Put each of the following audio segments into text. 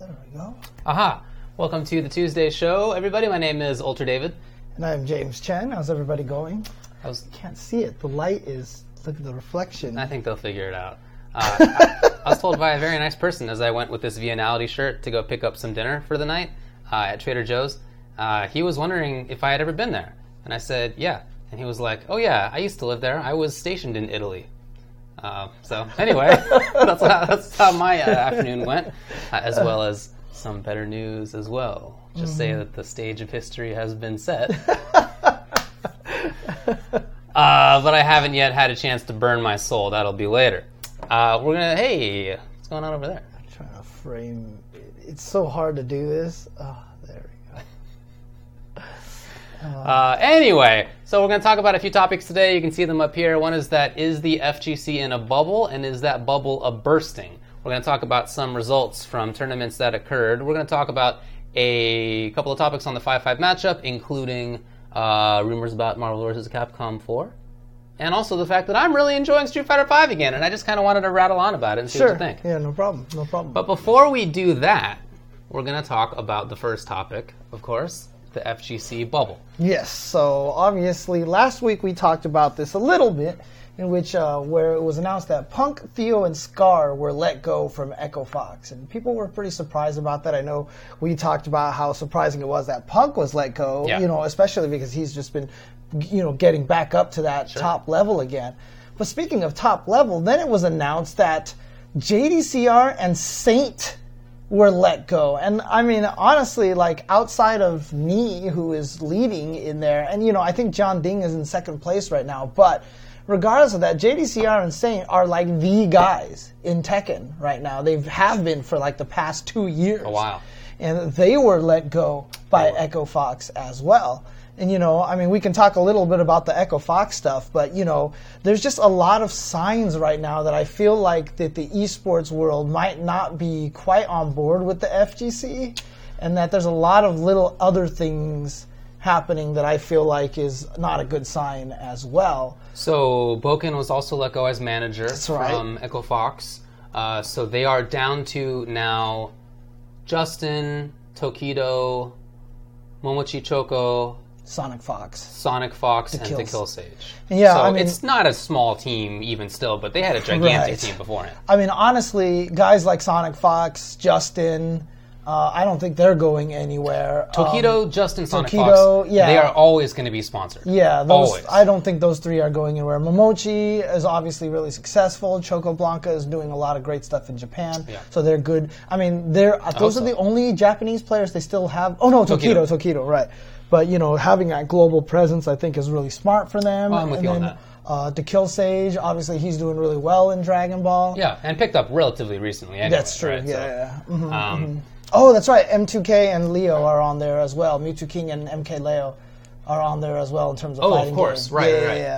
There we go. Aha! Welcome to the Tuesday show, everybody. My name is Ultra David. And I'm James Chen. How's everybody going? I can't see it. The light is... Look at the reflection. I think they'll figure it out. I was told by a very nice person as I went with this Viennality shirt to go pick up some dinner for the night at Trader Joe's. He was wondering if I had ever been there. And I said, yeah. And he was like, oh yeah, I used to live there. I was stationed in Italy. So anyway, that's how my afternoon went, as well as some better news as well. Just say that the stage of history has been set. But I haven't yet had a chance to burn my soul. That'll be later. Hey, what's going on over there? I'm trying to frame it. It's so hard to do this. Oh, there we go. Anyway, so we're going to talk about a few topics today. You can see them up here. One is that, is the FGC in a bubble, and is that bubble a bursting? We're going to talk about some results from tournaments that occurred. We're going to talk about a couple of topics on the 5-5 matchup, including rumors about Marvel vs. Capcom 4, and also the fact that I'm really enjoying Street Fighter V again, and I just kind of wanted to rattle on about it and see what you think. Yeah, no problem. But before we do that, we're going to talk about the first topic, of course, the FGC bubble. Yes, so obviously last week we talked about this a little bit, in which where it was announced that Punk, Theo, and Scar were let go from Echo Fox, and people were pretty surprised about that. I know we talked about how surprising it was that Punk was let go, you know, especially because he's just been, you know, getting back up to that top level again. But speaking of top level, then it was announced that JDCR and Saint were let go. And I mean, honestly, like, outside of me, who is leading in there, and, you know, I think John Ding is in second place right now, but regardless of that, JDCR and Saint are like the guys in Tekken right now. They have been for like the past 2 years. Oh, wow. And they were let go by Echo Fox as well. And, you know, I mean, we can talk a little bit about the Echo Fox stuff, but, you know, there's just a lot of signs right now that I feel like that the esports world might not be quite on board with the FGC, and that there's a lot of little other things happening that I feel like is not a good sign as well. So Boken was also let go as manager from Echo Fox. So they are down to now Justin, Tokido, Momochi Choco, Sonic Fox, and The Killsage. Yeah, so I mean, it's not a small team even still, but they had a gigantic team beforehand. I mean, honestly, guys like Sonic Fox, Justin, I don't think they're going anywhere. Tokido, Justin, Sonic Fox, they are always going to be sponsored. Yeah, always. I don't think those three are going anywhere. Momochi is obviously really successful. Choco Blanca is doing a lot of great stuff in Japan, so they're good. I mean, those are the only Japanese players they still have. Oh, no, Tokido, right. But, you know, having that global presence, I think, is really smart for them. I'm with you on that. The Killsage, obviously, he's doing really well in Dragon Ball. Yeah, and picked up relatively recently. Anyway, that's true, right? Oh, that's right. M2K and Leo are on there as well. Mewtwo King and MK Leo are on there as well in terms of fighting. Oh, of course. Games.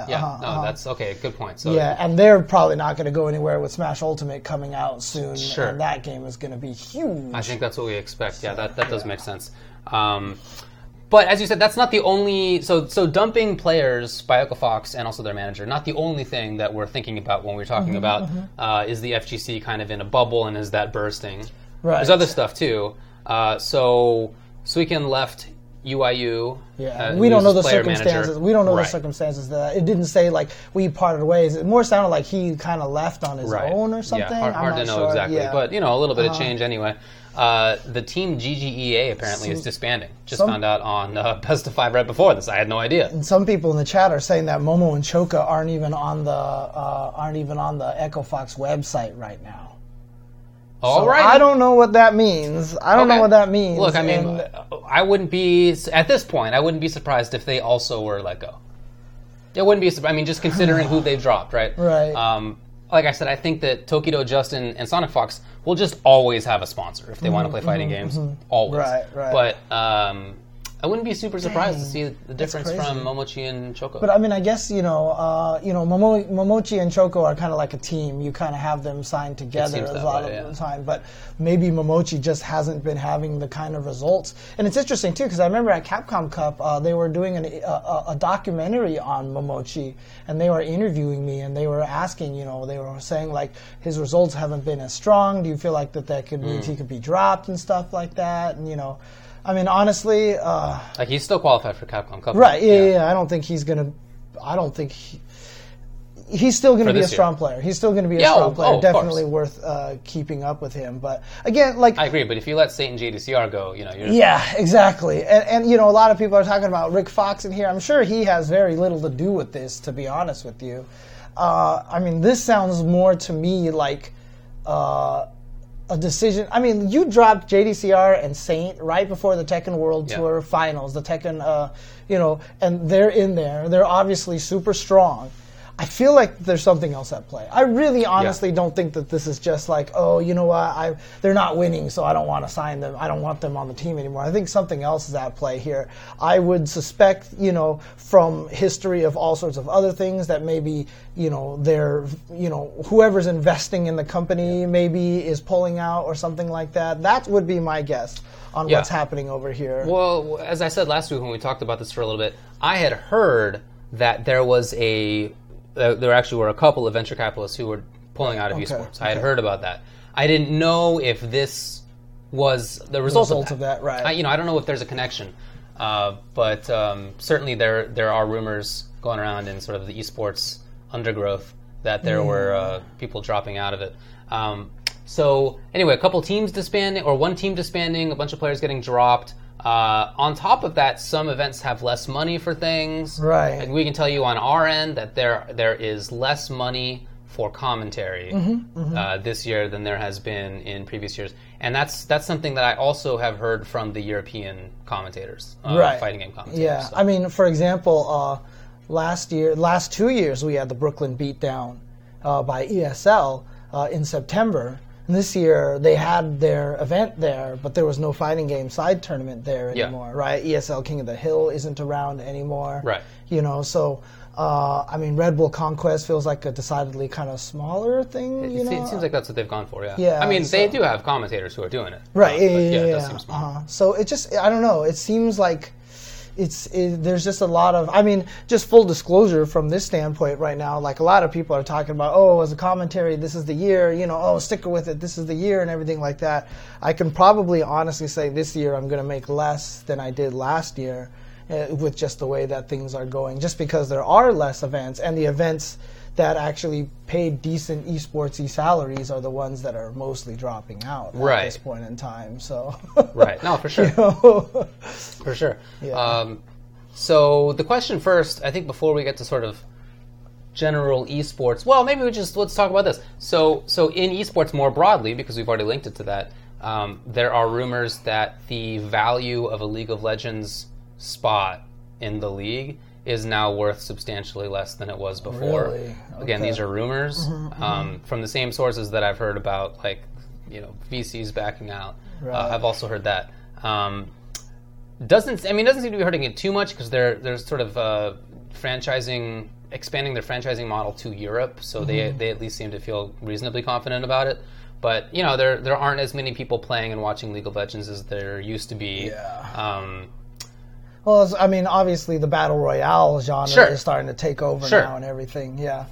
Yeah. That's okay. Good point. So, yeah, and they're probably not going to go anywhere with Smash Ultimate coming out soon. Sure. And that game is going to be huge. I think that's what we expect. So, yeah, that does make sense. But as you said, that's not the only... So dumping players by Echo Fox and also their manager, not the only thing that we're thinking about when we're talking about is the FGC kind of in a bubble, and is that bursting? Right. There's other stuff too. So Suiken left UIU. Yeah, we don't know the circumstances. We don't know the circumstances. It didn't say like we parted ways. It more sounded like he kind of left on his own or something. Yeah, hard to know exactly, but you know, a little bit of change anyway. The team GGEA apparently is disbanding. Just found out on Best of Five right before this. I had no idea. And some people in the chat are saying that Momo and Choka aren't even on the Echo Fox website right now. All right. I don't know what that means. Look, I mean, I wouldn't be surprised if they also were let go. It wouldn't be. I mean, just considering who they dropped, right? Right. Like I said, I think that Tokido, Justin, and Sonic Fox will just always have a sponsor if they want to play fighting games. Always. Right. But I wouldn't be super surprised to see the difference from Momochi and Choco. But I mean, I guess Momochi and Choco are kind of like a team. You kind of have them signed together a lot of the time. But maybe Momochi just hasn't been having the kind of results. And it's interesting too, because I remember at Capcom Cup they were doing a documentary on Momochi, and they were interviewing me, and they were asking, they were saying like his results haven't been as strong. Do you feel like that could mean he could be dropped and stuff like that? And I mean, honestly, like he's still qualified for Capcom Cup, right? Yeah. I don't think he's gonna. I don't think he's still gonna be a strong player. He's still gonna be a strong player. Definitely worth keeping up with him. But again, like I agree. But if you let Satan JDCR go, you're exactly. And a lot of people are talking about Rick Fox in here. I'm sure he has very little to do with this, to be honest with you. I mean, this sounds more to me like. A decision. I mean, you dropped JDCR and Saint right before the Tekken World Tour Finals. The Tekken, and they're in there. They're obviously super strong. I feel like there's something else at play. I really, honestly, don't think that this is just like, oh, you know what? They're not winning, so I don't want to sign them. I don't want them on the team anymore. I think something else is at play here. I would suspect, from history of all sorts of other things that maybe. They're, whoever's investing in the company maybe is pulling out or something like that. That would be my guess on what's happening over here. Well, as I said last week when we talked about this for a little bit, I had heard that there actually were a couple of venture capitalists who were pulling out of esports. I had heard about that. I didn't know if this was the result of that. Right. I don't know if there's a connection, but certainly there are rumors going around in sort of the esports undergrowth that there were people dropping out of it. So anyway, a couple teams disbanding, or one team disbanding, a bunch of players getting dropped. On top of that, some events have less money for things. Right. And we can tell you on our end that there is less money for commentary this year than there has been in previous years. And that's something that I also have heard from the European commentators, fighting game commentators. Yeah, so. I mean, for example... Last 2 years, we had the Brooklyn beatdown by ESL in September. And this year, they had their event there, but there was no fighting game side tournament there anymore, right? ESL King of the Hill isn't around anymore, right? So I mean, Red Bull Conquest feels like a decidedly kind of smaller thing. It seems like that's what they've gone for, I mean, they do have commentators who are doing it, right? It does seem small. So it just, I don't know. It seems like. There's just a lot of, I mean, just full disclosure from this standpoint right now, like a lot of people are talking about, as a commentary, this is the year, stick with it, this is the year, and everything like that. I can probably honestly say this year I'm going to make less than I did last year with just the way that things are going, just because there are less events, and the events that actually pay decent esportsy salaries are the ones that are mostly dropping out at this point in time. So right, no, for sure, for sure. Yeah. So the question first, I think, before we get to sort of general esports, well, maybe we just let's talk about this. So in esports more broadly, because we've already linked it to that, there are rumors that the value of a League of Legends spot in the league is now worth substantially less than it was before. Really? Okay. Again, these are rumors from the same sources that I've heard about, like, VCs backing out. Right. I've also heard that. Doesn't seem to be hurting it too much because there's sort of expanding their franchising model to Europe, so they at least seem to feel reasonably confident about it. But, there aren't as many people playing and watching League of Legends as there used to be. Yeah. Well, I mean, obviously the battle royale genre is starting to take over now and everything. Yeah,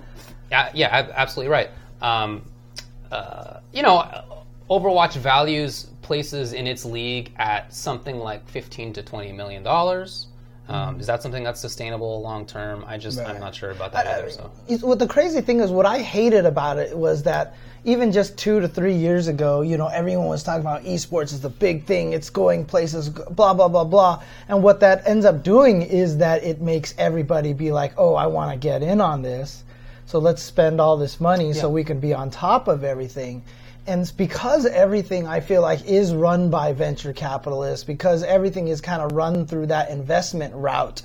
absolutely right. Overwatch values places in its league at something like $15 to $20 million. Is that something that's sustainable long term? I'm not sure about that either. So, what the crazy thing is, what I hated about it was that even just 2 to 3 years ago, everyone was talking about esports is the big thing. It's going places, blah blah blah blah. And what that ends up doing is that it makes everybody be like, "Oh, I want to get in on this, so let's spend all this money so we can be on top of everything." And because everything, I feel like, is run by venture capitalists, because everything is kind of run through that investment route,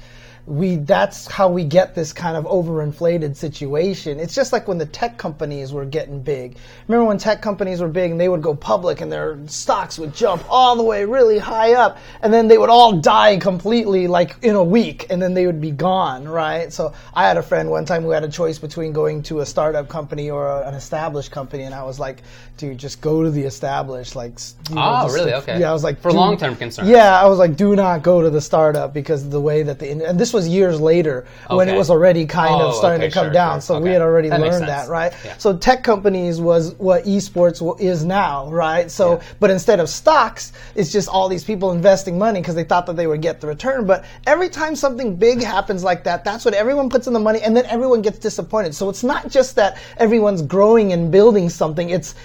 that's how we get this kind of overinflated situation. It's just like when the tech companies were getting big. Remember when tech companies were big and they would go public and their stocks would jump all the way really high up, and then they would all die completely like in a week, and then they would be gone, right? So I had a friend one time who had a choice between going to a startup company or an established company, and I was like, dude, just go to the established. Like, you know, really? Okay. Yeah, I was like, for long-term concerns. Yeah, I was like, do not go to the startup because the way that and this was years later when it was already kind of starting to come down. So we had already learned that, right? Yeah. So tech companies was what esports is now, right? So, but instead of stocks, it's just all these people investing money because they thought that they would get the return. But every time something big happens like that, that's what everyone puts in the money, and then everyone gets disappointed. So it's not just that everyone's growing and building something. It's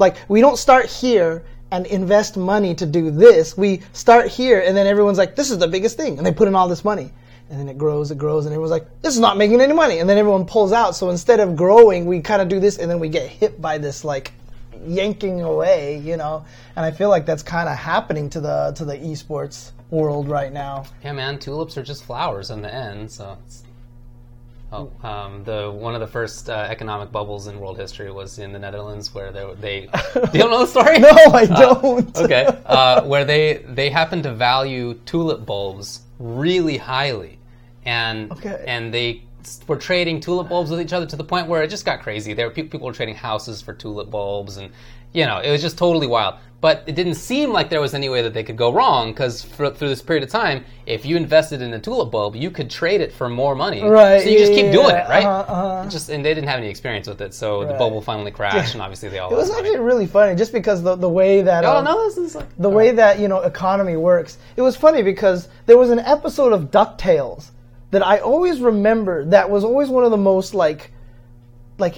like we don't start here and invest money to do this. We start here, and then everyone's like, this is the biggest thing, and they put in all this money. And then it grows, and everyone's like, this is not making any money. And then everyone pulls out. So instead of growing, we kind of do this, and then we get hit by this, like, yanking away, you know. And I feel like that's kind of happening to the esports world right now. Yeah, man, tulips are just flowers in the end, so it's... one of the first economic bubbles in world history was in the Netherlands, where they you don't know the story? No, I don't. Okay, where they happened to value tulip bulbs really highly, and they were trading tulip bulbs with each other to the point where it just got crazy. There were people were trading houses for tulip bulbs, and you know it was just totally wild. But it didn't seem like there was any way that they could go wrong, because through this period of time, if you invested in a tulip bulb, you could trade it for more money. Right. So you just keep doing it, right? And they didn't have any experience with it, so the bubble finally crashed, and obviously they all lost money. It was actually really funny, just because the way that economy works. It was funny because there was an episode of DuckTales that I always remember that was always one of the most like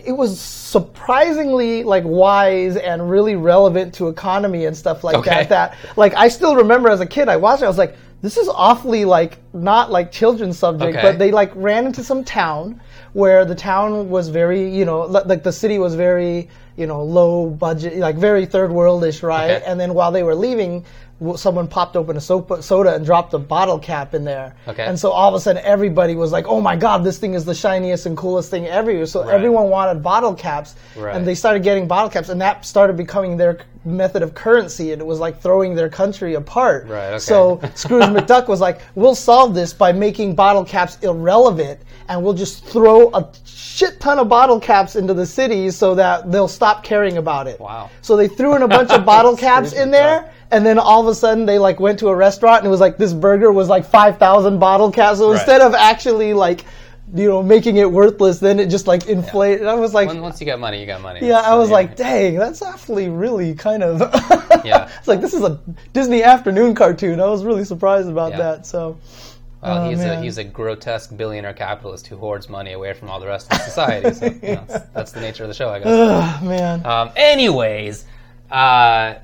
it was surprisingly like wise and really relevant to economy and stuff like that. Like I still remember as a kid, I watched it. I was like, this is awfully like not like children's subject, but they like ran into some town where the town was very, you know, like the city was very, you know, low budget, like very third worldish, right? Okay. And then while they were leaving, someone popped open a soda and dropped a bottle cap in there. Okay. And so all of a sudden everybody was like, oh my God, this thing is the shiniest and coolest thing ever. So everyone wanted bottle caps, and they started getting bottle caps, and that started becoming their method of currency, and it was like throwing their country apart. Right, okay. So Scrooge McDuck was like, we'll solve this by making bottle caps irrelevant, and we'll just throw a shit ton of bottle caps into the city so that they'll stop caring about it. Wow. So they threw in a bunch of bottle caps in there, and then all of a sudden they like went to a restaurant and it was like this burger was like 5,000 bottle caps. So instead of actually like, you know, making it worthless, then it just like inflated. Yeah. I was like, once you got money, you got money. Yeah, I was like, dang, that's actually really kind of. It's like this is a Disney afternoon cartoon. I was really surprised about that. So. Well, he's a grotesque billionaire capitalist who hoards money away from all the rest of society. So that's the nature of the show, I guess. Ugh, man. Anyways, I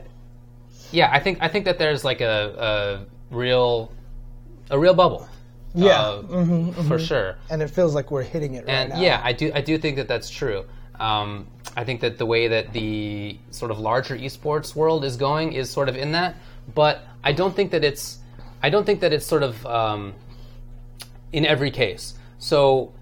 think that there's like a real bubble. Yeah, for sure. And it feels like we're hitting it right now. Yeah, I do think that that's true. I think that the way that the sort of larger esports world is going is sort of in that, but I don't think that it's sort of in every case. So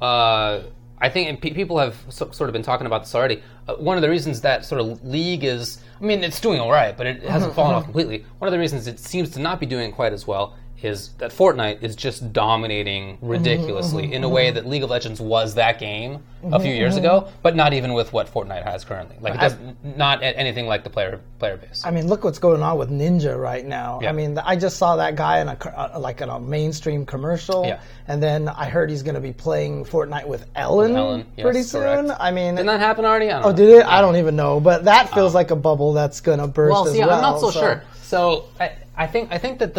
I think people have sort of been talking about this already. One of the reasons that sort of League is, I mean, it's doing all right, but it hasn't fallen off completely. One of the reasons it seems to not be doing quite as well is that Fortnite is just dominating ridiculously in a way that League of Legends was that game a few years ago, but not even with what Fortnite has currently. Like, it does not anything like the player base. I mean, look what's going on with Ninja right now. Yeah. I mean, I just saw that guy in a mainstream commercial, and then I heard he's going to be playing Fortnite with Ellen pretty soon. Correct. I mean, did that happen already? I don't know. Did it? Yeah. I don't even know. But that feels like a bubble that's going to burst as well. Well, see, I'm not so sure. So I think that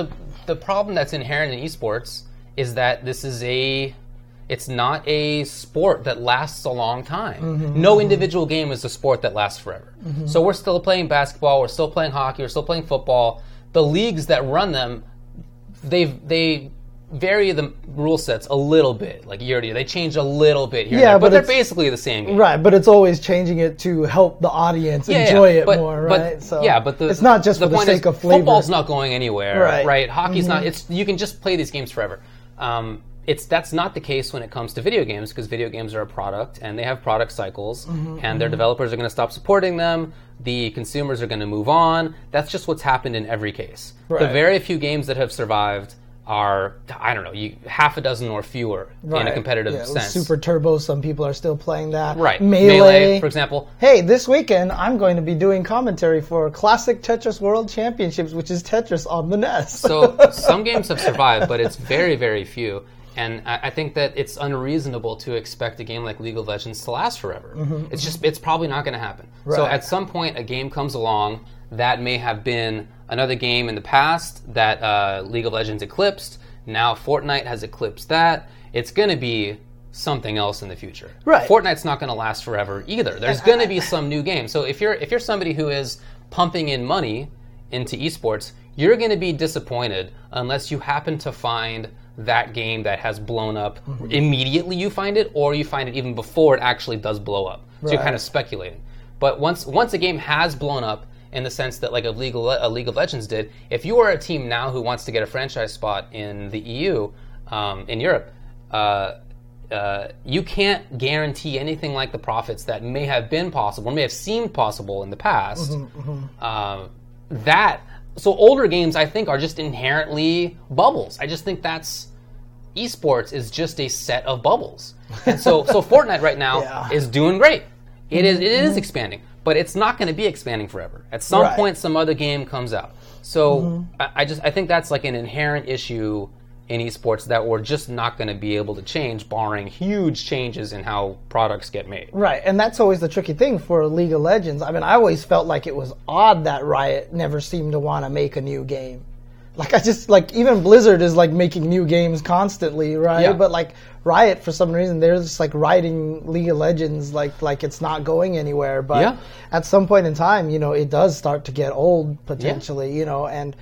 the problem that's inherent in esports is that it's not a sport that lasts a long time. No individual game is a sport that lasts forever. So we're still playing basketball, we're still playing hockey, we're still playing football. The leagues that run them, they vary the rule sets a little bit, like year to year. They change a little bit here. Yeah, and there, but they're basically the same game. Right, but it's always changing it to help the audience enjoy it more, right? But it's not just for the sake of flavor. Football's not going anywhere, right? Hockey's not. You can just play these games forever. that's not the case when it comes to video games, because video games are a product and they have product cycles, and their developers are going to stop supporting them. The consumers are going to move on. That's just what's happened in every case. Right. The very few games that have survived are, I don't know, half a dozen or fewer in a competitive sense. Super Turbo, some people are still playing that. Right. Melee, for example. Hey, this weekend I'm going to be doing commentary for Classic Tetris World Championships, which is Tetris on the NES. So some games have survived, but it's very, very few. And I think that it's unreasonable to expect a game like League of Legends to last forever. It's probably not going to happen. Right. So at some point, a game comes along that may have been another game in the past that League of Legends eclipsed. Now Fortnite has eclipsed that. It's going to be something else in the future. Right. Fortnite's not going to last forever either. There's going to be some new game. So if you're somebody who is pumping in money into esports, you're going to be disappointed unless you happen to find that game that has blown up immediately. You find it, or you find it even before it actually does blow up. So you're kind of speculating. But once a game has blown up, in the sense that like a League of Legends did, if you are a team now who wants to get a franchise spot in the EU, in Europe, you can't guarantee anything like the profits that may have been possible, or may have seemed possible in the past. So older games, I think, are just inherently bubbles. I just think that's... Esports is just a set of bubbles. And so Fortnite right now is doing great. It is expanding, but it's not going to be expanding forever. At some point, some other game comes out. So I think that's like an inherent issue in esports that we're just not going to be able to change, barring huge changes in how products get made. Right, and that's always the tricky thing for League of Legends. I mean, I always felt like it was odd that Riot never seemed to want to make a new game. Even Blizzard is like making new games constantly, right? Yeah. But like Riot, for some reason, they're just like riding League of Legends like it's not going anywhere. But at some point in time, you know, it does start to get old potentially, you know, and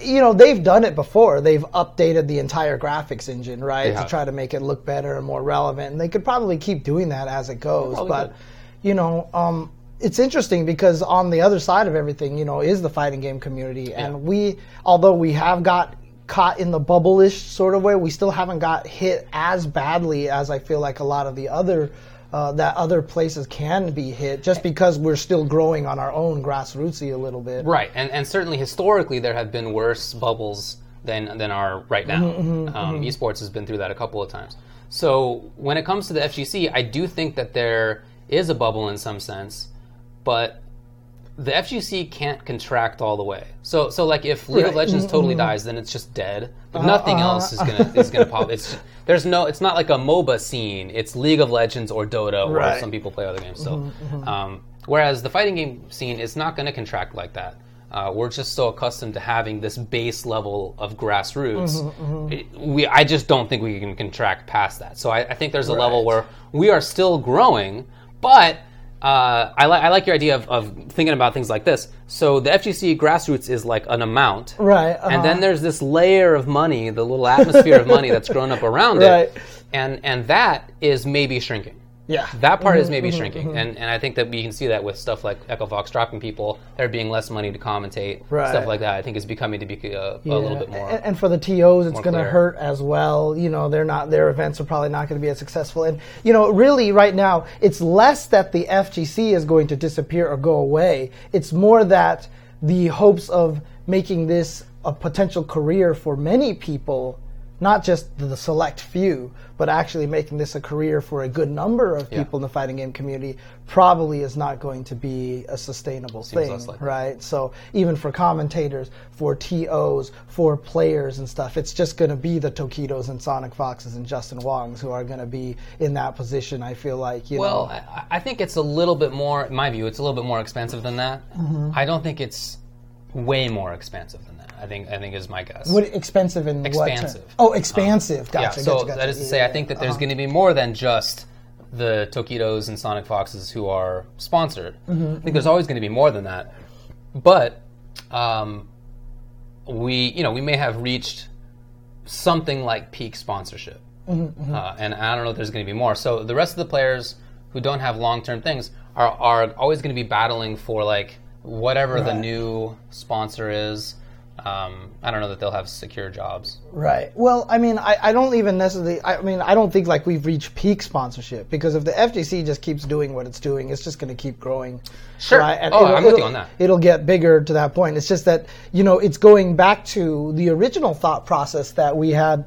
you know, they've done it before. They've updated the entire graphics engine, right? To try to make it look better and more relevant. And they could probably keep doing that as it goes. But you know, it's interesting because on the other side of everything, you know, is the fighting game community. Yeah. And although we have got caught in the bubble-ish sort of way, we still haven't got hit as badly as I feel like a lot of the other that other places can be hit, just because we're still growing on our own grassrootsy a little bit. Right, and certainly historically there have been worse bubbles than are right now. Esports has been through that a couple of times. So when it comes to the FGC, I do think that there is a bubble in some sense, but the FGC can't contract all the way. So like if League of Legends totally dies, then it's just dead. But nothing else is gonna pop. It's not like a MOBA scene. It's League of Legends or Dota, or some people play other games. So whereas the fighting game scene is not gonna contract like that. We're just so accustomed to having this base level of grassroots. I just don't think we can contract past that. So I think there's a level where we are still growing, but I like your idea of thinking about things like this. So the FGC grassroots is like an amount. Right. And then there's this layer of money, the little atmosphere of money that's grown up around it. And that is maybe shrinking. Yeah. That part is maybe shrinking. And I think that we can see that with stuff like Echovox dropping people, there being less money to commentate, stuff like that. I think is becoming to be a little bit more. And for the TOs, it's going to hurt as well. You know, their events are probably not going to be as successful. And, you know, really right now, it's less that the FGC is going to disappear or go away. It's more that the hopes of making this a potential career for many people, not just the select few, but actually making this a career for a good number of people in the fighting game community probably is not going to be a sustainable thing, right? So even for commentators, for TOs, for players and stuff, it's just going to be the Tokitos and Sonic Foxes and Justin Wongs who are going to be in that position, I feel like. You know. I think it's a little bit more, in my view, it's a little bit more expensive than that. I don't think it's way more expensive than that. I think is my guess. What expensive in expansive? What expansive. Gotcha. Yeah. So that is to say, I think that there's going to be more than just the Tokitos and Sonic Foxes who are sponsored. I think there's always going to be more than that. But we may have reached something like peak sponsorship, and I don't know if there's going to be more. So the rest of the players who don't have long-term things are always going to be battling for like whatever the new sponsor is. I don't know that they'll have secure jobs. Right. Well, I mean, I don't even necessarily... I mean, I don't think like we've reached peak sponsorship, because if the FGC just keeps doing what it's doing, it's just going to keep growing. Sure. Right? And I'm with you on that. It'll get bigger to that point. It's just that, you know, it's going back to the original thought process that we had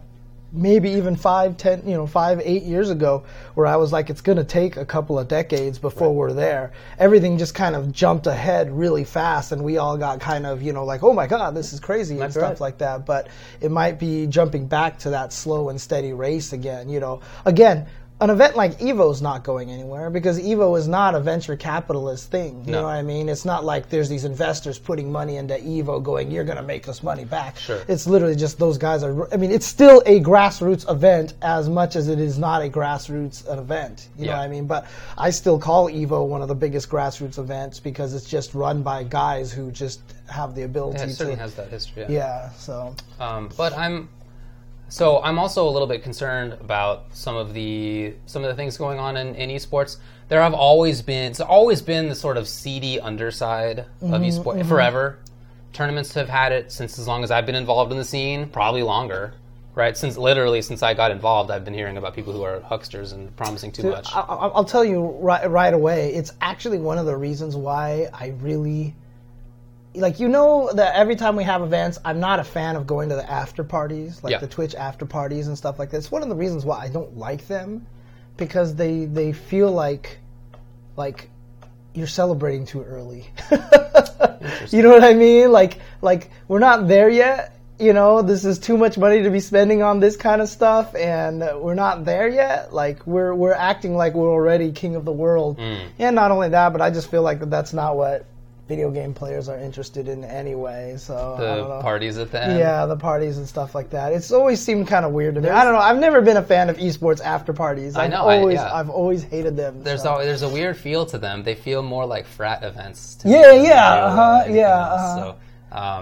maybe even 5, 8 years ago, where I was like, it's going to take a couple of decades before we're there. Everything just kind of jumped ahead really fast, and we all got kind of, you know, like, oh my God, this is crazy and stuff like that. But it might be jumping back to that slow and steady race again, you know. Again, an event like Evo is not going anywhere, because Evo is not a venture capitalist thing. You know what I mean? It's not like there's these investors putting money into Evo going, you're going to make us money back. Sure. It's literally just those guys are... I mean, it's still a grassroots event as much as it is not a grassroots event. You know what I mean? But I still call Evo one of the biggest grassroots events, because it's just run by guys who just have the ability to... It certainly has that history. Yeah, so... So I'm also a little bit concerned about some of the things going on in esports. There have always been the sort of seedy underside of esports forever. Tournaments have had it since as long as I've been involved in the scene, probably longer. Right, since I got involved, I've been hearing about people who are hucksters and promising too much. I'll tell you right away, it's actually one of the reasons why I really... Like, you know that every time we have events, I'm not a fan of going to the after parties, like the Twitch after parties and stuff like that. It's one of the reasons why I don't like them, because they feel like you're celebrating too early. You know what I mean? Like we're not there yet. You know, this is too much money to be spending on this kind of stuff, and we're not there yet. Like, we're acting like we're already king of the world. And not only that, but I just feel like that's not what video game players are interested in anyway, so I don't know. Parties at the end. Yeah, the parties and stuff like that. It's always seemed kind of weird to me. I don't know. I've never been a fan of esports after parties. I've always hated them. There's a weird feel to them. They feel more like frat events. So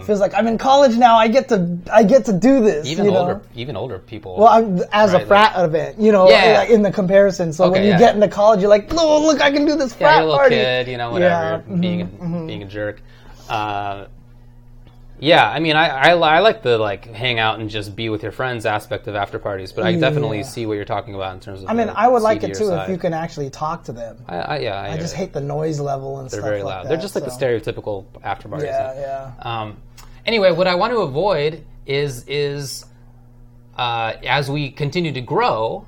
feels like I'm in college now. I get to do this. Even older people. Well, a frat event, you know, like in the comparison. So when you get into college, you're like, oh, look, I can do this frat party. Yeah, you're a little kid, you know, whatever, being a jerk. I mean, I like the hang out and just be with your friends aspect of after parties, but I definitely see what you're talking about in terms of... I mean, I would like it too side. If you can actually talk to them. I just hate the noise level and stuff like that. They're very loud. They're just like the stereotypical after parties. Yeah. Anyway, what I want to avoid is as we continue to grow,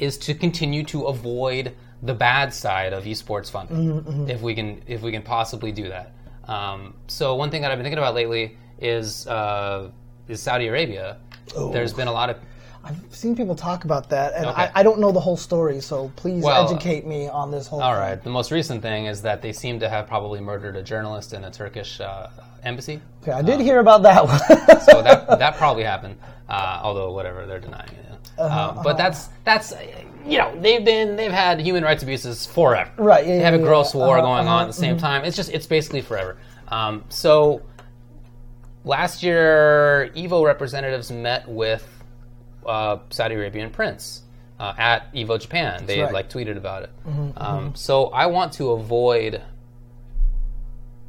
is to continue to avoid the bad side of esports funding, if we can possibly do that. So one thing that I've been thinking about lately is Saudi Arabia. Oh. There's been a lot of... I've seen people talk about that, and I don't know the whole story, so please educate me on this whole thing. All right. The most recent thing is that they seem to have probably murdered a journalist in a Turkish embassy. Okay, I did hear about that one. So that probably happened, although whatever, they're denying it. But that's you know, they've had human rights abuses forever. Right. Yeah, they have a gross war going on at the same time. It's basically forever. So last year, Evo representatives met with Saudi Arabian prince at Evo Japan. They tweeted about it. So I want to avoid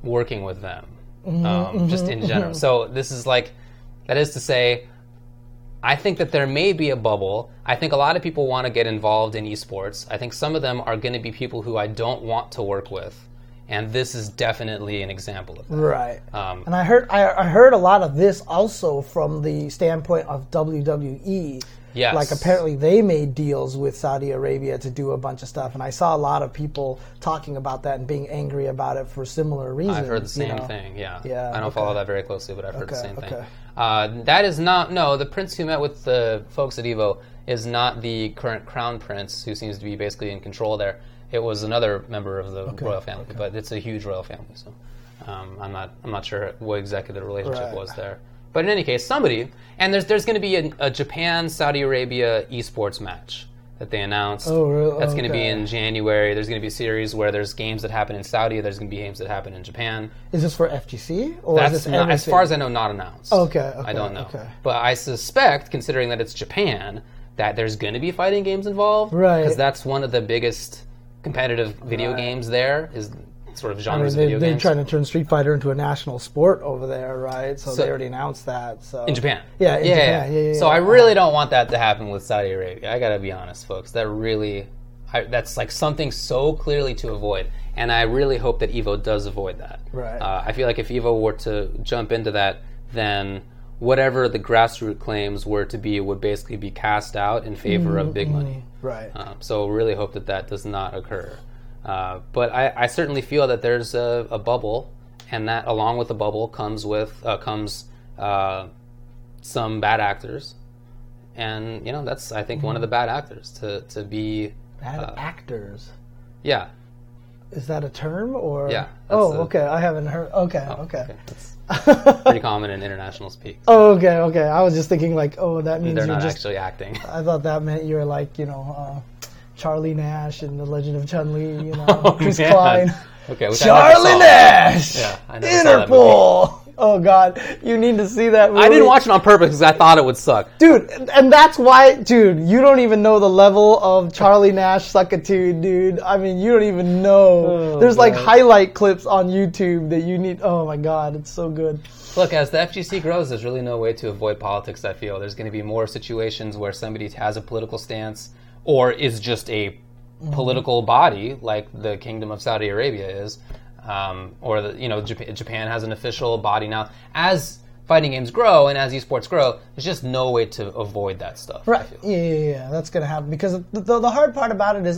working with them, just in general. So this is that is to say, I think that there may be a bubble. I think a lot of people want to get involved in esports. I think some of them are going to be people who I don't want to work with, and this is definitely an example of that. Right. And I heard a lot of this also from the standpoint of WWE. Yes. Like, apparently they made deals with Saudi Arabia to do a bunch of stuff, and I saw a lot of people talking about that and being angry about it for similar reasons. I've heard the same thing, yeah. I don't follow that very closely, but I've heard the same thing. That is not... No, the prince who met with the folks at Evo is not the current crown prince, who seems to be basically in control there. It was another member of the royal family, but it's a huge royal family, so I'm not sure what exactly the relationship was there. But in any case, somebody... And there's going to be a Japan-Saudi Arabia esports match that they announced. Oh, really? That's going to be in January. There's going to be a series where there's games that happen in Saudi. There's going to be games that happen in Japan. Is this for FGC? Or is this not, as far as I know, not announced. Okay. I don't know. Okay. But I suspect, considering that it's Japan, that there's going to be fighting games involved. Right. Because that's one of the biggest competitive video games there is... sort of genres of video games. They're trying to turn Street Fighter into a national sport over there, right? So they already announced that. So. In Japan. Yeah, in Japan. Yeah. So I really don't want that to happen with Saudi Arabia. I got to be honest, folks. That's like something so clearly to avoid. And I really hope that EVO does avoid that. Right. I feel like if EVO were to jump into that, then whatever the grassroots claims were to be would basically be cast out in favor of big money. Right. So really hope that does not occur. But I certainly feel that there's a bubble, and that along with the bubble comes some bad actors, and that's I think one of the bad actors to be bad actors. Yeah. Is that a term or? Yeah. Okay. I haven't heard. Okay. That's pretty common in international speak. Okay. I was just thinking that means they're not actually acting. I thought that meant you were Charlie Nash and The Legend of Chun-Li, Chris Klein. Okay, Charlie Nash! Yeah, I Interpol! Oh, God. You need to see that movie. I didn't watch it on purpose because I thought it would suck. Dude, and that's why, you don't even know the level of Charlie Nash suckitude, dude. I mean, you don't even know. There's highlight clips on YouTube that you need. Oh, my God. It's so good. Look, as the FGC grows, there's really no way to avoid politics, I feel. There's going to be more situations where somebody has a political stance or is just a political body, like the Kingdom of Saudi Arabia is, or Japan has an official body now. As fighting games grow and as esports grow, there's just no way to avoid that stuff. Right? Yeah. That's going to happen because the hard part about it is,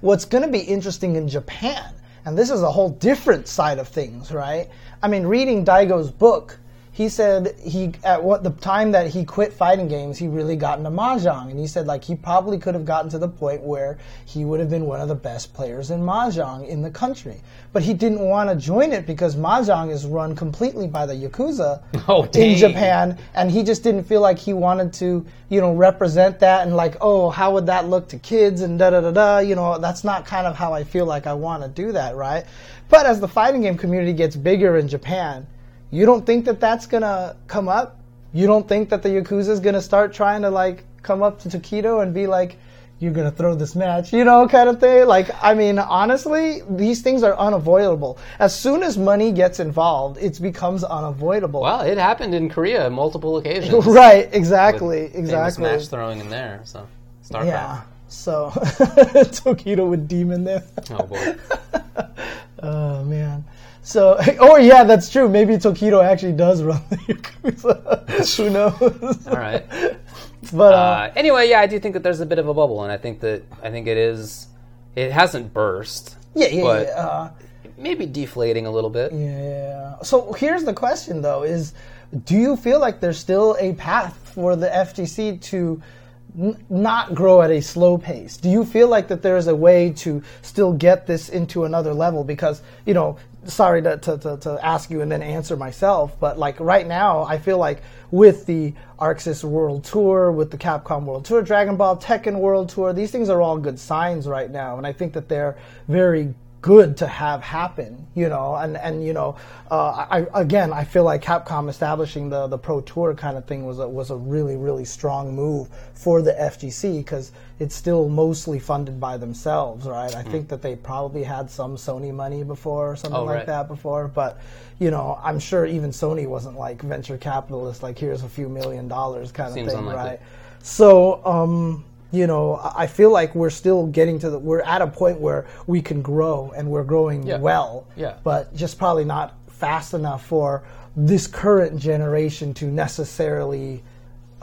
what's going to be interesting in Japan, and this is a whole different side of things, right? Reading Daigo's book. He said the time that he quit fighting games, he really got into Mahjong. And he said, he probably could have gotten to the point where he would have been one of the best players in Mahjong in the country. But he didn't want to join it because Mahjong is run completely by the Yakuza in Japan. And he just didn't feel like he wanted to, represent that and how would that look to kids and da-da-da-da. That's not kind of how I feel like I want to do that, right? But as the fighting game community gets bigger in Japan, you don't think that that's going to come up? You don't think that the Yakuza is going to start trying to, come up to Takedo and be like, you're going to throw this match, kind of thing? Honestly, these things are unavoidable. As soon as money gets involved, it becomes unavoidable. Well, it happened in Korea on multiple occasions. Right, exactly. Famous match throwing in there, so StarCraft. Yeah, so Takedo with Demon there. Oh, boy. Oh, man. So, that's true. Maybe Tokido actually does run the Yakuza. Who knows? All right. But anyway, I do think that there's a bit of a bubble, and I think it is. It hasn't burst. Yeah. Maybe deflating a little bit. Yeah. So here's the question, though: is do you feel like there's still a path for the FGC to not grow at a slow pace? Do you feel like that there is a way to still get this into another level? Because sorry to ask you and then answer myself, but right now I feel like with the Arxis World Tour, with the Capcom World Tour, Dragon Ball Tekken World Tour, these things are all good signs right now, and I think that they're very good to have happen, I feel like Capcom establishing the Pro Tour kind of thing was a really, really strong move for the FGC because it's still mostly funded by themselves, right? I think that they probably had some Sony money before or something that before, but, I'm sure even Sony wasn't venture capitalist, here's a few $1 million kind of thing, unlikely. Right? So, I feel like we're still getting we're at a point where we can grow and we're growing well, but just probably not fast enough for this current generation to necessarily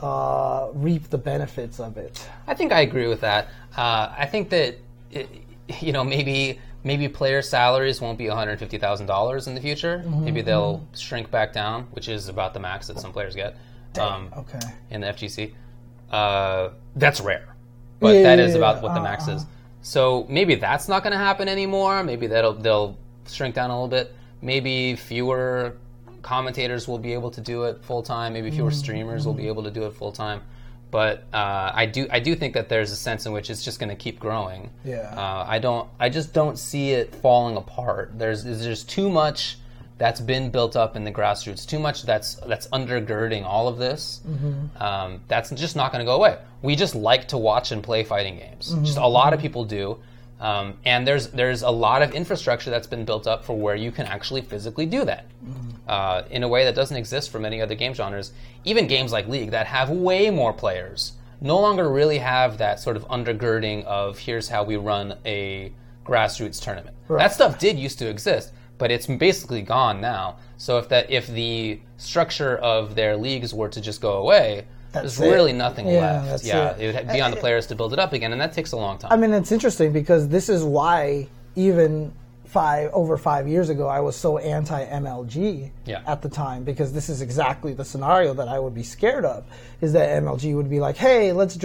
reap the benefits of it. I think I agree with that. I think that, maybe player salaries won't be $150,000 in the future. Mm-hmm. Maybe they'll shrink back down, which is about the max that some players get in the FGC. That's rare. But that is about what the max is. So maybe that's not going to happen anymore. Maybe they'll shrink down a little bit. Maybe fewer commentators will be able to do it full time. Maybe fewer streamers will be able to do it full time. But I do think that there's a sense in which it's just going to keep growing. Yeah. I just don't see it falling apart. There's too much that's been built up in the grassroots, too much that's undergirding all of this. Mm-hmm. That's just not going to go away. We just like to watch and play fighting games. Just a lot of people do. And there's a lot of infrastructure that's been built up for where you can actually physically do that in a way that doesn't exist for many other game genres. Even games like League that have way more players no longer really have that sort of undergirding of here's how we run a grassroots tournament. Right. That stuff did used to exist, but it's basically gone now. So if the structure of their leagues were to just go away, There's really nothing left. It would be on the players to build it up again, and that takes a long time. I mean, it's interesting because this is why even over 5 years ago I was so anti-MLG at the time, because this is exactly the scenario that I would be scared of, is that MLG would be like, hey, let's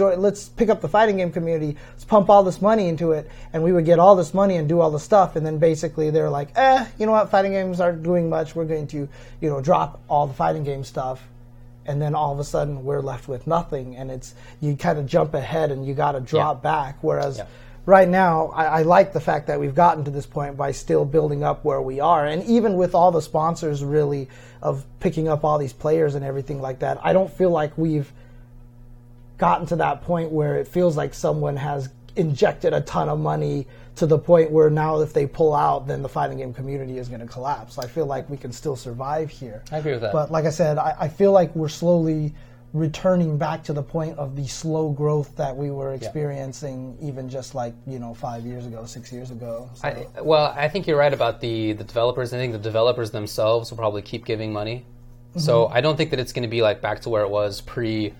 pick up the fighting game community, let's pump all this money into it, and we would get all this money and do all the stuff, and then basically they're like, you know what, fighting games aren't doing much, we're going to drop all the fighting game stuff. And then all of a sudden we're left with nothing, and it's you kind of jump ahead and you got to drop back. Whereas right now, I like the fact that we've gotten to this point by still building up where we are, and even with all the sponsors really of picking up all these players and everything like that, I don't feel like we've gotten to that point where it feels like someone has injected a ton of money to the point where now if they pull out, then the fighting game community is going to collapse. I feel like we can still survive here. I agree with that. But like I said, I feel like we're slowly returning back to the point of the slow growth that we were experiencing even just like 5 years ago, 6 years ago. So. I think you're right about the developers. I think the developers themselves will probably keep giving money. Mm-hmm. So I don't think that it's going to be like back to where it was pre...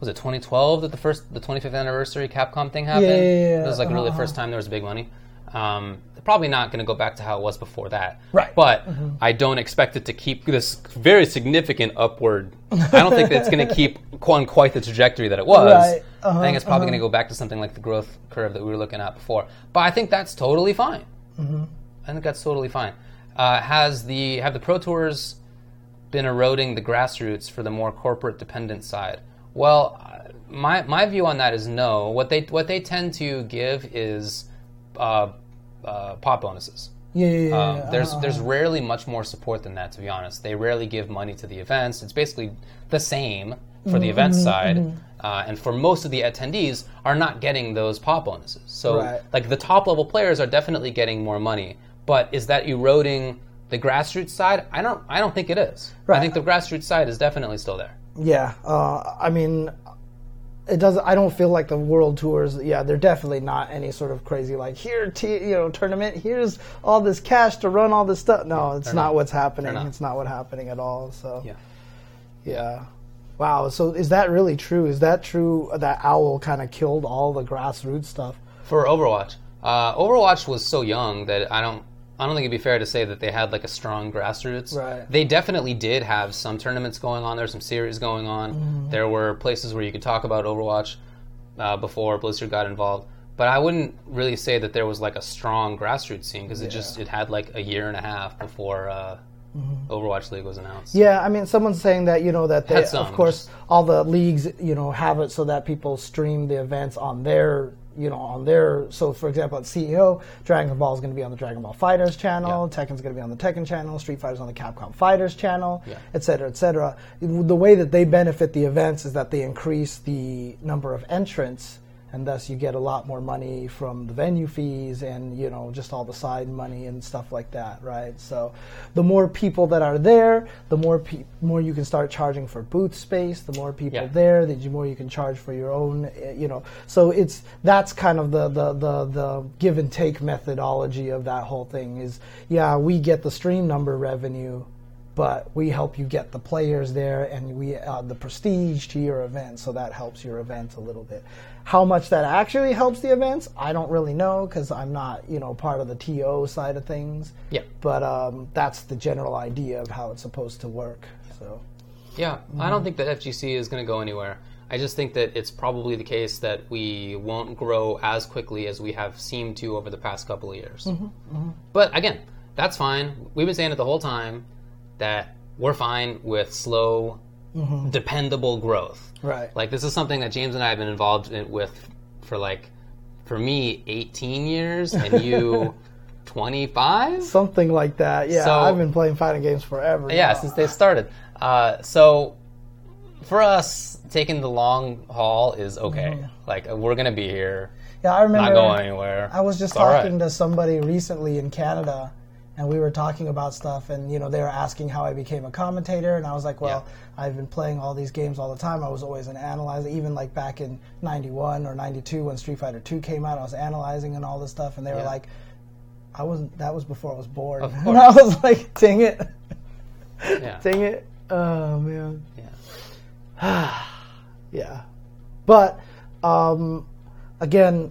Was it 2012 that the 25th anniversary Capcom thing happened? Yeah. It was like really the first time there was big money. Probably not going to go back to how it was before that. Right. But I don't expect it to keep this very significant upward. I don't think that it's going to keep on quite the trajectory that it was. Right. I think it's probably going to go back to something like the growth curve that we were looking at before. But I think that's totally fine. Mm-hmm. I think that's totally fine. Have the Pro Tours been eroding the grassroots for the more corporate dependent side? Well, my view on that is no. What they tend to give is pop bonuses. There's rarely much more support than that, to be honest. They rarely give money to the events. It's basically the same for the event side, and for most of the attendees are not getting those pop bonuses. So like the top level players are definitely getting more money, but is that eroding the grassroots side? I don't think it is. Right. I think the grassroots side is definitely still there. Yeah, I mean, it doesn't. I don't feel like the world tours. Yeah, they're definitely not any sort of crazy like tournament. Here's all this cash to run all this stuff. No, it's not what's happening. It's not what's happening at all. So yeah. Wow. So is that really true? Is that true that Owl kind of killed all the grassroots stuff for Overwatch? Overwatch was so young that I don't think it'd be fair to say that they had like a strong grassroots. Right. They definitely did have some tournaments going on. There were some series going on. Mm-hmm. There were places where you could talk about Overwatch before Blizzard got involved. But I wouldn't really say that there was like a strong grassroots scene because it had like a year and a half before Overwatch League was announced. Yeah, I mean, someone's saying that that they, of course, all the leagues have it so that people stream the events on their. So for example, at CEO, Dragon Ball is going to be on the Dragon Ball Fighters channel, Tekken's going to be on the Tekken channel, Street Fighter's on the Capcom Fighters channel, et cetera, et cetera. The way that they benefit the events is that they increase the number of entrants, and thus you get a lot more money from the venue fees and, just all the side money and stuff like that, right? So the more people that are there, the more you can start charging for booth space, the more people there, the more you can charge for your own, So that's kind of the give and take methodology of that whole thing is, we get the stream number revenue, but we help you get the players there and we add the prestige to your event, so that helps your event a little bit. How much that actually helps the events, I don't really know because I'm not, part of the TO side of things. Yeah. But that's the general idea of how it's supposed to work. So. Yeah, I don't think that FGC is going to go anywhere. I just think that it's probably the case that we won't grow as quickly as we have seemed to over the past couple of years. Mm-hmm, mm-hmm. But again, that's fine. We've been saying it the whole time. That we're fine with slow, dependable growth. Right. Like, this is something that James and I have been involved with for me, 18 years, and you, 25? Something like that, yeah. So, I've been playing fighting games forever. Yeah, since they started. So, for us, taking the long haul is okay. Like, we're going to be here. Yeah, I remember. Not going anywhere. I was just talking to somebody recently in Canada, and we were talking about stuff, and you know, they were asking how I became a commentator, and I was like, well, I've been playing all these games all the time. I was always an analyzer, even like back in 91 or 92 when Street Fighter 2 came out, I was analyzing and all this stuff, and they were like, I wasn't, that was before I was born. And I was like, dang it. Yeah. Dang it. Oh, man. Yeah. Yeah. But, again,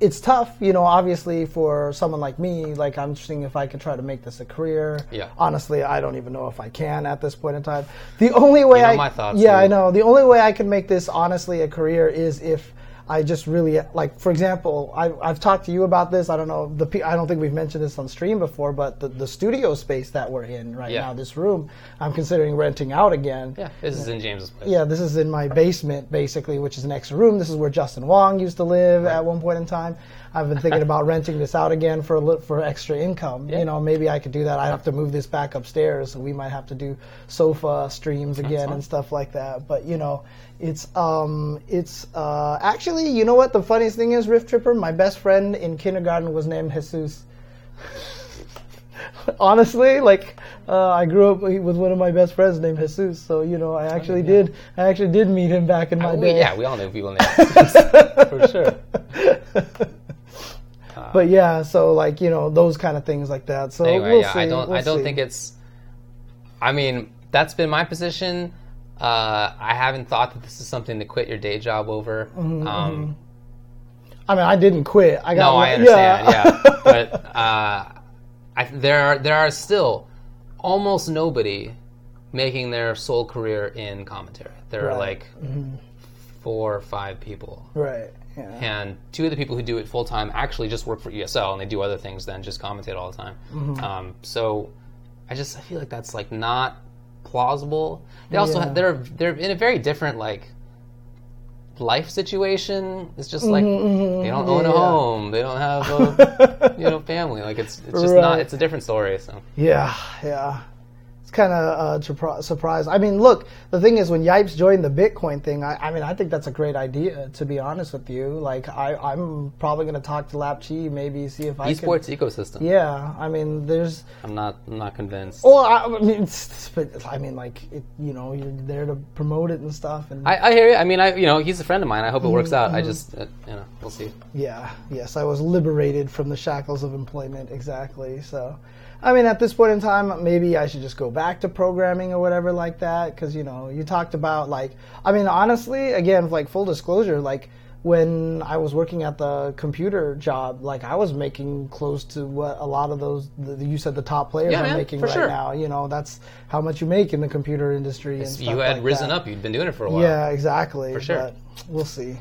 it's tough, you know, obviously for someone like me, like I'm seeing if I can try to make this a career. Yeah. Honestly, I don't even know if I can at this point in time. The only way my thoughts. Yeah, dude. I know. The only way I can make this honestly a career is if I just really, like, for example, I've talked to you about this. I don't know. I don't think we've mentioned this on stream before, but the studio space that we're in right now, this room, I'm considering renting out again. Yeah, this is in James's place. Yeah, this is in my basement, basically, which is next room. This is where Justin Wong used to live at one point in time. I've been thinking about renting this out again for extra income. Yeah. You know, maybe I could do that. I'd have to move this back upstairs, so we might have to do sofa streams again and stuff like that. But, you know, it's actually, you know what the funniest thing is, Rift Tripper? My best friend in kindergarten was named Jesus. Honestly, like, I grew up with one of my best friends named Jesus, so, you know, I actually did meet him back in my day. Yeah, we all know people named Jesus, for sure. But yeah, so like, you know, those kind of things like that. So anyway, we'll see. I don't think it's. I mean, that's been my position. I haven't thought that this is something to quit your day job over. Mm-hmm, I mean, I didn't quit. I understand. Yeah. But there are still almost nobody making their sole career in commentary. There are like 4 or 5 people. Right. Yeah. And 2 of the people who do it full-time actually just work for ESL, and they do other things than just commentate all the time. Mm-hmm. So I feel like that's, like, not plausible. They also they're in a very different, like, life situation. It's just, like, they don't own a home. They don't have a, you know, family. Like, it's just not, it's a different story, so. Yeah, yeah. Kind of surprised. I mean, look, the thing is, when Yipes joined the Bitcoin thing, I think that's a great idea, to be honest with you. Like, I'm probably going to talk to Lap Chi, maybe see if I can. Esports ecosystem. Yeah, I mean, there's. I'm not convinced. Well, I mean, like, it, you know, you're there to promote it and stuff. And I hear you. I mean, you know, he's a friend of mine. I hope it works out. I just, you know, we'll see. Yeah, yes, I was liberated from the shackles of employment, exactly, so. I mean, at this point in time, maybe I should just go back to programming or whatever like that, because, you know, you talked about, like, I mean, honestly, again, like, full disclosure, like, when I was working at the computer job, like, I was making close to what a lot of those, you said the top players are making right now. You know, that's how much you make in the computer industry and stuff like that. You had risen up. You'd been doing it for a while. Yeah, exactly. For sure. But we'll see.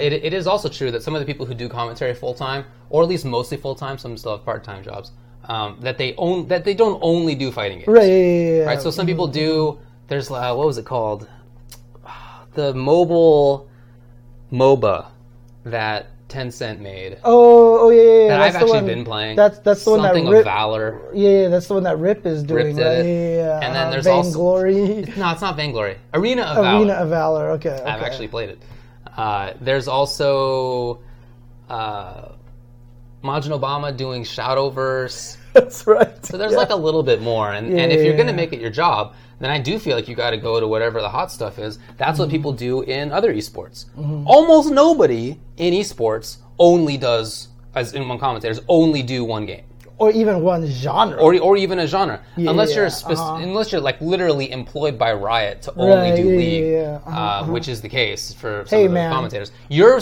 It is also true that some of the people who do commentary full-time, or at least mostly full-time, some still have part-time jobs, that they don't only do fighting games. Right, yeah. Right, so some people do, there's, what was it called? The mobile MOBA that Tencent made. Oh, yeah. That I've actually been playing. That's the one that Rip. Something of Valor. Yeah, that's the one that Rip is doing. Right? Yeah, and then there's Vainglory. It's not Vainglory. Arena of Valor, okay. I've actually played it. There's also Majin Obama doing Shadowverse. That's right. So there's like a little bit more. And if you're going to make it your job, then I do feel like you got to go to whatever the hot stuff is. That's what people do in other esports. Mm-hmm. Almost nobody in esports only does, as in one commentators, only do one game. Or even one genre. Or even a genre. Yeah, unless you're unless you're like literally employed by Riot to only do League, which is the case for some of the commentators. You're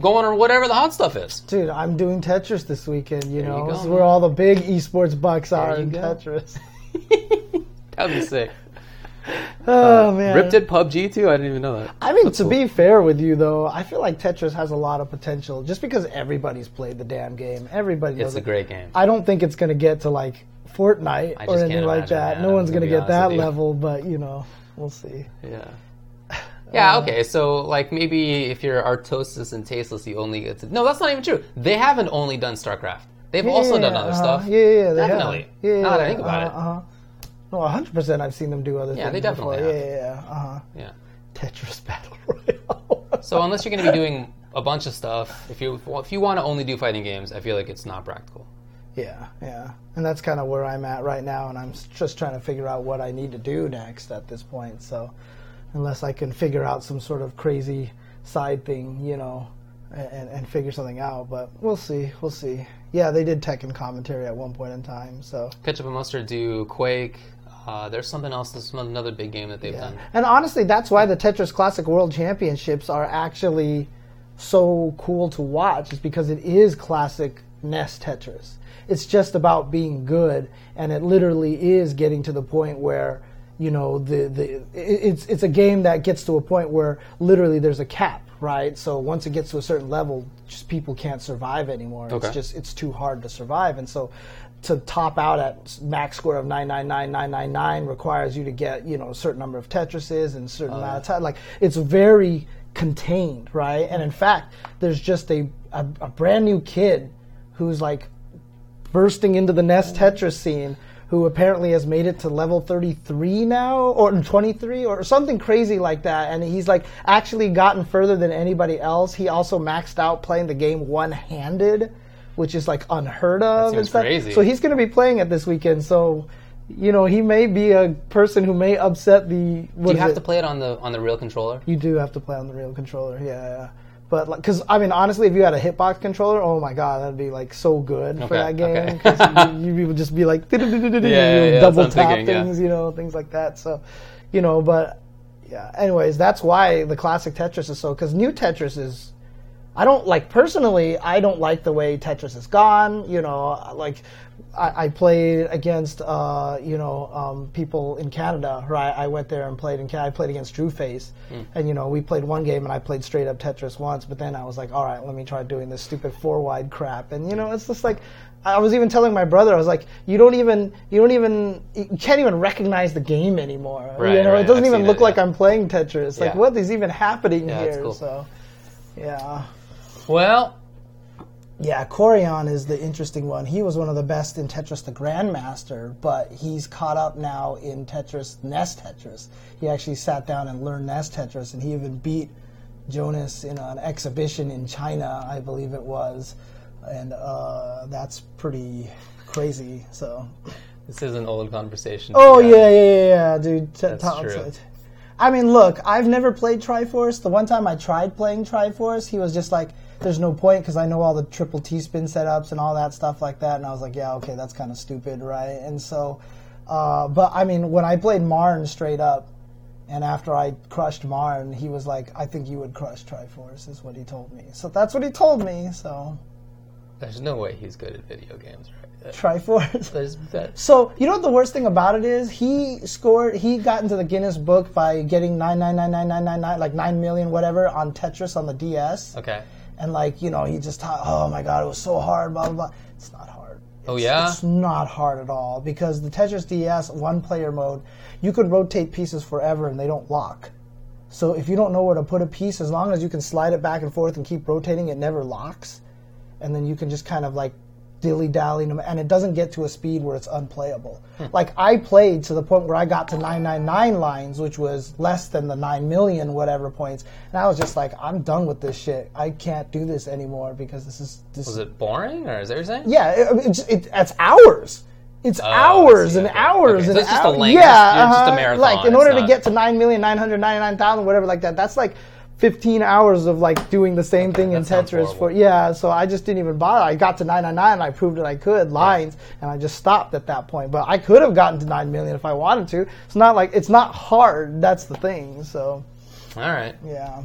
going on whatever the hot stuff is. Dude, I'm doing Tetris this weekend, you know. This is where all the big esports bucks are in Tetris. That would be sick. Oh, man. Ripped at PUBG, too? I didn't even know that. I mean, that's be fair with you, though, I feel like Tetris has a lot of potential just because everybody's played the damn game. Everybody knows it. It's a great game. I don't think it's going to get to, like, Fortnite or anything like that. No one's going to get that level, but, you know, we'll see. Yeah. Yeah, okay, so, like, maybe if you're Artosis and Tasteless, you only get to... No, that's not even true. They haven't only done StarCraft. They've also done other stuff. Yeah, they definitely. Have. Yeah, now that I think about it. 100% I've seen them do other things. Yeah, they definitely have. Yeah. Tetris Battle Royale. So unless you're going to be doing a bunch of stuff. If you want to only do fighting games, I feel like it's not practical. Yeah. And that's kind of where I'm at right now, and I'm just trying to figure out what I need to do next at this point. So unless I can figure out some sort of crazy side thing, you know, and figure something out, but we'll see. Yeah, they did Tekken commentary at one point in time, so... Ketchup and Mustard do Quake. There's something else. There's another big game that they've done. And honestly, that's why the Tetris Classic World Championships are actually so cool to watch, is because it is classic NES Tetris. It's just about being good, and it literally is getting to the point where, you know, it's a game that gets to a point where literally there's a cap, right? So once it gets to a certain level, just people can't survive anymore. Okay. It's too hard to survive, and so to top out at max score of 999,999 requires you to get, you know, a certain number of Tetrises and a certain amount of time. Like, it's very contained, right? And in fact, there's just a brand new kid who's like bursting into the NES Tetris scene, who apparently has made it to level 33 now, or 23, or something crazy like that. And he's like actually gotten further than anybody else. He also maxed out playing the game one-handed, which is like unheard of. That seems crazy. So he's going to be playing it this weekend. So, you know, he may be a person who may upset the... Do you have to play it on the real controller? You do have to play on the real controller, yeah. But, because, like, I mean, honestly, if you had a hitbox controller, oh my god, that'd be like so good for that game. Because you would just be like, double tap things, you know, things like that. So, you know, but yeah. Anyways, that's why the classic Tetris is so. Because new Tetris is, I don't like the way Tetris is gone. You know, like I played against, people in Canada, right? I went there and played I played against Drew Face, and, you know, we played one game, and I played straight up Tetris once, but then I was like, all right, let me try doing this stupid 4-wide crap, and, you know, it's just like, I was even telling my brother, I was like, you can't even recognize the game anymore, right, you know, right. It doesn't even look like I'm playing Tetris, like, what is even happening here, cool. So, yeah. Well... Yeah, Corian is the interesting one. He was one of the best in Tetris the Grandmaster, but he's caught up now in Tetris, NES Tetris. He actually sat down and learned NES Tetris, and he even beat Jonas in an exhibition in China, I believe it was. And that's pretty crazy, so... This is an old conversation. Oh, yeah, dude. That's true. I mean, look, I've never played Triforce. The one time I tried playing Triforce, he was just like... There's no point because I know all the triple T-spin setups and all that stuff like that. And I was like, yeah, okay, that's kind of stupid, right? And so, but I mean, when I played Marn straight up, and after I crushed Marn, he was like, I think you would crush Triforce, is what he told me. So that's what he told me, so... There's no way he's good at video games, right? Triforce. So, you know what the worst thing about it is? He got into the Guinness Book by getting 9999999, like 9 million whatever, on Tetris on the DS. Okay. And, like, you know, he just thought, oh, my God, it was so hard, blah, blah, blah. It's not hard. It's not hard at all. Because the Tetris DS one-player mode, you can rotate pieces forever and they don't lock. So if you don't know where to put a piece, as long as you can slide it back and forth and keep rotating, it never locks. And then you can just kind of, like, dilly-dally. And it doesn't get to a speed where it's unplayable. Like, I played to the point where I got to 999 lines, which was less than the 9 million whatever points. And I was just like, I'm done with this shit. I can't do this anymore because this is... Was it boring, or is that what you're saying? Yeah, it's hours. It's hours and hours and hours. It's just a length. Yeah, it's just a marathon. Like, in order to get to 9,999,000, whatever like that, that's like... 15 hours of like doing the same thing in Tetris so I just didn't even bother. I got to 999 and I proved that I could lines and I just stopped at that point. But I could have gotten to 9 million if I wanted to. It's not like it's not hard, that's the thing. So all right. Yeah.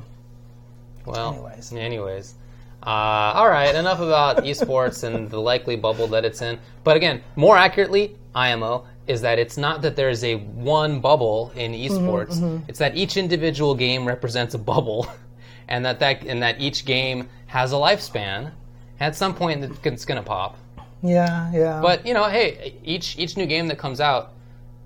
Well, anyways. All right, enough about esports and the likely bubble that it's in. But again, more accurately, IMO is that it's not that there's a one bubble in esports. It's that each individual game represents a bubble, and that each game has a lifespan. At some point, it's going to pop. Yeah. But, you know, hey, each new game that comes out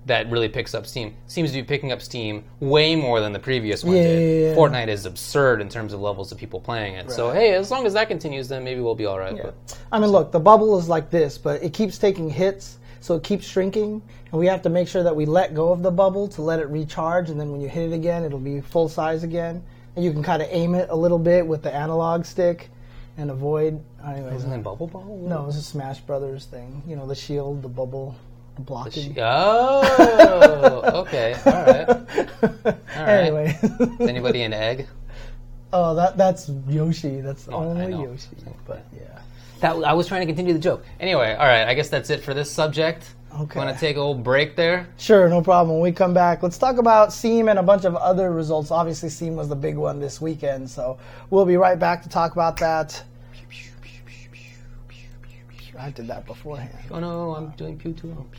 that really picks up steam seems to be picking up steam way more than the previous one did. Yeah. Fortnite is absurd in terms of levels of people playing it. Right. So, hey, as long as that continues, then maybe we'll be all right. Yeah. But, I mean, look, the bubble is like this, but it keeps taking hits. So it keeps shrinking, and we have to make sure that we let go of the bubble to let it recharge, and then when you hit it again, it'll be full size again. And you can kind of aim it a little bit with the analog stick and avoid... Wasn't it Bubble Ball? No, it was a Smash Brothers thing. You know, the shield, the bubble... Blocking. Oh, okay. All right. Anyway. Is anybody an egg? Oh, that's Yoshi. That's only Yoshi. But yeah. I was trying to continue the joke. Anyway, all right. I guess that's it for this subject. Okay. Want to take a little break there? Sure, no problem. When we come back, let's talk about SEAM and a bunch of other results. Obviously, SEAM was the big one this weekend, so we'll be right back to talk about that. I did that beforehand. Oh no, I'm doing pew too long.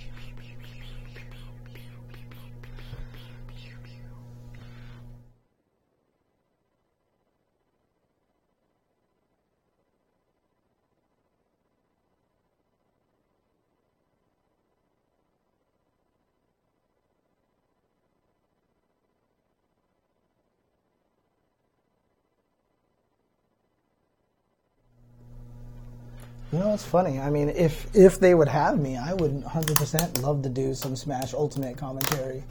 You know, it's funny. I mean, if they would have me, I would 100% love to do some Smash Ultimate commentary.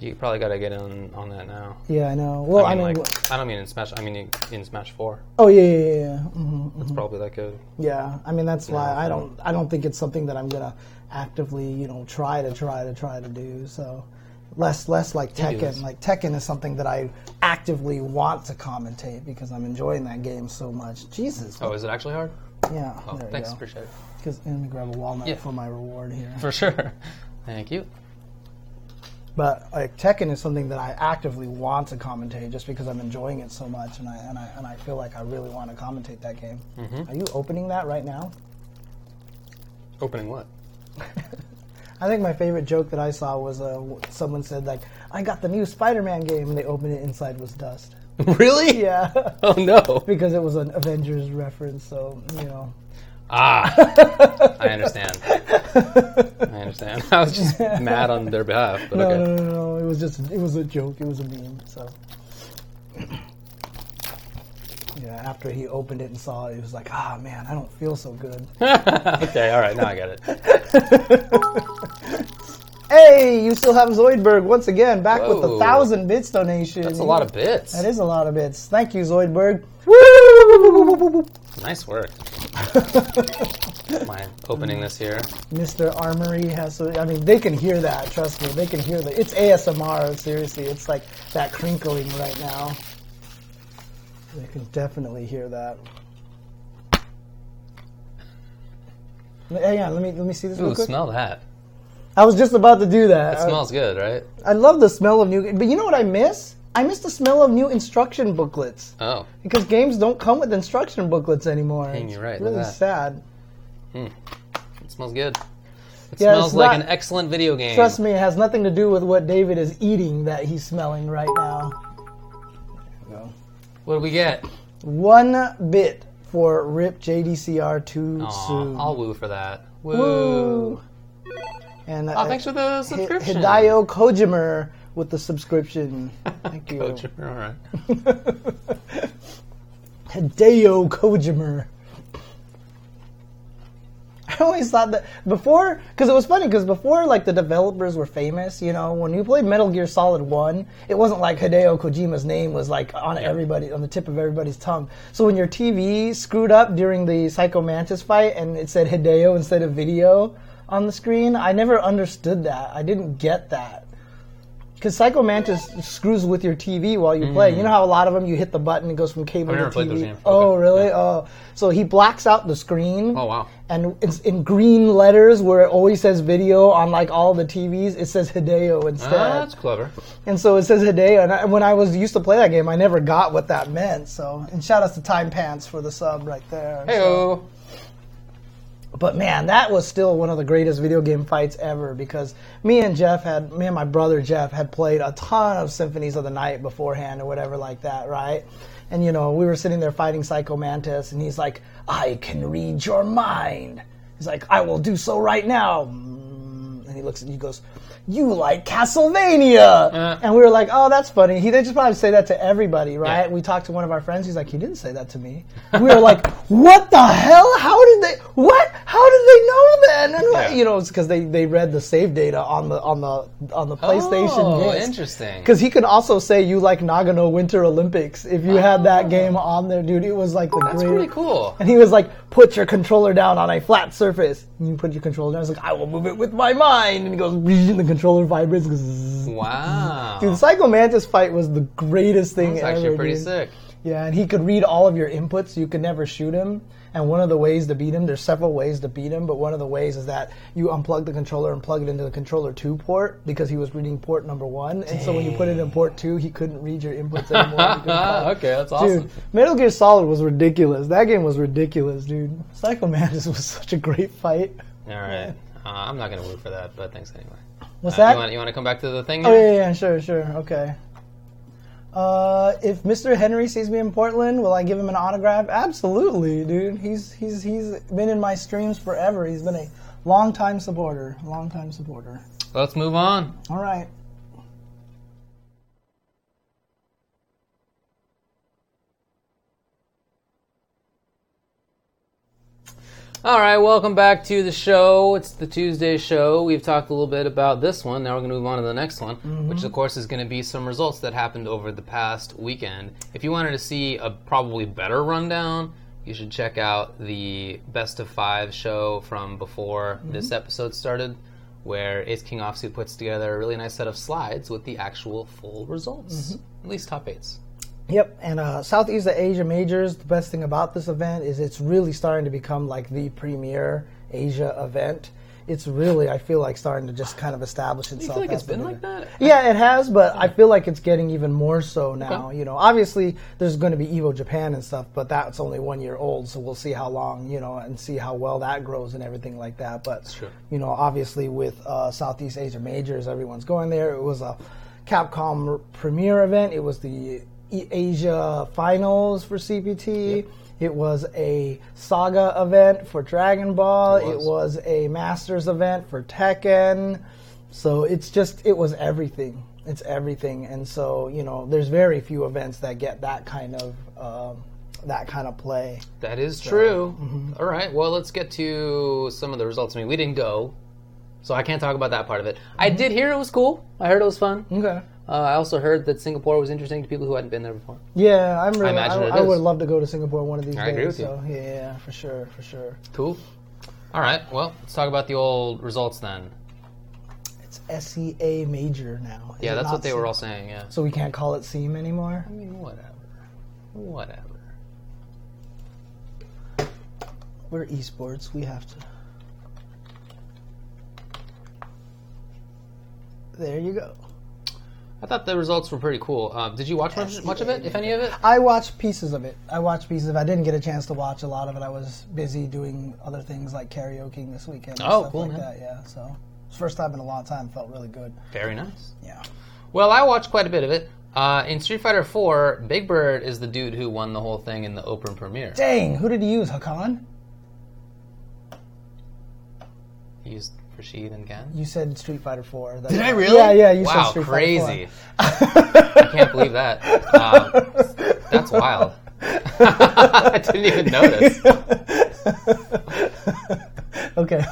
You probably got to get on that now. Yeah, I know. Well, I mean I don't mean in Smash. I mean in Smash 4. Oh yeah. Mm-hmm, that's probably like a. Yeah, I mean that's why I don't think it's something that I'm gonna actively try to do. So less like Tekken. Like Tekken is something that I actively want to commentate because I'm enjoying that game so much. Jesus. Oh, is it actually hard? Yeah. Oh, thanks, appreciate it. Let me grab a walnut for my reward here. For sure. Thank you. But like Tekken is something that I actively want to commentate just because I'm enjoying it so much, and I feel like I really want to commentate that game. Mm-hmm. Are you opening that right now? Opening what? I think my favorite joke that I saw was someone said like, "I got the new Spider-Man game," and they opened it. Inside was dust. Really? Yeah. Oh, no. Because it was an Avengers reference, so, you know. Ah. I understand. I was just mad on their behalf. But no. It was a joke. It was a meme, so. Yeah, after he opened it and saw it, he was like, man, I don't feel so good. Okay, all right, now I got it. Hey, you still have Zoidberg once again, back with 1,000 bits donation. That's a lot of bits. That is a lot of bits. Thank you, Zoidberg. Woo! Nice work. Am I opening this here? Mr. Armory has. I mean, they can hear that. Trust me, they can hear that. It's ASMR. Seriously, it's like that crinkling right now. They can definitely hear that. Hang on, let me see this real quick. Smell that. I was just about to do that. It smells good, right? I love the smell of new... But you know what I miss? I miss the smell of new instruction booklets. Oh. Because games don't come with instruction booklets anymore. Dang, you're right. It's really sad. It smells good. It smells like an excellent video game. Trust me, it has nothing to do with what David is eating that he's smelling right now. There we go. What do we get? 1 bit for RIP JDCR too soon. I'll woo for that. Woo! And thanks for the subscription. Hideo Kojimer with the subscription. Thank you. Kojimer, all right. Hideo Kojimer. I always thought that before, because it was funny, because before, like, the developers were famous, you know, when you played Metal Gear Solid 1, it wasn't like Hideo Kojima's name was, like, on the tip of everybody's tongue. So when your TV screwed up during the Psycho Mantis fight and it said Hideo instead of video on the screen, I never understood that. I didn't get that. Because Psycho Mantis screws with your TV while you play. You know how a lot of them, you hit the button, it goes from cable to TV. Oh, really? Yeah. Oh, so he blacks out the screen. Oh, wow. And it's in green letters where it always says video on, like, all the TVs. It says Hideo instead. Ah, that's clever. And so it says Hideo. And when I was used to play that game, I never got what that meant. So, and shout out to Time Pants for the sub right there. Hey-o. So. But man, that was still one of the greatest video game fights ever because me and my brother Jeff had played a ton of Symphonies of the Night beforehand or whatever like that, right? And you know, we were sitting there fighting Psycho Mantis and he's like, "I can read your mind." He's like, "I will do so right now." and he looks and he goes, "You like Castlevania?" And we were like, "Oh, that's funny." He they just probably say that to everybody, right? Yeah. We talked to one of our friends. He's like, "He didn't say that to me." We were like, "What the hell? How did they know that?" And yeah. You know, it's because they read the save data on the PlayStation. Oh, games. Interesting. Because he could also say, "You like Nagano Winter Olympics?" If you had that game on there, dude, it was like the greatest. That's pretty cool. And he was like, "Put your controller down on a flat surface." And you put your controller down. I was like, "I will move it with my mind." And he goes, and the controller vibrates. Wow. Dude, the Psycho Mantis fight was the greatest thing ever. That was actually pretty sick. Yeah, and he could read all of your inputs. You could never shoot him. And one of the ways to beat him, there's several ways to beat him, but one of the ways is that you unplug the controller and plug it into the controller 2 port because he was reading port number 1. And so when you put it in port 2, he couldn't read your inputs anymore. Okay, that's awesome. Dude, Metal Gear Solid was ridiculous. That game was ridiculous, dude. Psycho Mantis was such a great fight. All right. I'm not going to root for that, but thanks anyway. What's that? You want to come back to the thing? Oh, yeah, sure. Okay. If Mr. Henry sees me in Portland, will I give him an autograph? Absolutely, dude. He's been in my streams forever. He's been a longtime supporter. Let's move on. All right. All right, welcome back to the show. It's the Tuesday show. We've talked a little bit about this one. Now we're going to move on to the next one, which, of course, is going to be some results that happened over the past weekend. If you wanted to see a probably better rundown, you should check out the Best of 5 show from before this episode started, where Ace King Offsuit puts together a really nice set of slides with the actual full results, at least top 8s. Yep, and Southeast Asia Majors, the best thing about this event is it's really starting to become like the premier Asia event. It's really, I feel like, starting to just kind of establish itself. You feel like it's been like that? Yeah, it has, but I feel like it's getting even more so now. Okay. You know, obviously, there's going to be EVO Japan and stuff, but that's only 1 year old, so we'll see how long, you know, and see how well that grows and everything like that. But, you know, obviously with Southeast Asia Majors, everyone's going there. It was a Capcom premiere event. It was the Asia finals for CPT. Yep. It was a Saga event for Dragon Ball. It was a Masters event for Tekken. So it was everything. It's everything. And so, you know, there's very few events that get that kind of play. That is true. All right. Well, let's get to some of the results. I mean, we didn't go, so I can't talk about that part of it. I did hear it was cool. I heard it was fun. Okay. I also heard that Singapore was interesting to people who hadn't been there before. Yeah, I would love to go to Singapore one of these days. I agree with you. So, yeah, for sure. Cool. All right, well, let's talk about the old results then. It's SEA Major now. Yeah, that's what they were all saying, yeah. So we can't call it SEAM anymore? I mean, whatever. We're esports, we have to. There you go. I thought the results were pretty cool. Did you watch much of it, if any of it? I watched pieces of it. I didn't get a chance to watch a lot of it. I was busy doing other things like karaokeing this weekend. Oh, cool, man. That, yeah. So, first time in a long time, felt really good. Very nice. Yeah. Well, I watched quite a bit of it. In Street Fighter 4, Big Bird is the dude who won the whole thing in the open premiere. Dang, who did he use? Hakan? He used Rashid and Ken? You said Street Fighter 4. Did I really? Yeah, you said Street Fighter 4. Wow, crazy. I can't believe that. That's wild. I didn't even notice. Okay.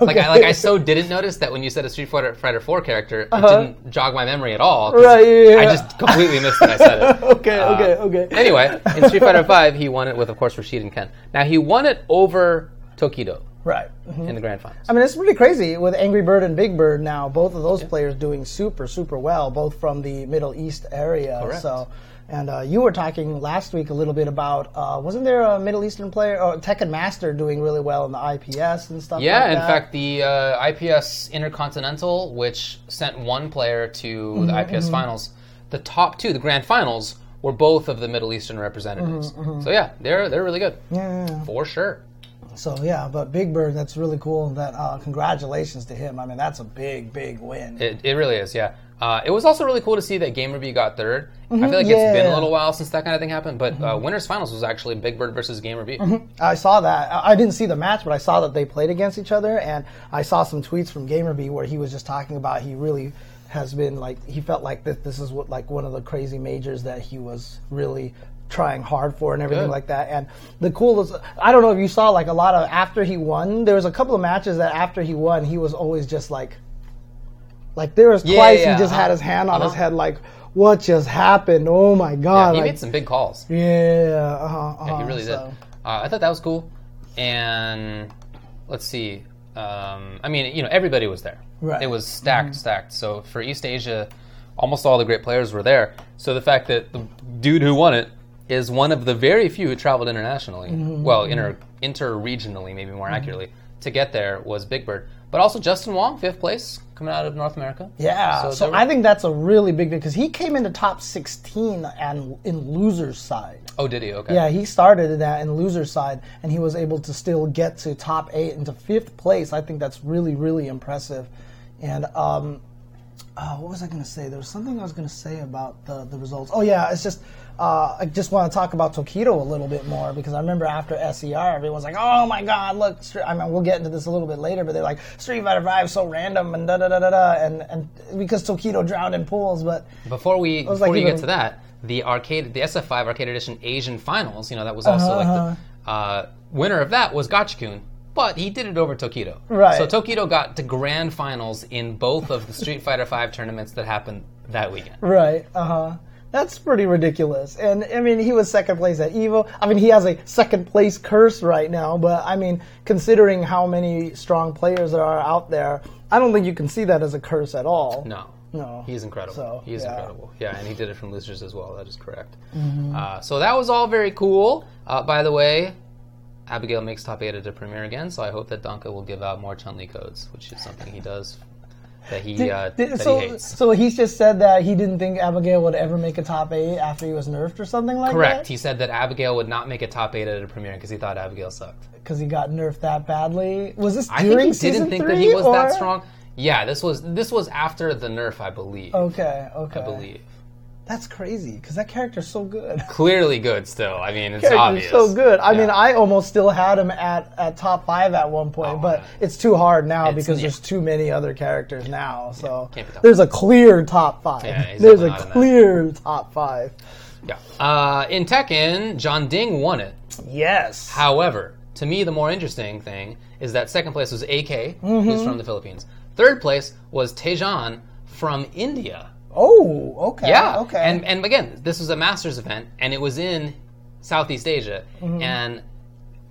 I so didn't notice that when you said a Street Fighter 4 character, it didn't jog my memory at all. Right, yeah. I just completely missed that I said it. Okay. Anyway, in Street Fighter 5, he won it with, of course, Rashid and Ken. Now, he won it over Tokido. Right. In the grand finals. I mean, it's really crazy with Angry Bird and Big Bird now, both of those players doing super, super well, both from the Middle East area. Correct. So, and you were talking last week a little bit about, wasn't there a Middle Eastern player, Tekken Master, doing really well in the IPS and stuff like that? Yeah, in fact, the IPS Intercontinental, which sent one player to the IPS finals, the top two, the grand finals, were both of the Middle Eastern representatives. So, yeah, they're really good. Yeah. For sure. So yeah, but Big Bird, that's really cool. And that congratulations to him. I mean, that's a big, big win. It really is, yeah. It was also really cool to see that Gamerby got third. Mm-hmm. I feel like it's been a little while since that kind of thing happened, but mm-hmm. Winners Finals was actually Big Bird versus Gamerby. Mm-hmm. I saw that. I didn't see the match, but I saw that they played against each other, and I saw some tweets from Gamerby where he was just talking about he really has been like, he felt like this is what, like one of the crazy majors that he was really trying hard for and everything like that. And the coolest, I don't know if you saw like a lot of, after he won, there was a couple of matches that after he won, he was always just like there was twice he just had his hand on his head like, what just happened? Oh my God. Yeah, he made some big calls. Yeah. Yeah, he really did. I thought that was cool. And let's see. I mean, you know, everybody was there. Right. It was stacked. So for East Asia, almost all the great players were there. So the fact that the dude who won it is one of the very few who traveled internationally, interregionally, maybe more accurately, to get there was Big Bird. But also Justin Wong, 5th place, coming out of North America. Yeah, so I think that's a really big deal because he came into top 16 and in loser's side. Oh, did he? Okay. Yeah, he started that in loser's side, and he was able to still get to top 8 into 5th place. I think that's really, really impressive. And what was I going to say? There was something I was going to say about the results. Oh, yeah, it's just... I just want to talk about Tokido a little bit more because I remember after SER, everyone's like, oh my God, look, I mean, we'll get into this a little bit later, but they're like, Street Fighter V so random and da-da-da-da-da, and because Tokido drowned in pools, but... Before you get to that, the SF5 Arcade Edition Asian Finals, you know, that was also the winner of that was Gotchkun. But he did it over Tokido. Right. So Tokido got to grand finals in both of the Street Fighter V tournaments that happened that weekend. Right, That's pretty ridiculous. And, I mean, he was second place at EVO. I mean, he has a second place curse right now, but, I mean, considering how many strong players there are out there, I don't think you can see that as a curse at all. No. He's incredible. He's incredible. Yeah, and he did it from losers as well. That is correct. Mm-hmm. So that was all very cool. By the way, Abigail makes top 8 at the premiere again, so I hope that Danka will give out more Chun-Li codes, which is something he does that he hates. So he just said that he didn't think Abigail would ever make a top 8 after he was nerfed or something like that? Correct. He said that Abigail would not make a top 8 at a premiere because he thought Abigail sucked. Because he got nerfed that badly? Was this during season 3? I think he didn't think that he was that strong. Yeah, this was after the nerf, I believe. Okay. I believe. That's crazy, because that character's so good. Clearly good still. I mean, it's obvious. So good. I mean, I almost still had him at top 5 at one point, but it's too hard now because there's too many other characters now. So there's a clear top 5. Yeah, there's a clear top 5. Yeah. In Tekken, John Ding won it. Yes. However, to me, the more interesting thing is that second place was AK, who's from the Philippines. Third place was Tejan from India. Oh, okay. Yeah, okay. And again, this was a Masters event, and it was in Southeast Asia, and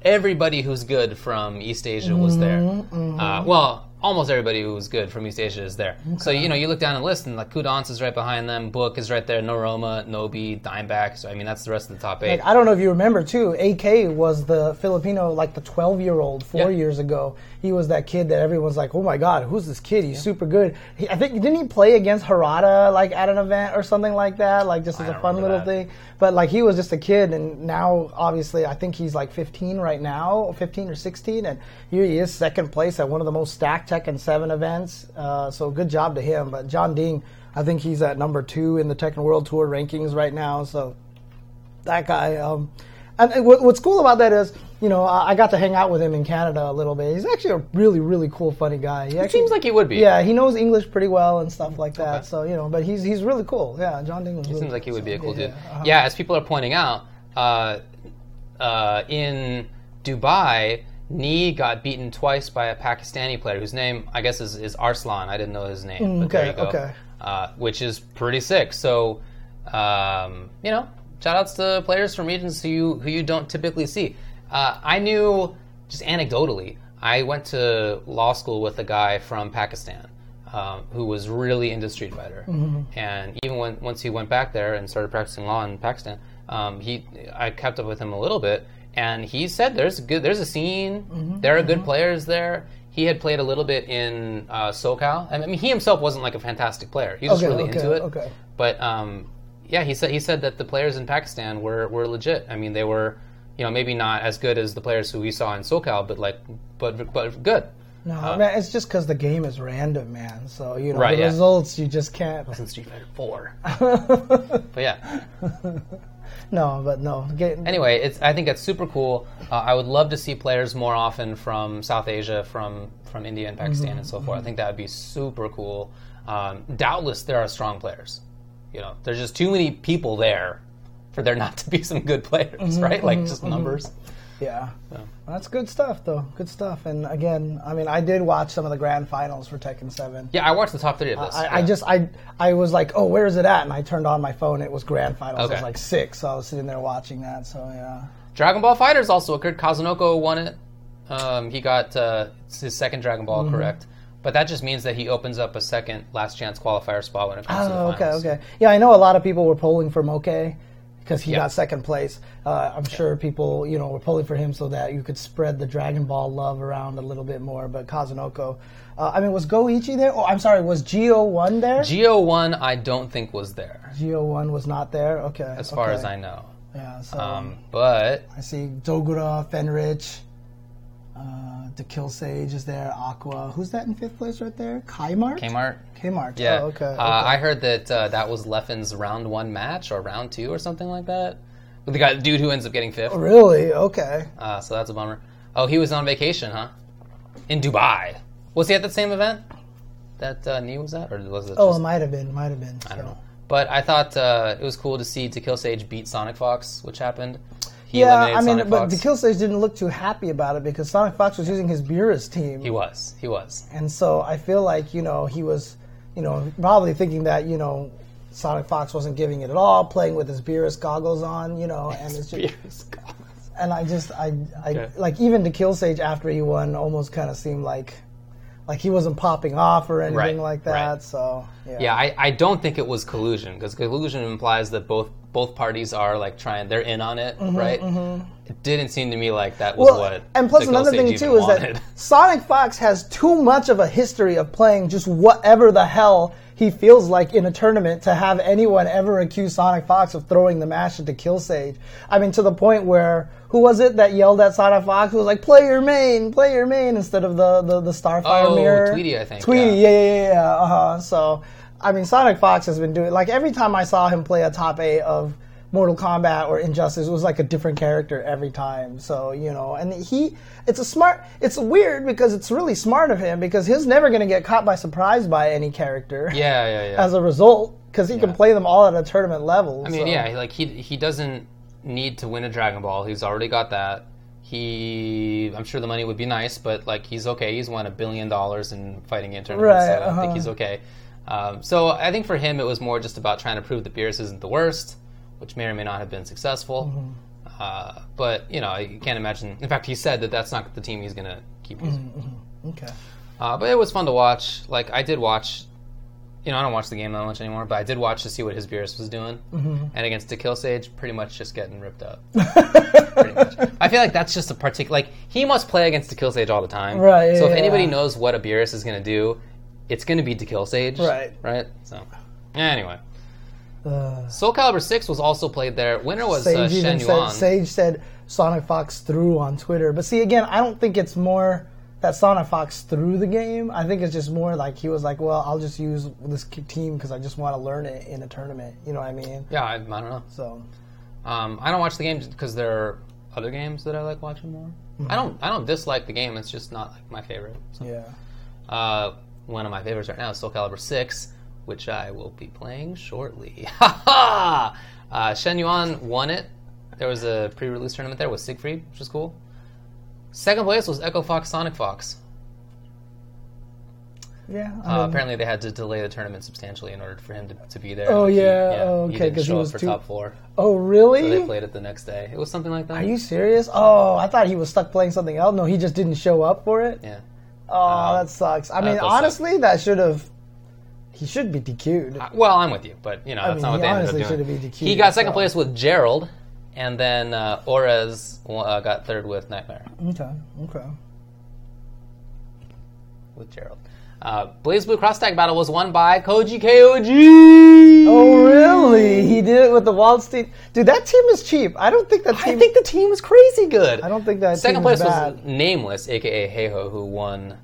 everybody who's good from East Asia was there. Well, almost everybody who was good from East Asia is there. Okay. So, you know, you look down the list, and like Kudance is right behind them, Book is right there, Noroma, Nobi, Dimebag. So, I mean, that's the rest of the top 8. Like, I don't know if you remember, too, AK was the Filipino, like the 12-year-old 4 years ago. He was that kid that everyone's like, oh my God, who's this kid? He's super good. I think, didn't he play against Harada like at an event or something like that? Like just as a fun little thing. But like he was just a kid, and now obviously I think he's like 15 right now, 15 or 16, and here he is second place at one of the most stacked Tekken 7 events. So good job to him. But John Ding, I think he's at number 2 in the Tekken World Tour rankings right now. So that guy. And what's cool about that is, you know, I got to hang out with him in Canada a little bit. He's actually a really, really cool, funny guy. It seems like he would be. Yeah, he knows English pretty well and stuff like that. Okay. So, you know, but he's really cool. Yeah, John Ding was really cool. He seems like he would be a cool dude. Yeah, as people are pointing out, in Dubai, Nee got beaten twice by a Pakistani player whose name, I guess, is Arslan. I didn't know his name, but there you go. Okay. Which is pretty sick. So, you know, shout-outs to players from regions who you don't typically see. I knew, just anecdotally, I went to law school with a guy from Pakistan who was really into Street Fighter. Mm-hmm. And even once he went back there and started practicing law in Pakistan, I kept up with him a little bit, and he said there's a scene, there are good players there. He had played a little bit in SoCal. I mean, he himself wasn't like a fantastic player. He was really into it. Okay. But, yeah, he said that the players in Pakistan were legit. I mean, they were... you know, maybe not as good as the players who we saw in SoCal, but good. No, man, it's just because the game is random, man. So, you know, right, the results, you just can't. It was in Street Fighter 4. But yeah. Anyway, I think it's super cool. I would love to see players more often from South Asia, from India and Pakistan and so forth. I think that would be super cool. Doubtless there are strong players. You know, there's just too many people there for there not to be some good players, right? Like just numbers. Yeah. So. Well, that's good stuff, though. Good stuff. And again, I mean, I did watch some of the grand finals for Tekken 7. Yeah, I watched the top 30 of this. I was like, oh, where is it at? And I turned on my phone. It was grand finals. Okay. It was like 6, so I was sitting there watching that. So yeah. Dragon Ball FighterZ also occurred. Kazunoko won it. He got his second Dragon Ball correct. But that just means that he opens up a second last chance qualifier spot when it comes to the finals. Okay. Yeah, I know a lot of people were polling for Moke because he got second place. I'm sure people, you know, were polling for him so that you could spread the Dragon Ball love around a little bit more. But Kazunoko, was Goichi there? Oh, I'm sorry, was Geo1 there? Geo1 I don't think was there. Geo1 was not there? Okay. As far as I know. Yeah, so... but... I see Dogura, Fenrich... the Kill Sage is there, Aqua. Who's that in fifth place right there? Kmart. Yeah. Oh, okay. I heard that that was Leffen's round 1 match or round 2 or something like that. With the guy, the dude who ends up getting fifth. Oh, really? Okay. So that's a bummer. Oh, he was on vacation, huh? In Dubai. Was he at that same event that Nee was at, or was it? Oh, it might have been. I don't know. But I thought it was cool to see the Kill Sage beat Sonic Fox, which happened. But the Kill Stage didn't look too happy about it because Sonic Fox was using his Beerus team. He was. And so I feel like, you know, he was, you know, probably thinking that, you know, Sonic Fox wasn't giving it at all, playing with his Beerus goggles on, you know, and it's just Beerus goggles. And I like even the Kill Stage after he won almost kind of seemed like he wasn't popping off or anything like that. Right. So I don't think it was collusion because collusion implies that both parties are like they're in on it, right? It didn't seem to me like that was what. And plus another thing too is that Sonic Fox has too much of a history of playing just whatever the hell he feels like in a tournament to have anyone ever accuse Sonic Fox of throwing the match into Kill Sage. I mean, to the point where who was it that yelled at Sonic Fox? Who was like, play your main," instead of the Starfire mirror. Oh, Tweety, I think. Tweety, yeah. So. I mean, Sonic Fox has been doing... Like, every time I saw him play a top 8 of Mortal Kombat or Injustice, it was like a different character every time. So, you know, and he... It's weird because it's really smart of him because he's never going to get caught by surprise by any character. Yeah. As a result, because he can play them all at a tournament level. I mean, he doesn't need to win a Dragon Ball. He's already got that. I'm sure the money would be nice, but, like, he's okay. He's won $1 billion in fighting game tournaments. Right, so I think he's okay. So I think for him it was more just about trying to prove that Beerus isn't the worst, which may or may not have been successful. But, you know, you can't imagine... In fact, he said that that's not the team he's going to keep using. Okay. But it was fun to watch. Like, I did watch... You know, I don't watch the game that much anymore, but I did watch to see what his Beerus was doing. And against the Kill Sage, pretty much just getting ripped up. Pretty much. I feel like that's just a particular... Like, he must play against the Kill Sage all the time. Right. So if anybody knows what a Beerus is going to do... It's going to be to Kill Sage. Right? So, anyway. Soul Calibur 6 was also played there. Winner was Shen Yuan. Sage said Sonic Fox threw on Twitter. But see, again, I don't think it's more that Sonic Fox threw the game. I think it's just more like he was like, well, I'll just use this team because I just want to learn it in a tournament. You know what I mean? Yeah, I don't know. So, I don't watch the games because there are other games that I like watching more. I don't dislike the game. It's just not like my favorite. So. Yeah. One of my favorites right now is Soul Calibur 6, which I will be playing shortly. Shen Yuan won it. There was a pre-release tournament there with Siegfried, which was cool. Second place was Echo Fox Sonic Fox. Yeah. Apparently they had to delay the tournament substantially in order for him to be there. Oh, okay. Because he was for top 4. Oh, really? So they played it the next day. It was something like that. Are you serious? Oh, I thought he was stuck playing something else. No, he just didn't show up for it? Yeah. Oh, that sucks. I mean, honestly, that should have... He should be DQ'd. Well, I'm with you, but, you know, that's not what they ended up doing. He honestly should have been DQ'd. He got second place with Gerald, and then Orez got third with Nightmare. Okay. With Gerald. Blaze Blue Cross Tag Battle was won by Koji KOG. Oh, really? He did it with the Waldstein. Dude, that team is cheap. I don't think that team... I think the team is crazy good. I don't think that second team is bad. Second place was Nameless, a.k.a. Heiho, who won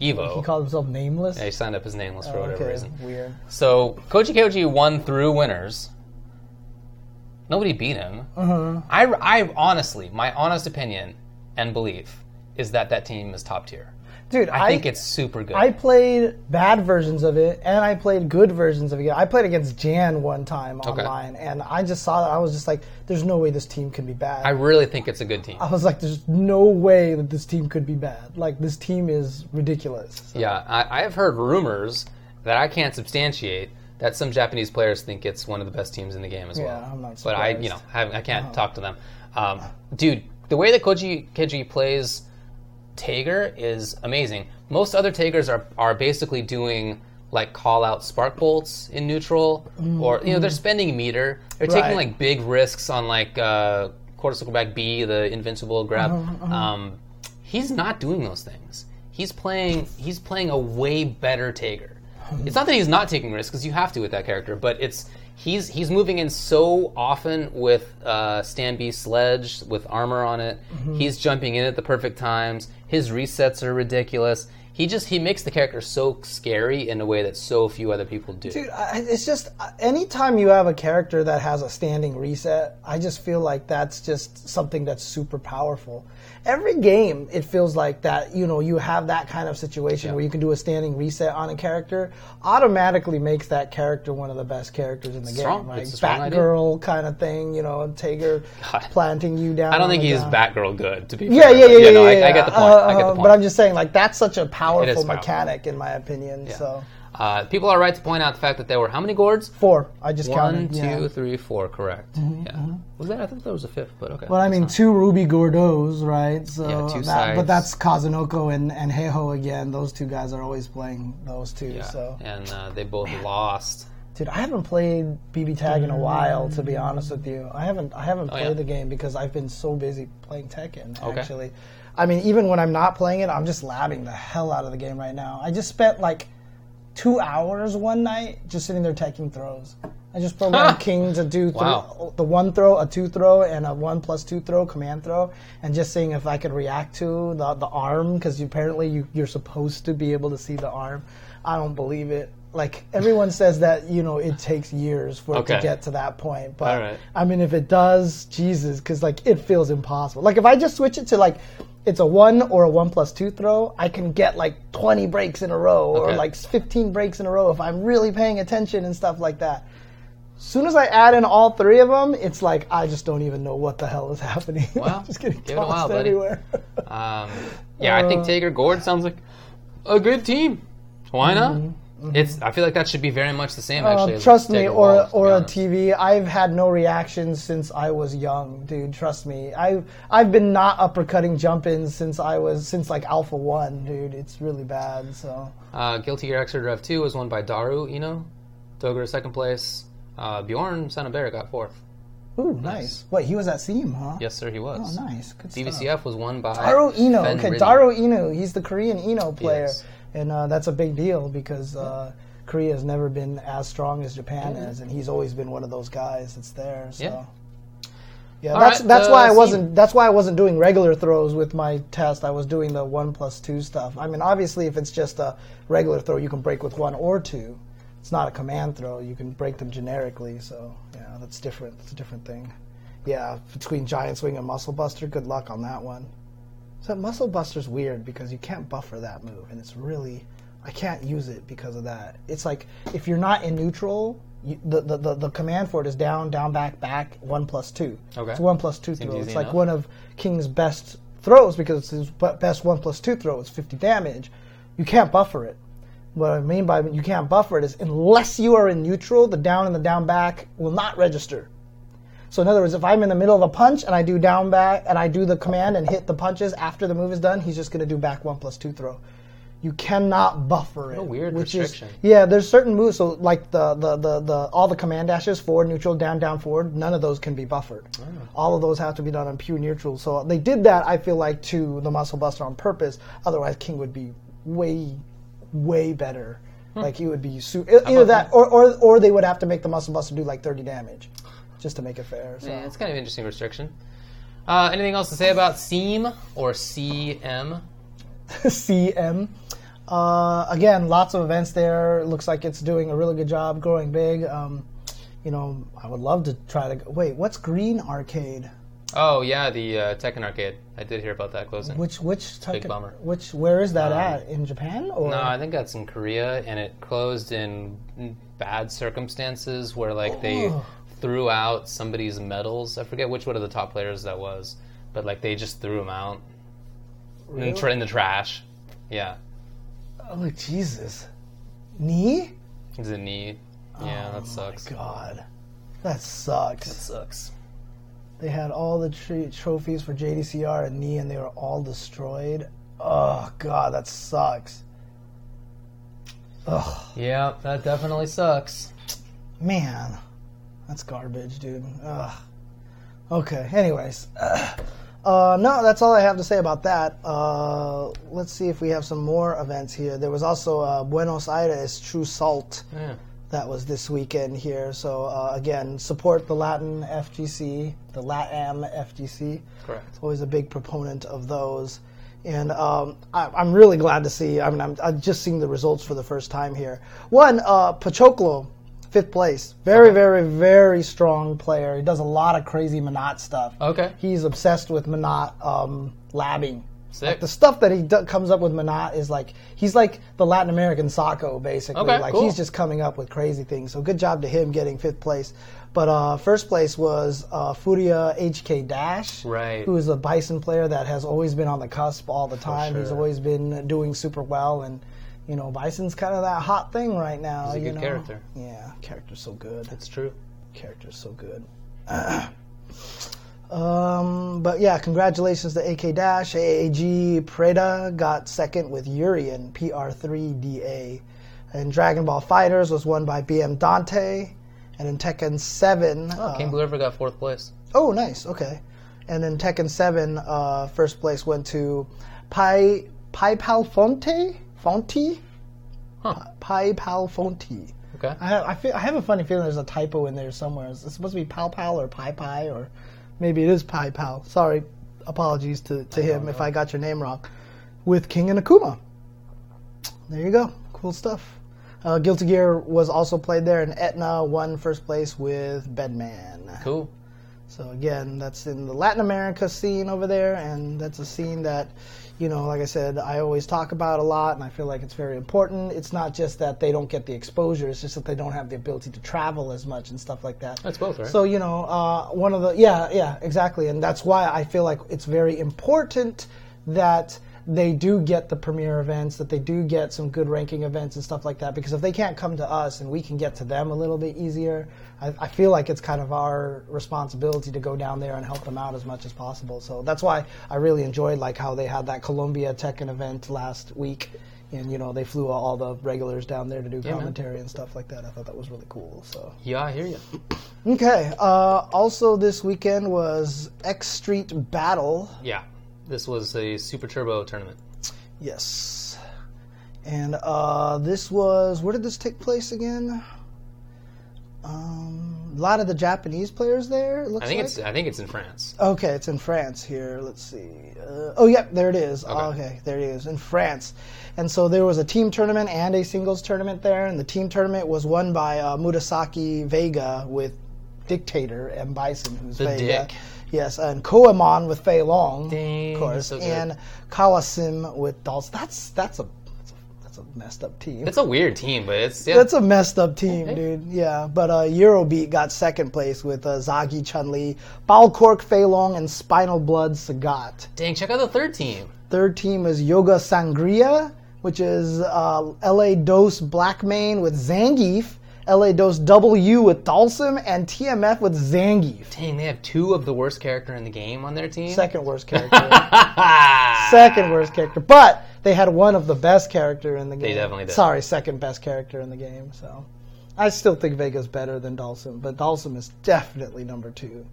Evo. He called himself Nameless? Yeah, he signed up as Nameless for whatever reason. Weird. So, Koji KOG won through winners. Nobody beat him. Uh-huh. I honestly, my honest opinion and belief is that that team is top tier. Dude, I think it's super good. I played bad versions of it, and I played good versions of it. I played against Jan one time online, and I just saw that. I was just like, there's no way this team could be bad. I really think it's a good team. I was like, there's no way that this team could be bad. Like, this team is ridiculous. So. Yeah, I have heard rumors that I can't substantiate that some Japanese players think it's one of the best teams in the game as well. Yeah, I'm not surprised. But I can't talk to them. Dude, the way that Koji Keiji plays Tager is amazing. Most other Tagers are basically doing like call out spark bolts in neutral, or they're spending meter. They're taking like big risks on like quarter circle back B, the invincible grab. He's not doing those things. He's playing a way better Tager. It's not that he's not taking risks, because you have to with that character, but it's he's moving in so often with Stan B Sledge with armor on it. He's jumping in at the perfect times. His resets are ridiculous. He makes the character so scary in a way that so few other people do. Dude, it's just anytime you have a character that has a standing reset, I just feel like that's just something that's super powerful. Every game, it feels like that, you have that kind of situation where you can do a standing reset on a character, automatically makes that character one of the best characters in the game. Like Batgirl kind of thing, Tager planting you down. I don't think he's Batgirl good, to be fair. I get the point. But I'm just saying, like, that's such a powerful mechanic, in my opinion. Yeah. So people are right to point out the fact that there were how many gourds? Four. I just counted. 1, 2, 3, 4. Correct. Was that? I thought there was a fifth, but okay. Well, I mean, 2 Ruby Gordos, right? So yeah, 2 sides. But that's Kazunoko and Heiho again. Those two guys are always playing those two. Yeah. So and they both lost. Dude, I haven't played BB Tag in a while, to be honest with you. I haven't played the game because I've been so busy playing Tekken. Actually, I mean, even when I'm not playing it, I'm just labbing the hell out of the game right now. I just spent like 2 hours one night just sitting there taking throws. I just programmed King to do the one throw, a two throw, and a 1+2 throw, command throw, and just seeing if I could react to the arm, because apparently you're supposed to be able to see the arm. I don't believe it. Like, everyone says that, it takes years for it to get to that point. But, I mean, if it does, Jesus, because, like, it feels impossible. Like, if I just switch it to, like, it's a 1 or a 1+2 throw, I can get, like, 20 breaks in a row or, like, 15 breaks in a row if I'm really paying attention and stuff like that. As soon as I add in all 3 of them, it's like, I just don't even know what the hell is happening. Well, I'm just getting tossed everywhere. I think Tager Gord sounds like a good team. Why not? It's. I feel like that should be very much the same, actually. Trust me, or a TV. I've had no reactions since I was young, dude. Trust me. I've been not uppercutting jump-ins since Alpha 1, dude. It's really bad. So. Guilty Gear Xrd Rev 2 was won by Daru Ino. Dogura second place. Bjorn Sanabera got fourth. Ooh, nice. Wait, he was at Steam, huh? Yes, sir, he was. Oh, nice. Good stuff. DVCF was won by Daru Ino. Daru Ino. He's the Korean Ino player. Yes. And that's a big deal because Korea has never been as strong as Japan is, and he's always been one of those guys that's there. So. Yeah, that's why I wasn't doing regular throws with my test. I was doing the 1+2 stuff. I mean, obviously, if it's just a regular throw, you can break with 1 or 2. It's not a command throw. You can break them generically. So yeah, that's different. It's a different thing. Yeah, between Giant Swing and Muscle Buster, good luck on that one. So Muscle Buster's weird because you can't buffer that move, and it's really, I can't use it because of that. It's like, if you're not in neutral, the command for it is down, down, back, back, 1+2. Okay. It's 1+2 throw. It's like one of King's best throws because it's his best 1+2 throw. It's 50 damage. You can't buffer it. What I mean by you can't buffer it is unless you are in neutral, the down and the down back will not register. So in other words, if I'm in the middle of a punch and I do down back and I do the command and hit the punches after the move is done, he's just going to do back 1+2 throw. You cannot buffer it. What a weird restriction. There's certain moves. So like the all the command dashes, forward, neutral, down, down, forward, none of those can be buffered. Oh. All of those have to be done on pure neutral. So they did that, I feel like, to the Muscle Buster on purpose. Otherwise, King would be way way better. Like he would be either that or they would have to make the Muscle Buster do like 30 damage just to make it fair. So. Yeah, it's kind of an interesting restriction. Anything else to say about SEAM or CM? CM. Again, lots of events there. Looks like it's doing a really good job growing big. You know, I would love to try to go. Wait, what's Green Arcade? Oh yeah, the Tekken Arcade. I did hear about that closing. Which Tekken? Big bummer. Where is that at? In Japan or? No, I think that's in Korea, and it closed in bad circumstances where they threw out somebody's medals. I forget which one of the top players that was, but they just threw them out really? in the trash. Yeah. Oh Jesus! Knee? It's a knee. Yeah, that sucks. Oh my God, that sucks. That sucks. They had all the trophies for JDCR and Knee, and they were all destroyed. Oh, God, that sucks. Ugh. Yeah, that definitely sucks. Man, that's garbage, dude. Ugh. Okay, anyways. No, that's all I have to say about that. Let's see if we have some more events here. There was also Buenos Aires True Salt. Yeah. That was this weekend here. So, again, support the Latin FGC, the LATAM FGC. Correct. It's always a big proponent of those. And I'm really glad to see, I've just seen the results for the first time here. One, Pachoclo, 5th place. Very, very, very strong player. He does a lot of crazy Manat stuff. Okay. He's obsessed with Manat labbing. Sick. The stuff that he comes up with Manat is he's the Latin American Sacco, basically. Okay, cool. He's just coming up with crazy things. So good job to him getting 5th place. But first place was Furia HK Dash, right, who is a Bison player that has always been on the cusp all the time. Sure. He's always been doing super well, and you know Bison's kind of that hot thing right now. He's a good character. Yeah, character's so good. That's true. Character's so good. But yeah, congratulations to AK Dash. AAG Preda got second with Urian, PR3DA. And Dragon Ball Fighters was won by BM Dante. And in Tekken 7... King Blue River got 4th place. Oh, nice. Okay. And in Tekken 7, 1st place went to Paipalfonte? Fonte? Huh. Paipalfonte. Okay. I have a funny feeling there's a typo in there somewhere. It's supposed to be Palpal or Pai or... Maybe it is Pai Pal. Sorry. Apologies to him if I got your name wrong. With King and Akuma. There you go. Cool stuff. Guilty Gear was also played there, and Etna won 1st place with Bedman. Cool. So, again, that's in the Latin America scene over there, and that's a scene that, you know, like I said, I always talk about a lot, and I feel like it's very important. It's not just that they don't get the exposure, it's just that they don't have the ability to travel as much and stuff like that. That's both, right? So, you know, yeah, exactly, and that's why I feel like it's very important that they do get the premier events, that they do get some good ranking events and stuff like that, because if they can't come to us and we can get to them a little bit easier, I feel like it's kind of our responsibility to go down there and help them out as much as possible. So that's why I really enjoyed how they had that Colombia Tekken event last week, and you know they flew all the regulars down there to do commentary and stuff like that. I thought that was really cool. So yeah, I hear you. Okay. Also this weekend was X Street Battle. Yeah. This was a Super Turbo tournament. Yes. And this was... Where did this take place again? A lot of the Japanese players there, it looks like. I think it's in France. Okay, it's in France here. Let's see. There it is. Okay. There it is. In France. And so there was a team tournament and a singles tournament there. And the team tournament was won by Murasaki Vega with Dictator and Bison, who's the Vega. Dick. Yes, and Koemon with Fei Long, of course, so and Kawasim with Dulce. That's a messed up team. It's a weird team, but it's... Yeah. That's a messed up team, dude. Yeah, but Eurobeat got 2nd place with Zagi, Chun-Li, Balcork, Fei Long, and Spinal Blood, Sagat. Dang, check out the 3rd team. 3rd team is Yoga Sangria, which is LA Dos Blackmane with Zangief, LA Dos W with Dalsim, and TMF with Zangief. Dang, they have 2 of the worst character in the game on their team? 2nd worst character. 2nd worst character. But they had 1 of the best character in the game. They definitely did. Sorry, 2nd best character in the game. So I still think Vega's better than Dalsim, but Dalsim is definitely number 2.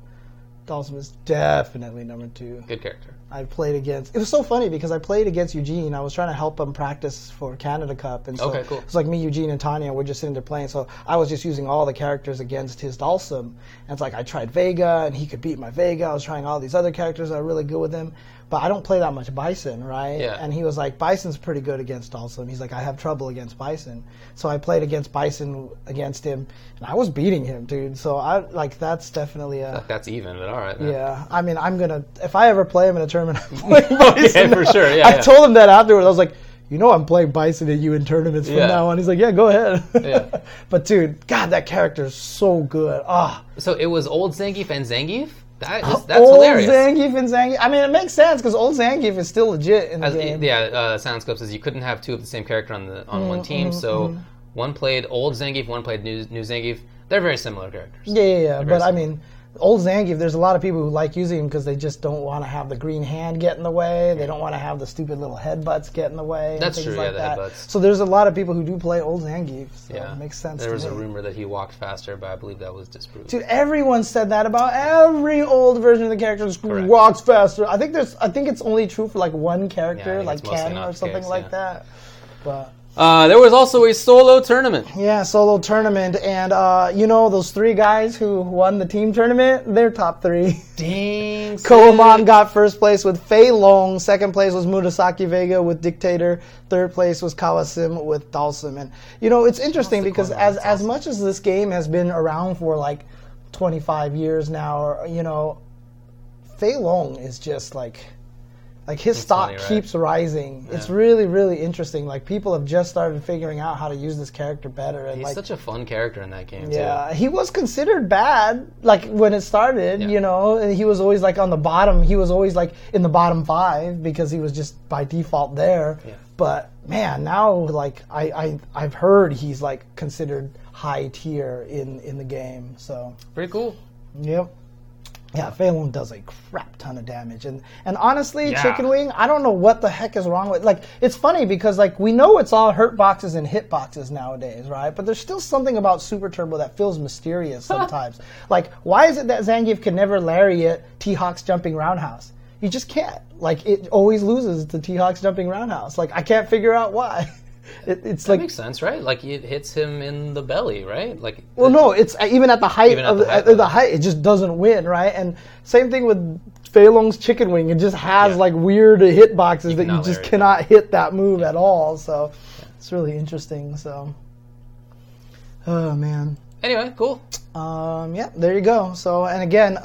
Dhalsim is definitely number two. Good character. It was so funny because I played against Eugene. I was trying to help him practice for Canada Cup. And so okay, cool. It's like me, Eugene, and Tanya, we're just sitting there playing. So I was just using all the characters against his Dhalsim. And it's like I tried Vega, and he could beat my Vega. I was trying all these other characters that are really good with him. But I don't play that much Bison, right? Yeah. And he was like, Bison's pretty good against Dhalsim. He's like, I have trouble against Bison. So I played against Bison against him, and I was beating him, dude. So I like that's definitely a... That's even, but all right, man. Yeah. I mean, I'm going to... If I ever play him in a tournament, I'm playing Bison. Yeah, for sure. Yeah, I told him that afterwards. I was like, you know I'm playing Bison at you in tournaments from now on. He's like, yeah, go ahead. Yeah. But, dude, God, that character is so good. Ah. So it was old Zangief and Zangief? That's old hilarious. Zangief and Zangief. I mean, it makes sense because old Zangief is still legit in the game. Yeah, Soundscope says you couldn't have two of the same character on one team. So one played old Zangief, one played new Zangief. They're very similar characters. Yeah. But similar. I mean, old Zangief. There's a lot of people who like using him because they just don't want to have the green hand get in the way. They don't want to have the stupid little headbutts get in the way. That's true. Like the headbutts. So there's a lot of people who do play old Zangief. So it makes sense. There was a rumor that he walked faster, but I believe that was disproved. Dude, everyone said that about every old version of the character. Who walks faster. I think it's only true for like one character, like Ken or something like that. But. There was also a solo tournament. Yeah, solo tournament. And, those three guys who won the team tournament, they're top three. Dang. Koemon got first place with Fei Long. Second place was Murasaki Vega with Dictator. Third place was Kawasim with Dhalsim. And, it's interesting because as much as this game has been around for, 25 years now, Fei Long is just, his stock keeps rising. Yeah. It's really, really interesting. People have just started figuring out how to use this character better. And he's such a fun character in that game, too. Yeah, he was considered bad, when it started, and he was always, on the bottom. He was always, in the bottom five because he was just by default there. Yeah. But, man, now, I've heard he's, considered high tier in the game, so. Pretty cool. Yep. Yeah, Fei Long does a crap ton of damage. And honestly, Chicken Wing, I don't know what the heck is wrong with it. It's funny because, we know it's all hurt boxes and hit boxes nowadays, right? But there's still something about Super Turbo that feels mysterious sometimes. Why is it that Zangief can never lariat T-Hawk's jumping roundhouse? You just can't. It always loses to T-Hawk's jumping roundhouse. I can't figure out why. It's that makes sense, right? It hits him in the belly, right? Well, no, it's even at the height of the height, it just doesn't win, right? And same thing with Fei Long's chicken wing; it just has weird hit boxes that you just cannot hit that move at all. So it's really interesting. So, oh man. Anyway, cool. There you go. So, and again,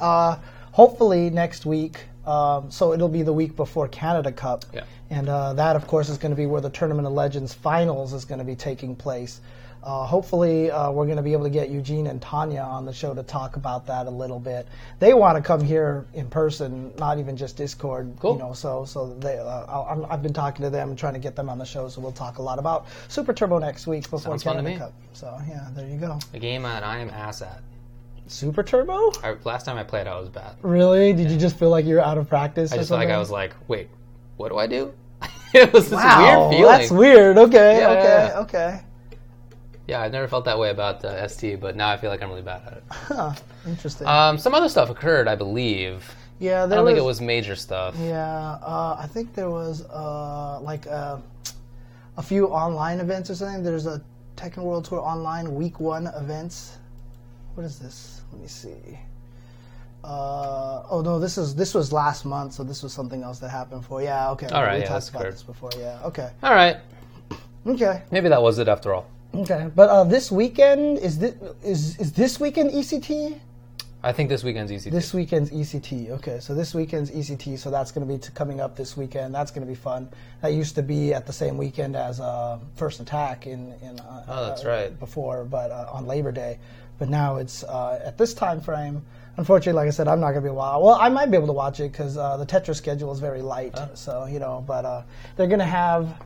hopefully next week. So it'll be the week before Canada Cup. Yeah. And that, of course, is going to be where the Tournament of Legends finals is going to be taking place. Hopefully, we're going to be able to get Eugene and Tanya on the show to talk about that a little bit. They want to come here in person, not even just Discord. Cool. So they, I've been talking to them and trying to get them on the show, so we'll talk a lot about Super Turbo next week before Canada Cup. So, there you go. A game that I am ass at. Super Turbo? Last time I played, I was bad. Really? Did you just feel like you were out of practice? I just felt like I was like, wait, what do I do? It was this weird feeling. That's weird. Okay. Yeah, I've never felt that way about ST, but now I feel like I'm really bad at it. Huh. Interesting. Some other stuff occurred, I believe. Yeah, I don't think it was major stuff. Yeah, I think there was a few online events or something. There's a Tekken World Tour Online Week 1 events. What is this? Let me see. This was last month, so this was something else that happened before. Yeah, okay. All right, we talked about this before. Yeah, okay. All right. Okay. Maybe that was it after all. Okay, but this weekend is this weekend ECT? I think this weekend's ECT. This weekend's ECT. Okay, so this weekend's ECT. So that's going to be coming up this weekend. That's going to be fun. That used to be at the same weekend as First Attack in that's right before, but on Labor Day. But now it's at this time frame. Unfortunately, like I said, I'm not going to be wild. Well, I might be able to watch it because the Tetris schedule is very light. So, but they're going to have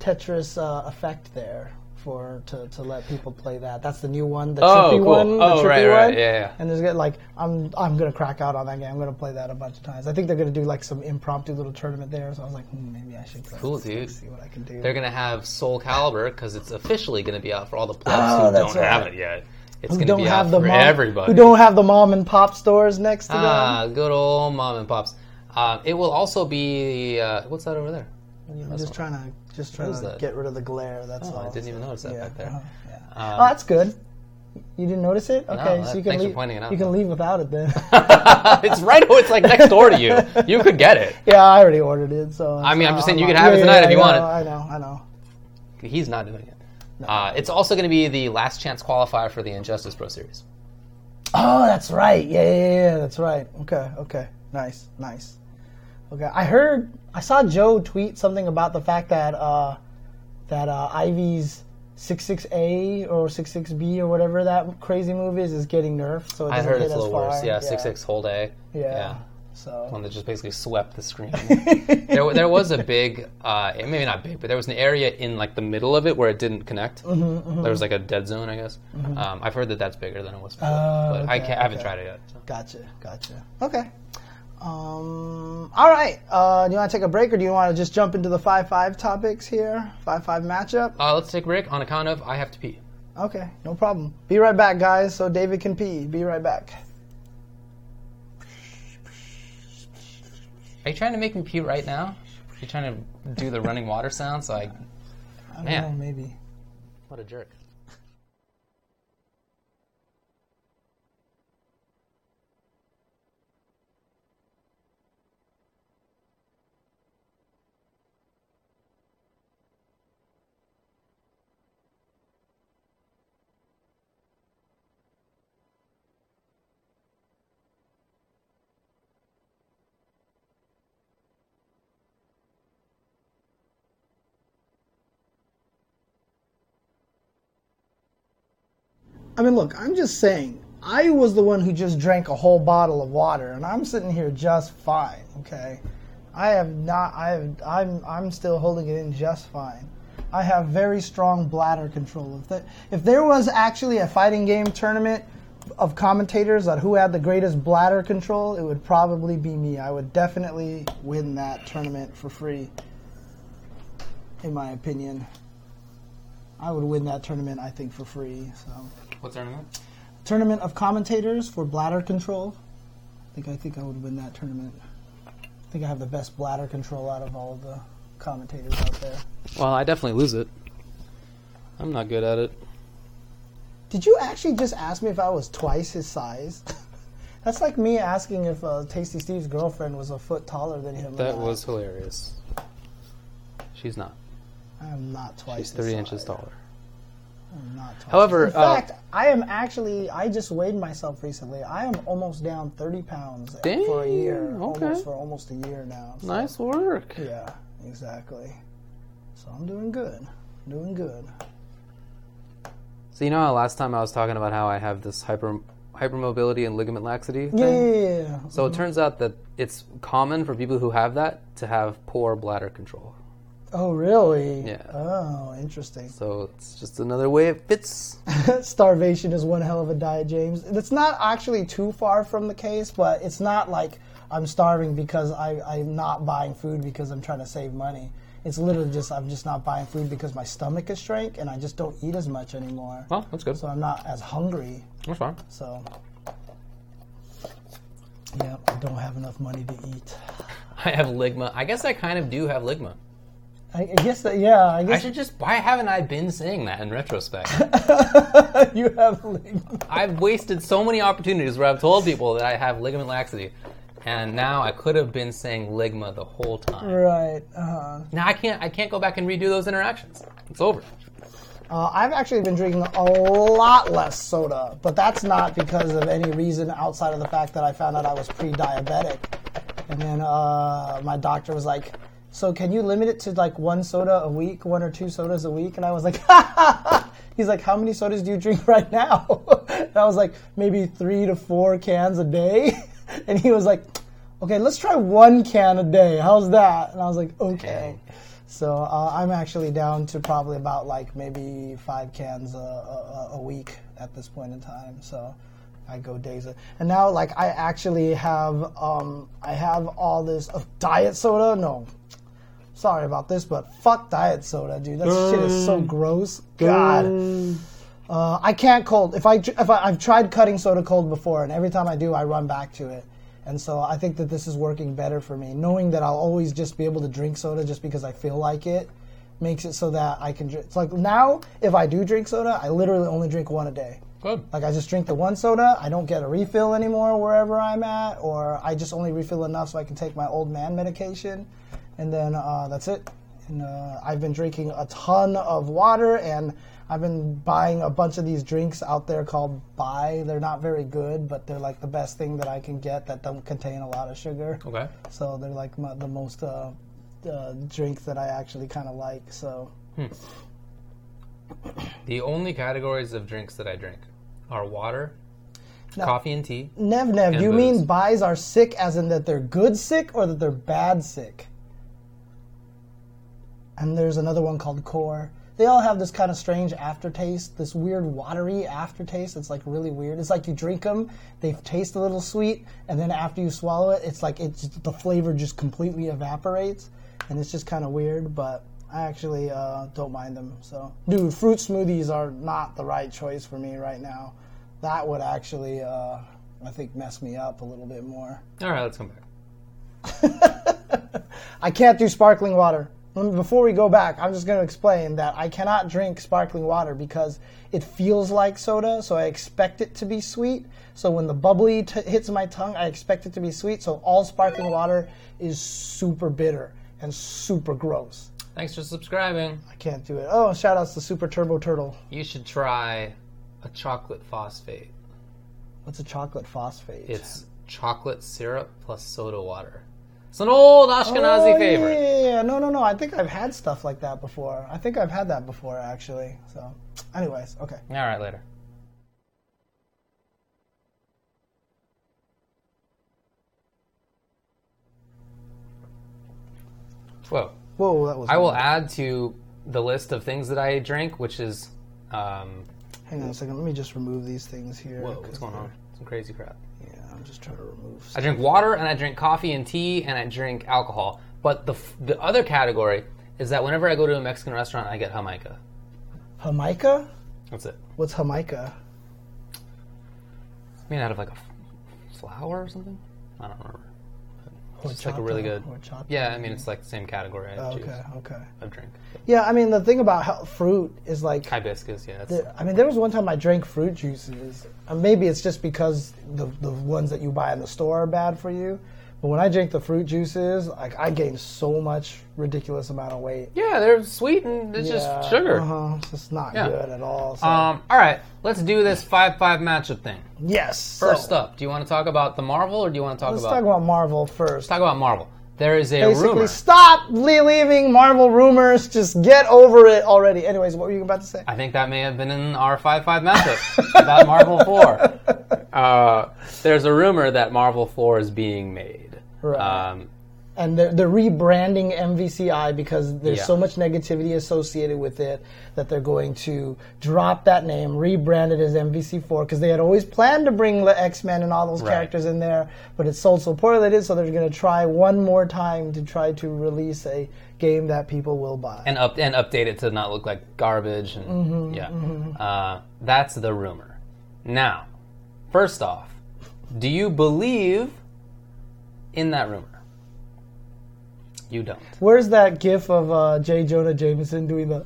Tetris Effect there to let people play that. That's the new one, the trippy one. Right. Yeah. And there's I'm going to crack out on that game. I'm going to play that a bunch of times. I think they're going to do some impromptu little tournament there. So I was like, maybe I should play dude. See what I can do. They're going to have Soul Calibur because it's officially going to be out for all the players who don't have it yet. It's going to be out for everybody. Who don't have the mom and pop stores next to them. Ah, good old mom and pops. It will also be, what's that over there? I'm just trying to get rid of the glare. That's all. I didn't even notice that back there. Yeah. Oh, that's good. You didn't notice it? Okay, no, so you can leave. You can leave without it then. It's right. Oh, it's like next door to you. You could get it. Yeah, I already ordered it. So I mean, I'm just saying you could have it tonight if you want it. I know. He's not doing it. No. It's also going to be the last chance qualifier for the Injustice Pro Series. Oh, that's right. Yeah. That's right. Okay. Nice. Okay, I saw Joe tweet something about the fact that that Ivy's 66A or 66B or whatever that crazy move is getting nerfed. So I heard it's a little worse. Yeah, 66 whole A. Yeah. So one that just basically swept the screen. there was a big, maybe not big, but there was an area in like the middle of it where it didn't connect. Mm-hmm. There was like a dead zone, I guess. Mm-hmm. I've heard that's bigger than it was before, but I haven't tried it yet. So. Gotcha. Okay. All right. Do you want to take a break, or do you want to just jump into the 5-5 topics here? 5-5 matchup? Let's take a break on account of I have to pee. Okay, no problem. Be right back, guys, so David can pee. Be right back. Are you trying to make me pee right now? Are you trying to do the running water sound? So I don't know, maybe. What a jerk. I mean, look, I'm just saying, I was the one who just drank a whole bottle of water, and I'm sitting here just fine, okay? I'm still holding it in just fine. I have very strong bladder control. If there was actually a fighting game tournament of commentators on who had the greatest bladder control, it would probably be me. I would definitely win that tournament for free, in my opinion. I would win that tournament, I think, for free, so... What tournament? Tournament of commentators for bladder control. I think I would win that tournament. I think I have the best bladder control out of all of the commentators out there. Well, I definitely lose it. I'm not good at it. Did you actually just ask me if I was twice his size? That's like me asking if Tasty Steve's girlfriend was a foot taller than him. That was hilarious. She's not. I am not twice his size. She's 3 inches taller. However, in fact, I just weighed myself recently. I am almost down 30 pounds for a year. Okay. For almost a year now. So. Nice work. Yeah, exactly. So I'm doing good. So you know how last time I was talking about how I have this hypermobility and ligament laxity thing? Yeah. So it turns out that it's common for people who have that to have poor bladder control. Oh, really? Yeah. Oh, interesting. So it's just another way it fits. Starvation is one hell of a diet, James. That's not actually too far from the case, but it's not like I'm starving because I'm not buying food because I'm trying to save money. It's literally just I'm just not buying food because my stomach has shrank and I just don't eat as much anymore. Well, that's good. So I'm not as hungry. That's fine. So, yeah, I don't have enough money to eat. I have ligma. I guess I kind of do have ligma. I guess I should just... Why haven't I been saying that in retrospect? You have ligament. I've wasted so many opportunities where I've told people that I have ligament laxity, and now I could have been saying ligma the whole time. Right. Uh-huh. Now I can't go back and redo those interactions. It's over. I've actually been drinking a lot less soda, but that's not because of any reason outside of the fact that I found out I was pre-diabetic. And then my doctor was like... So can you limit it to like one or two sodas a week? And I was like, ha, ha, ha. He's like, how many sodas do you drink right now? And I was like, maybe 3 to 4 cans a day. And he was like, okay, let's try 1 can a day. How's that? And I was like, okay. So I'm actually down to probably about like maybe 5 cans a week at this point in time. So I go days, and now like I actually have all this diet soda. No. Sorry about this, but fuck diet soda, dude. That shit is so gross. God. I can't cold. If I've tried cutting soda cold before, and every time I do, I run back to it. And so I think that this is working better for me. Knowing that I'll always just be able to drink soda just because I feel like it makes it so that I can drink. It's like now, if I do drink soda, I literally only drink one a day. Good. Like I just drink the one soda. I don't get a refill anymore wherever I'm at, or I just only refill enough so I can take my old man medication, and then that's it. And I've been drinking a ton of water, and I've been buying a bunch of these drinks out there called Bai. They're not very good, but they're like the best thing that I can get that don't contain a lot of sugar. Okay. So they're like the most drinks that I actually kind of like. So the only categories of drinks that I drink are water, now, coffee and tea. Nev, and you booze. Mean Bais are sick as in that they're good sick or that they're bad sick? And there's another one called Core. They all have this kind of strange aftertaste, this weird watery aftertaste. It's like really weird. It's like you drink them, they taste a little sweet, and then after you swallow it, it's like it's the flavor just completely evaporates, and it's just kind of weird, but I actually don't mind them. So, dude, fruit smoothies are not the right choice for me right now. That would actually, I think, mess me up a little bit more. All right, let's come back. I can't do sparkling water. Before we go back, I'm just going to explain that I cannot drink sparkling water because it feels like soda, so I expect it to be sweet. So when the bubbly hits my tongue, I expect it to be sweet. So all sparkling water is super bitter and super gross. Thanks for subscribing. I can't do it. Oh, shout outs to Super Turbo Turtle. You should try a chocolate phosphate. What's a chocolate phosphate? It's chocolate syrup plus soda water. It's an old Ashkenazi favorite. Yeah. No. I think I've had stuff like that before. I think I've had that before, actually. So, anyways, okay. All right, later. Whoa, that was... I will add to the list of things that I drink, which is... hang on a second. Let me just remove these things here. Whoa, what's going on? Some crazy crap. Yeah. I'm just trying to remove stuff. I drink water, and I drink coffee and tea, and I drink alcohol. But the other category is that whenever I go to a Mexican restaurant, I get Jamaica. Jamaica? That's it. What's Jamaica? I mean, out of like a flour or something? I don't remember. It's just like a really good... Yeah, I mean, it's like the same category. Okay. Of drink. Yeah, I mean, the thing about fruit is like... Hibiscus, yeah. I mean, there was one time I drank fruit juices. Maybe it's just because the ones that you buy in the store are bad for you. But when I drink the fruit juices, like I gained so much ridiculous amount of weight. Yeah, they're sweet and it's just sugar. It's just not good at all. So. All right, let's do this 5-5 matchup thing. Yes. First up, do you want to talk about the Marvel or do you want to talk about... Let's talk about Marvel first. Let's talk about Marvel. There is a rumor. Stop leaving Marvel rumors. Just get over it already. Anyways, what were you about to say? I think that may have been in our 5-5 matchup about Marvel 4. There's a rumor that Marvel 4 is being made. Right. And they're rebranding MVCI because there's so much negativity associated with it that they're going to drop that name, rebrand it as MVC4, because they had always planned to bring the X-Men and all those characters in there, but it sold so poorly that it is, so they're going to try one more time to try to release a game that people will buy. And update it to not look like garbage. And that's the rumor. Now, first off, do you believe in that rumor? You don't. Where's that gif of J. Jonah Jameson doing the...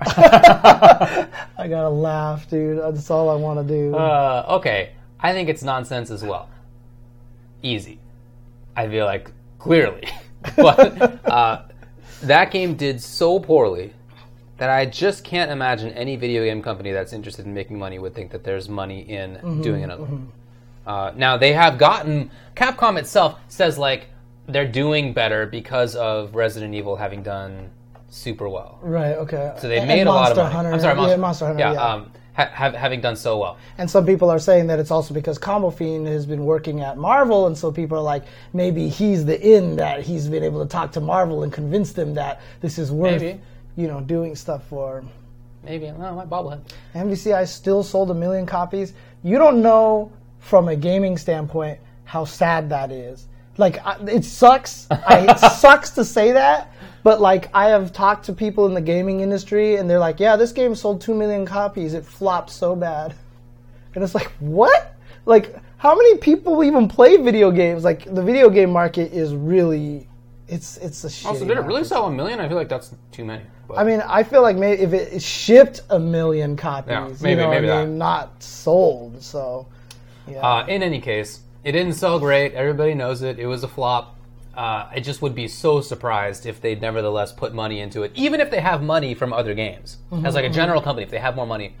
I gotta laugh, dude. That's all I want to do. Okay. I think it's nonsense as well. Easy. I feel like, clearly. But that game did so poorly that I just can't imagine any video game company that's interested in making money would think that there's money in doing another one. Now, they have gotten... Capcom itself says, like, they're doing better because of Resident Evil having done super well. Right, okay. So they made a lot of money. Hunter, I'm sorry, Monster Hunter. Yeah. Having done so well. And some people are saying that it's also because Combo Fiend has been working at Marvel, and so people are like, maybe he's the in that he's been able to talk to Marvel and convince them that this is worth doing stuff for. Maybe. I don't know, my bobblehead. MVCI still sold 1 million copies. You don't know from a gaming standpoint how sad that is. Like, it sucks. It sucks to say that, But like, I have talked to people in the gaming industry, and they're like, "Yeah, this game sold 2 million copies. It flopped so bad." And it's like, what? Like, how many people even play video games? Like, the video game market is really, it's a shitty market. Also, did it really sell 1 million? I feel like that's too many. But I mean, I feel like maybe if it shipped 1 million copies, yeah, maybe, you know, maybe I mean, not sold. So, yeah. In any case, it didn't sell great. Everybody knows it. It was a flop. I just would be so surprised if they nevertheless put money into it, even if they have money from other games. Mm-hmm. As like a general company, if they have more money,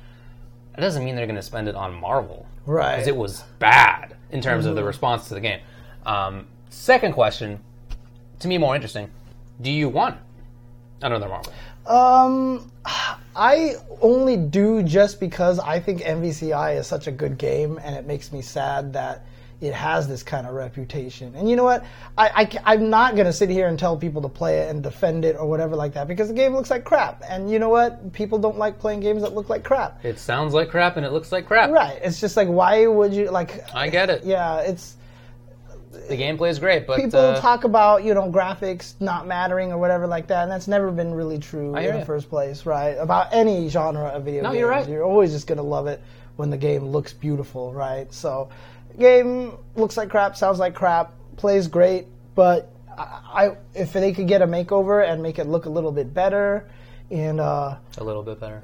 it doesn't mean they're going to spend it on Marvel. Right. Because it was bad in terms of the response to the game. Second question, to me more interesting, do you want another Marvel? I only do just because I think MVCI is such a good game, and it makes me sad that it has this kind of reputation. And you know what? I'm not going to sit here and tell people to play it and defend it or whatever like that, because the game looks like crap. And you know what? People don't like playing games that look like crap. It sounds like crap and it looks like crap. Right. It's just like, why would you, like... I get it. Yeah, it's... The gameplay is great, but... People talk about, you know, graphics not mattering or whatever like that, and that's never been really true in the first place, right? About any genre of video games. You're right. You're always just going to love it when the game looks beautiful, right? So... Game looks like crap, sounds like crap, plays great, but I if they could get a makeover and make it look a little bit better, and a little bit better,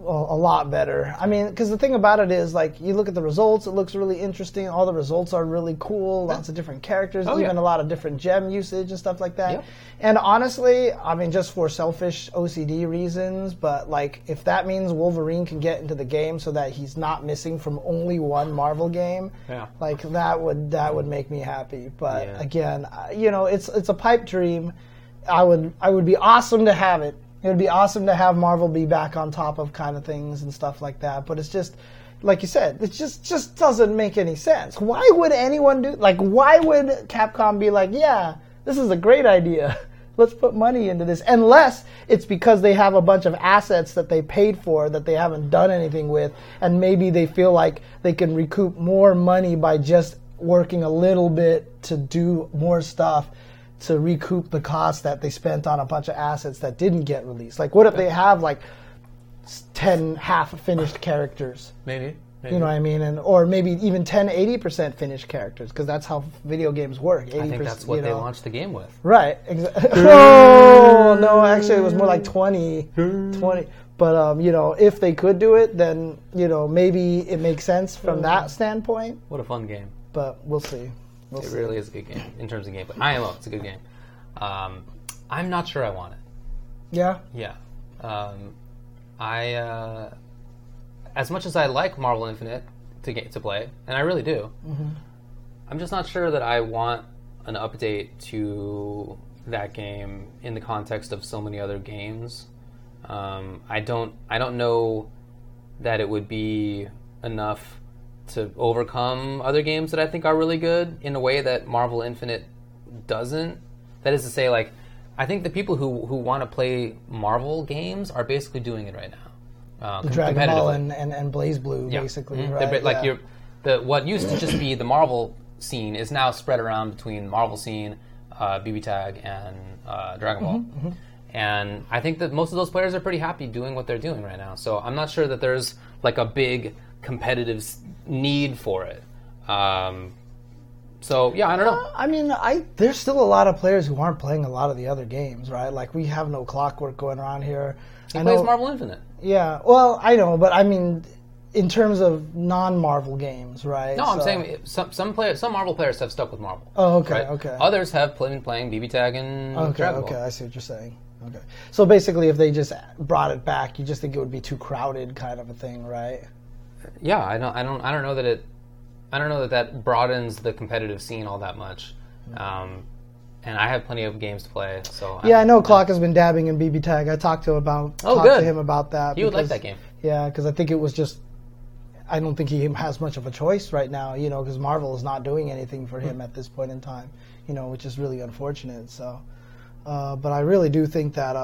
well, a lot better. I mean, because the thing about it is, like, you look at the results, it looks really interesting. All the results are really cool. Lots of different characters, a lot of different gem usage and stuff like that. Yep. And honestly, I mean, just for selfish OCD reasons, but like, if that means Wolverine can get into the game so that he's not missing from only one Marvel game, like that would make me happy. But again, you know, it's a pipe dream. I would be awesome to have it. It would be awesome to have Marvel be back on top of kind of things and stuff like that. But it's just, like you said, it just doesn't make any sense. Why would anyone do... Like, why would Capcom be like, yeah, this is a great idea. Let's put money into this. Unless it's because they have a bunch of assets that they paid for that they haven't done anything with. And maybe they feel like they can recoup more money by just working a little bit to do more stuff to recoup the cost that they spent on a bunch of assets that didn't get released. Like, what if they have, like, 10 half-finished characters? Maybe. You know what I mean? Or maybe even 10 80% finished characters, because that's how video games work. 80%, I think that's what they launched the game with. Right. Oh, no, actually, it was more like 20. But, you know, if they could do it, then, you know, maybe it makes sense from that standpoint. What a fun game. But we'll see. It really is a good game in terms of gameplay. IMO, it's a good game. I'm not sure I want it. Yeah? Yeah. I as much as I like Marvel Infinite to play, and I really do, I'm just not sure that I want an update to that game in the context of so many other games. I don't know that it would be enough to overcome other games that I think are really good in a way that Marvel Infinite doesn't. That is to say, like, I think the people who want to play Marvel games are basically doing it right now. The Dragon Ball and BlazBlue, basically. Right? Like, what used to just be the Marvel scene is now spread around between Marvel scene, BB Tag, and Dragon Ball. And I think that most of those players are pretty happy doing what they're doing right now. So I'm not sure that there's, like, a big competitive need for it. I don't know. I mean, there's still a lot of players who aren't playing a lot of the other games, right? Like, we have no clockwork going around here. He plays Marvel Infinite. Yeah, well, I know, but I mean, in terms of non-Marvel games, right? No, I'm saying some Marvel players have stuck with Marvel. Oh, okay, right? Okay. Others have been playing BB Tag and Dragon Ball. Okay, I see what you're saying. Okay. So basically, if they just brought it back, you just think it would be too crowded, kind of a thing, right? Yeah, I don't know that it. I don't know that broadens the competitive scene all that much, and I have plenty of games to play. So I know Clock has been dabbing in BB Tag. I talked to him about that. He would like that game. Yeah, because I think it was just. I don't think he has much of a choice right now, you know, because Marvel is not doing anything for him at this point in time, you know, which is really unfortunate. So, but I really do think that.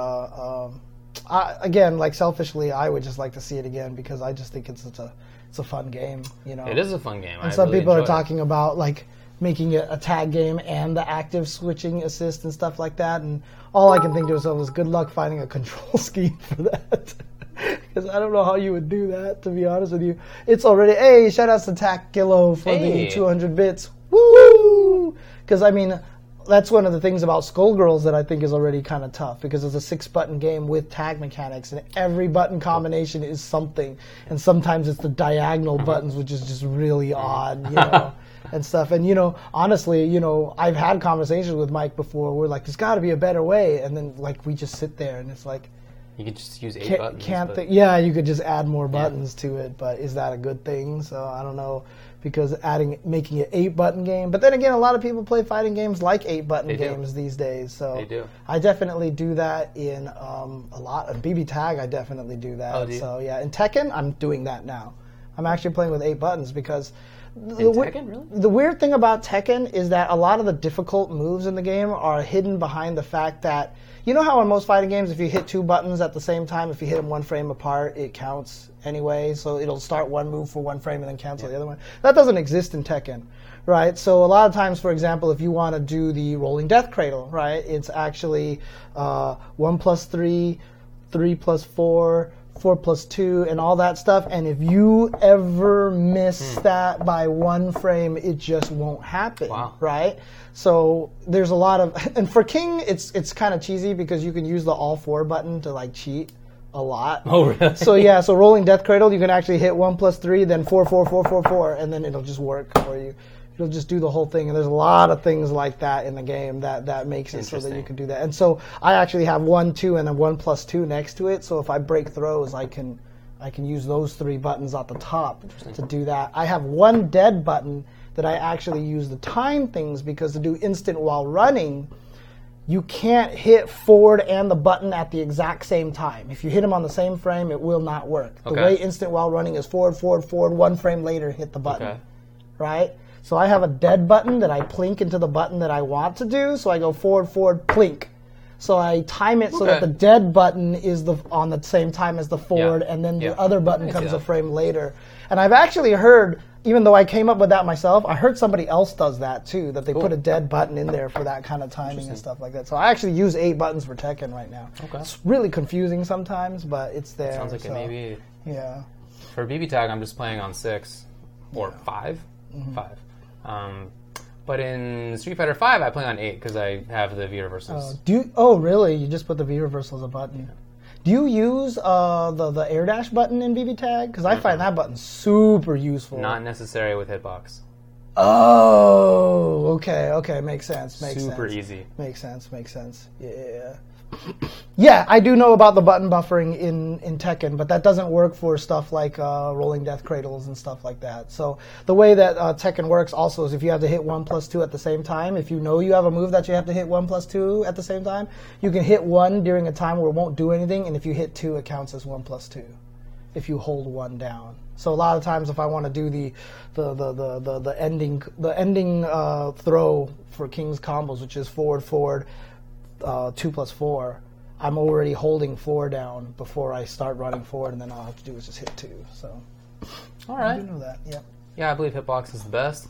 I, again, like, selfishly, I would just like to see it again because I just think it's such a it's a fun game, you know. It is a fun game. And some people are talking about like making it a tag game and the active switching assist and stuff like that. And all I can think to myself is good luck finding a control scheme for that. Because I don't know how you would do that, to be honest with you. It's already, hey, shout out to Tackillo for the 200 bits. Woo! Because, I mean, that's one of the things about Skullgirls that I think is already kind of tough, because it's a six-button game with tag mechanics, and every button combination is something. And sometimes it's the diagonal buttons, which is just really odd, you know. And stuff. And, you know, honestly, you know, I've had conversations with Mike before. We're like, there's got to be a better way. And then, like, we just sit there, and it's like, you could just use eight buttons. Yeah, you could just add more buttons to it, but is that a good thing? So I don't know, because making an 8-button game. But then again, a lot of people play fighting games like 8-button games these days. So they do. I definitely do that in a lot of BB Tag. I definitely do that. Oh, do you? So yeah, in Tekken, I'm doing that now. I'm actually playing with 8 buttons because the weird thing about Tekken is that a lot of the difficult moves in the game are hidden behind the fact that, you know how in most fighting games, if you hit two buttons at the same time, if you hit them one frame apart, it counts anyway. So it'll start one move for one frame and then cancel the other one. That doesn't exist in Tekken, right? So a lot of times, for example, if you want to do the rolling death cradle, right, it's actually 1 plus 3, 3 plus 4, 4 plus 2, and all that stuff. And if you ever miss that by one frame, it just won't happen, right? So there's a lot of, and for King, it's kind of cheesy because you can use the all four button to like cheat a lot. Oh, really? So yeah, so rolling death cradle, you can actually hit 1 plus 3, then 4, 4, 4, 4, 4, and then it'll just work for you. You'll just do the whole thing, and there's a lot of things like that in the game that makes it so that you can do that. And so I actually have 1, 2, and then 1 plus 2 next to it. So if I break throws, I can use those 3 buttons at the top to do that. I have 1 dead button that I actually use the time things, because to do instant while running, you can't hit forward and the button at the exact same time. If you hit them on the same frame, it will not work. The way instant while running is forward, forward, forward, one frame later, hit the button, right? So I have a dead button that I plink into the button that I want to do, so I go forward, forward, plink. So I time it so that the dead button is on the same time as the forward, and then the other button comes a frame later. And I've actually heard, even though I came up with that myself, I heard somebody else does that too, that they put a dead button in there for that kind of timing and stuff like that. So I actually use 8 buttons for Tekken right now. Okay. It's really confusing sometimes, but it's there. Sounds like it may be. Yeah. For BB Tag, I'm just playing on 6 or 5. Mm-hmm. 5. But in Street Fighter V, I play on 8 because I have the V reversals. Really? You just put the V reversal as a button. Do you use the air dash button in BB Tag? Because I find that button super useful. Not necessary with hitbox. Oh, okay, makes sense. Super easy. Makes sense. Yeah. Yeah, I do know about the button buffering in Tekken, but that doesn't work for stuff like rolling death cradles and stuff like that. So the way that Tekken works also is if you have to hit 1 plus 2 at the same time, if you know you have a move that you have to hit 1 plus 2 at the same time, you can hit 1 during a time where it won't do anything, and if you hit 2, it counts as 1 plus 2 if you hold 1 down. So a lot of times, if I want to do the ending throw for King's combos, which is forward, forward, 2 plus 4, I'm already holding 4 down before I start running forward, and then all I have to do is just hit 2. So, all right. I do know that, yeah. Yeah, I believe hitbox is the best.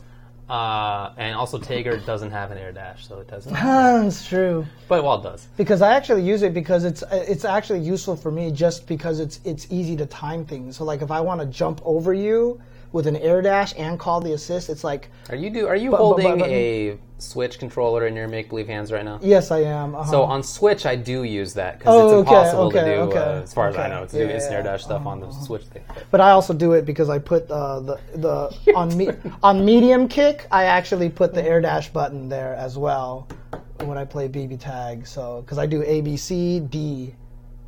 And also, Tager doesn't have an air dash, so it doesn't. That's true. But Wald does. Because I actually use it because it's actually useful for me just because it's easy to time things. So, like, if I want to jump over you with an air dash and call the assist, it's like... Are you holding a Switch controller in your make-believe hands right now? Yes, I am. Uh-huh. So on Switch, I do use that, because it's impossible to do, as far as I know, to do instant air dash stuff on the Switch thing. But I also do it because I put the on medium kick, I actually put the air dash button there as well when I play BB Tag, so... Because I do A, B, C, D.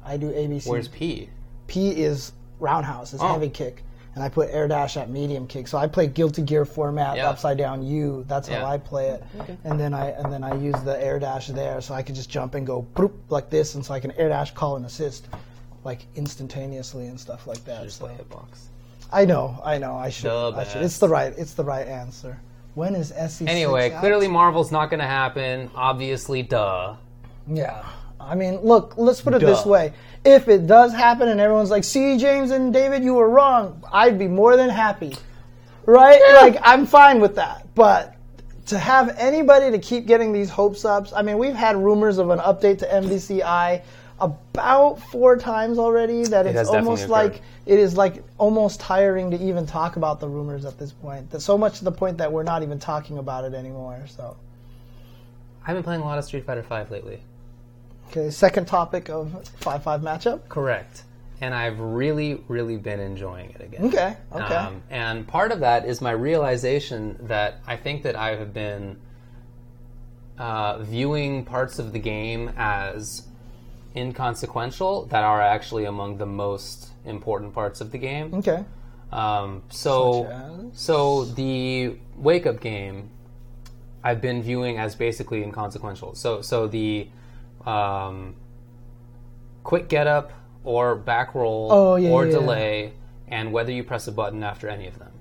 Where's P? P is roundhouse. It's heavy kick. And I put air dash at medium kick, so I play Guilty Gear format upside down U. That's how I play it, and then I use the air dash there, so I can just jump and go bloop, like this, and so I can air dash call and assist, like instantaneously and stuff like that. Just play hitbox. I know. I should. It's the right answer. When is SC6 out? Anyway, clearly Marvel's not going to happen. Obviously, duh. Yeah. I mean, look, let's put it this way. If it does happen and everyone's like, see, James and David, you were wrong, I'd be more than happy. Right? Yeah. Like, I'm fine with that. But to have anybody to keep getting these hopes ups, I mean, we've had rumors of an update to MBCI about 4 times already, that it's almost like it is like almost tiring to even talk about the rumors at this point. That's so much to the point that we're not even talking about it anymore. So I've been playing a lot of Street Fighter V lately. Okay, second topic of 5-5 matchup. Correct. And I've really, really been enjoying it again. Okay. And part of that is my realization that I think that I have been viewing parts of the game as inconsequential that are actually among the most important parts of the game. Okay. So the wake-up game I've been viewing as basically inconsequential. So the quick get-up or back roll delay, and whether you press a button after any of them.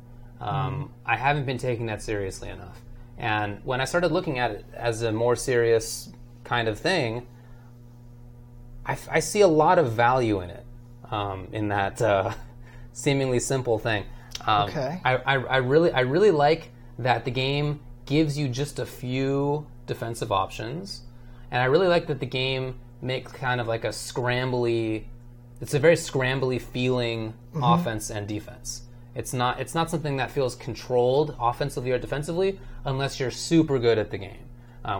I haven't been taking that seriously enough. And when I started looking at it as a more serious kind of thing, I see a lot of value in it, in that seemingly simple thing. I really like that the game gives you just a few defensive options, and I really like that the game makes kind of like a scrambly. It's a very scrambly feeling offense and defense. It's not something that feels controlled offensively or defensively unless you're super good at the game,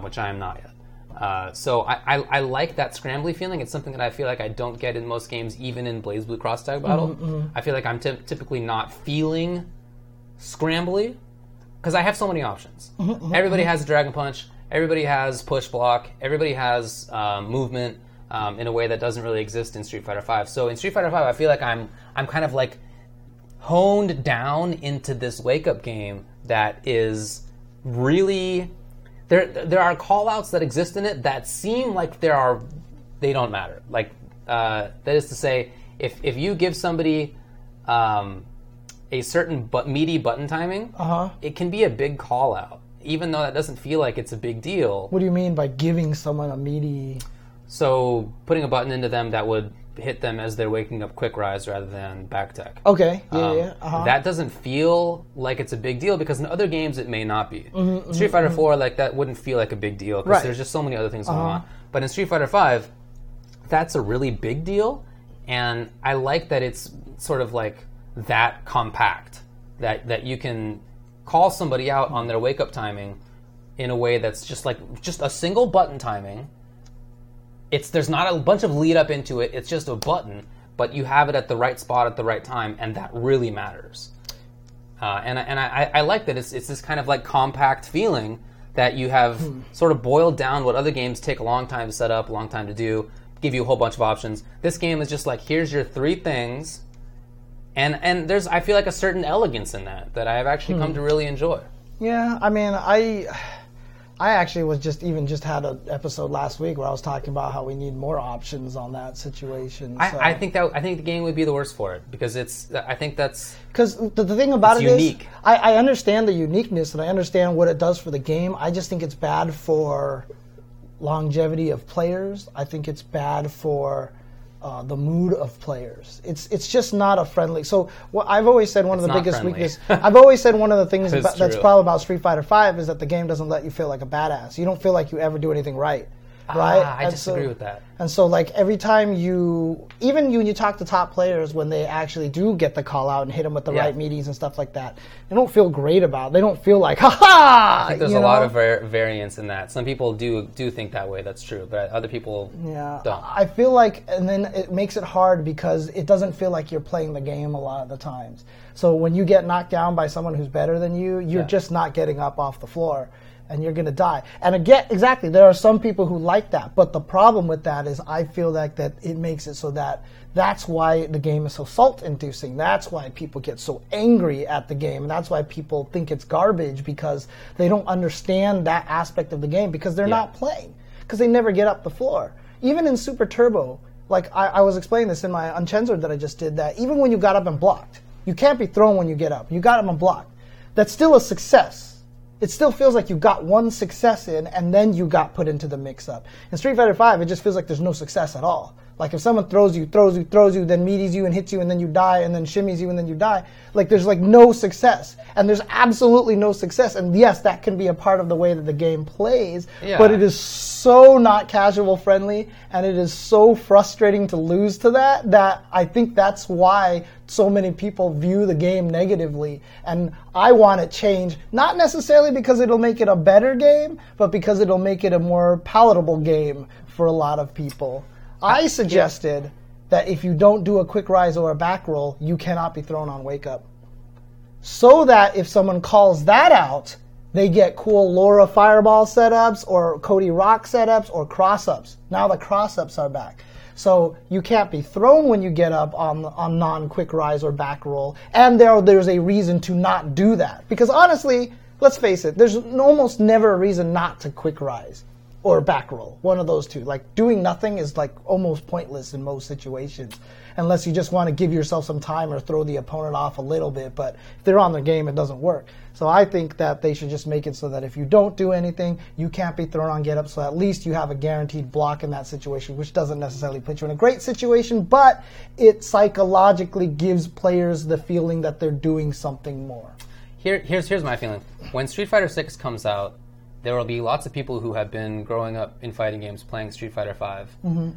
which I am not yet. So I like that scrambly feeling. It's something that I feel like I don't get in most games, even in Blaze Blue Cross Tag Battle. I feel like I'm typically not feeling scrambly because I have so many options. Everybody has a Dragon Punch. Everybody has Push Block. Everybody has movement in a way that doesn't really exist in Street Fighter V. So in Street Fighter V, I feel like I'm kind of like honed down into this wake-up game that is really... There are call-outs that exist in it that seem like they don't matter. Like, that is to say, if you give somebody a certain meaty button timing, it can be a big call-out, even though that doesn't feel like it's a big deal. What do you mean by giving someone a meaty... So putting a button into them that would hit them as they're waking up quick rise rather than back tech. Okay. That doesn't feel like it's a big deal because in other games it may not be. Street Fighter 4, like, that wouldn't feel like a big deal because there's just so many other things going on. But in Street Fighter 5, that's a really big deal, and I like that it's sort of like that compact, that you can call somebody out on their wake up timing in a way that's just like just a single button timing. There's not a bunch of lead up into it. It's just a button, but you have it at the right spot at the right time, and that really matters. And I like that it's this kind of like compact feeling that you have sort of boiled down what other games take a long time to set up, a long time to do, give you a whole bunch of options. This game is just like, here's your 3 things, and there's, I feel like, a certain elegance in that I have actually come to really enjoy. Yeah, I mean, I actually was just had an episode last week where I was talking about how we need more options on that situation. So. I think the game would be the worst for it because the thing about it unique. Is I understand the uniqueness and I understand what it does for the game. I just think it's bad for longevity of players. I think it's bad for the mood of players. It's just not a friendly. So I've always said one of the biggest weaknesses. I've always said one of the things that's probably about Street Fighter V is that the game doesn't let you feel like a badass. You don't feel like you ever do anything right. Right? I disagree with that. And so, like, every time even when you talk to top players, when they actually do get the call out and hit them with the right meaties and stuff like that, they don't feel great about it. They don't feel like, ha ha! I think there's a lot of variance in that. Some people do think that way, that's true, but other people don't. I feel like, and then it makes it hard because it doesn't feel like you're playing the game a lot of the times. So when you get knocked down by someone who's better than you, you're just not getting up off the floor. And you're going to die. And again, exactly, there are some people who like that. But the problem with that is I feel like that it makes it so that that's why the game is so salt-inducing. That's why people get so angry at the game. And that's why people think it's garbage because they don't understand that aspect of the game because they're not playing. Because they never get up the floor. Even in Super Turbo, like I was explaining this in my Uncensored that I just did, that even when you got up and blocked, you can't be thrown when you get up. You got up and blocked. That's still a success. it still feels like you got one success in and then you got put into the mix-up. In Street Fighter V, it just feels like there's no success at all. Like if someone throws you, then meaties you and hits you and then you die and then shimmies you and then you die. Like there's like no success. And there's absolutely no success. And yes, that can be a part of the way that the game plays. Yeah. But it is so not casual friendly and it is so frustrating to lose to that, that I think that's why so many people view the game negatively. And I want it changed, not necessarily because it'll make it a better game, but because it'll make it a more palatable game for a lot of people. I suggested that if you don't do a quick rise or a back roll, you cannot be thrown on wake up. So that if someone calls that out, they get cool Laura fireball setups or Cody Rock setups or cross-ups. Now the cross-ups are back. So you can't be thrown when you get up on non-quick rise or back roll. And there's a reason to not do that. Because honestly, let's face it, there's almost never a reason not to quick rise or back roll, one of those two. Like doing nothing is like almost pointless in most situations, unless you just want to give yourself some time or throw the opponent off a little bit, but if they're on their game, it doesn't work. So I think that they should just make it so that if you don't do anything, you can't be thrown on get up, so at least you have a guaranteed block in that situation, which doesn't necessarily put you in a great situation, but it psychologically gives players the feeling that they're doing something more. Here's my feeling. When Street Fighter 6 comes out, there will be lots of people who have been growing up in fighting games playing Street Fighter V,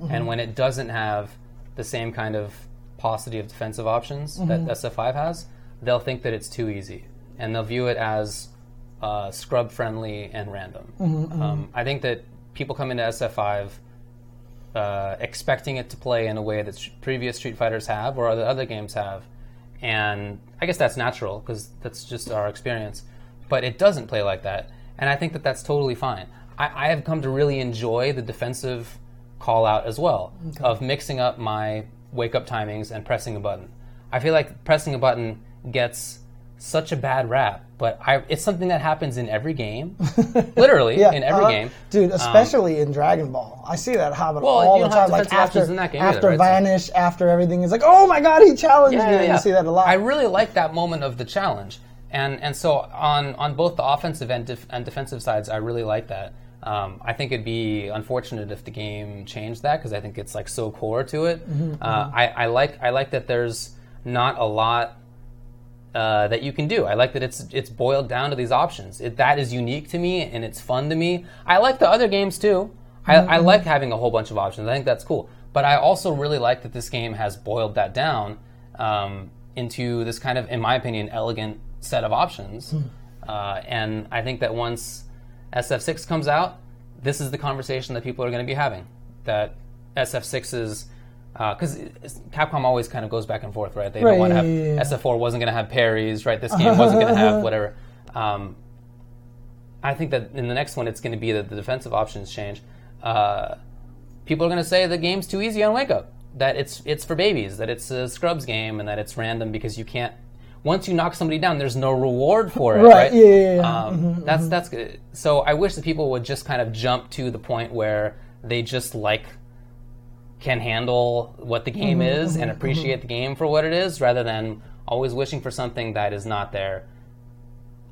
and when it doesn't have the same kind of paucity of defensive options that SF5 has, they'll think that it's too easy, and they'll view it as scrub-friendly and random. I think that people come into SF5 expecting it to play in a way that previous Street Fighters have or other games have, and I guess that's natural because that's just our experience, but it doesn't play like that. And I think that that's totally fine. I have come to really enjoy the defensive call-out as well, of mixing up my wake-up timings and pressing a button. I feel like pressing a button gets such a bad rap, but it's something that happens in every game, literally, in every game. Dude, especially in Dragon Ball. I see that happen all the time. Like after Vanish, after everything, it's like, oh my god, he challenged me. You see that a lot. I really like that moment of the challenge. And so on both the offensive and defensive sides, I really like that. I think it'd be unfortunate if the game changed that because I think it's like so core to it. I like that there's not a lot that you can do. I like that it's boiled down to these options. That is unique to me and it's fun to me. I like the other games too. I like having a whole bunch of options. I think that's cool. But I also really like that this game has boiled that down into this kind of, in my opinion, elegant set of options, and I think that once SF6 comes out, this is the conversation that people are going to be having. That SF6 is because Capcom always kind of goes back and forth, right? They don't want to have SF4 wasn't going to have parries, right? This game wasn't going to have whatever. I think that in the next one, it's going to be that the defensive options change. People are going to say the game's too easy on Wake Up, that it's for babies, that it's a scrubs game, and that it's random because you can't. Once you knock somebody down, there's no reward for it, right? That's good. So I wish that people would just kind of jump to the point where they just like can handle what the game is and appreciate the game for what it is, rather than always wishing for something that is not there.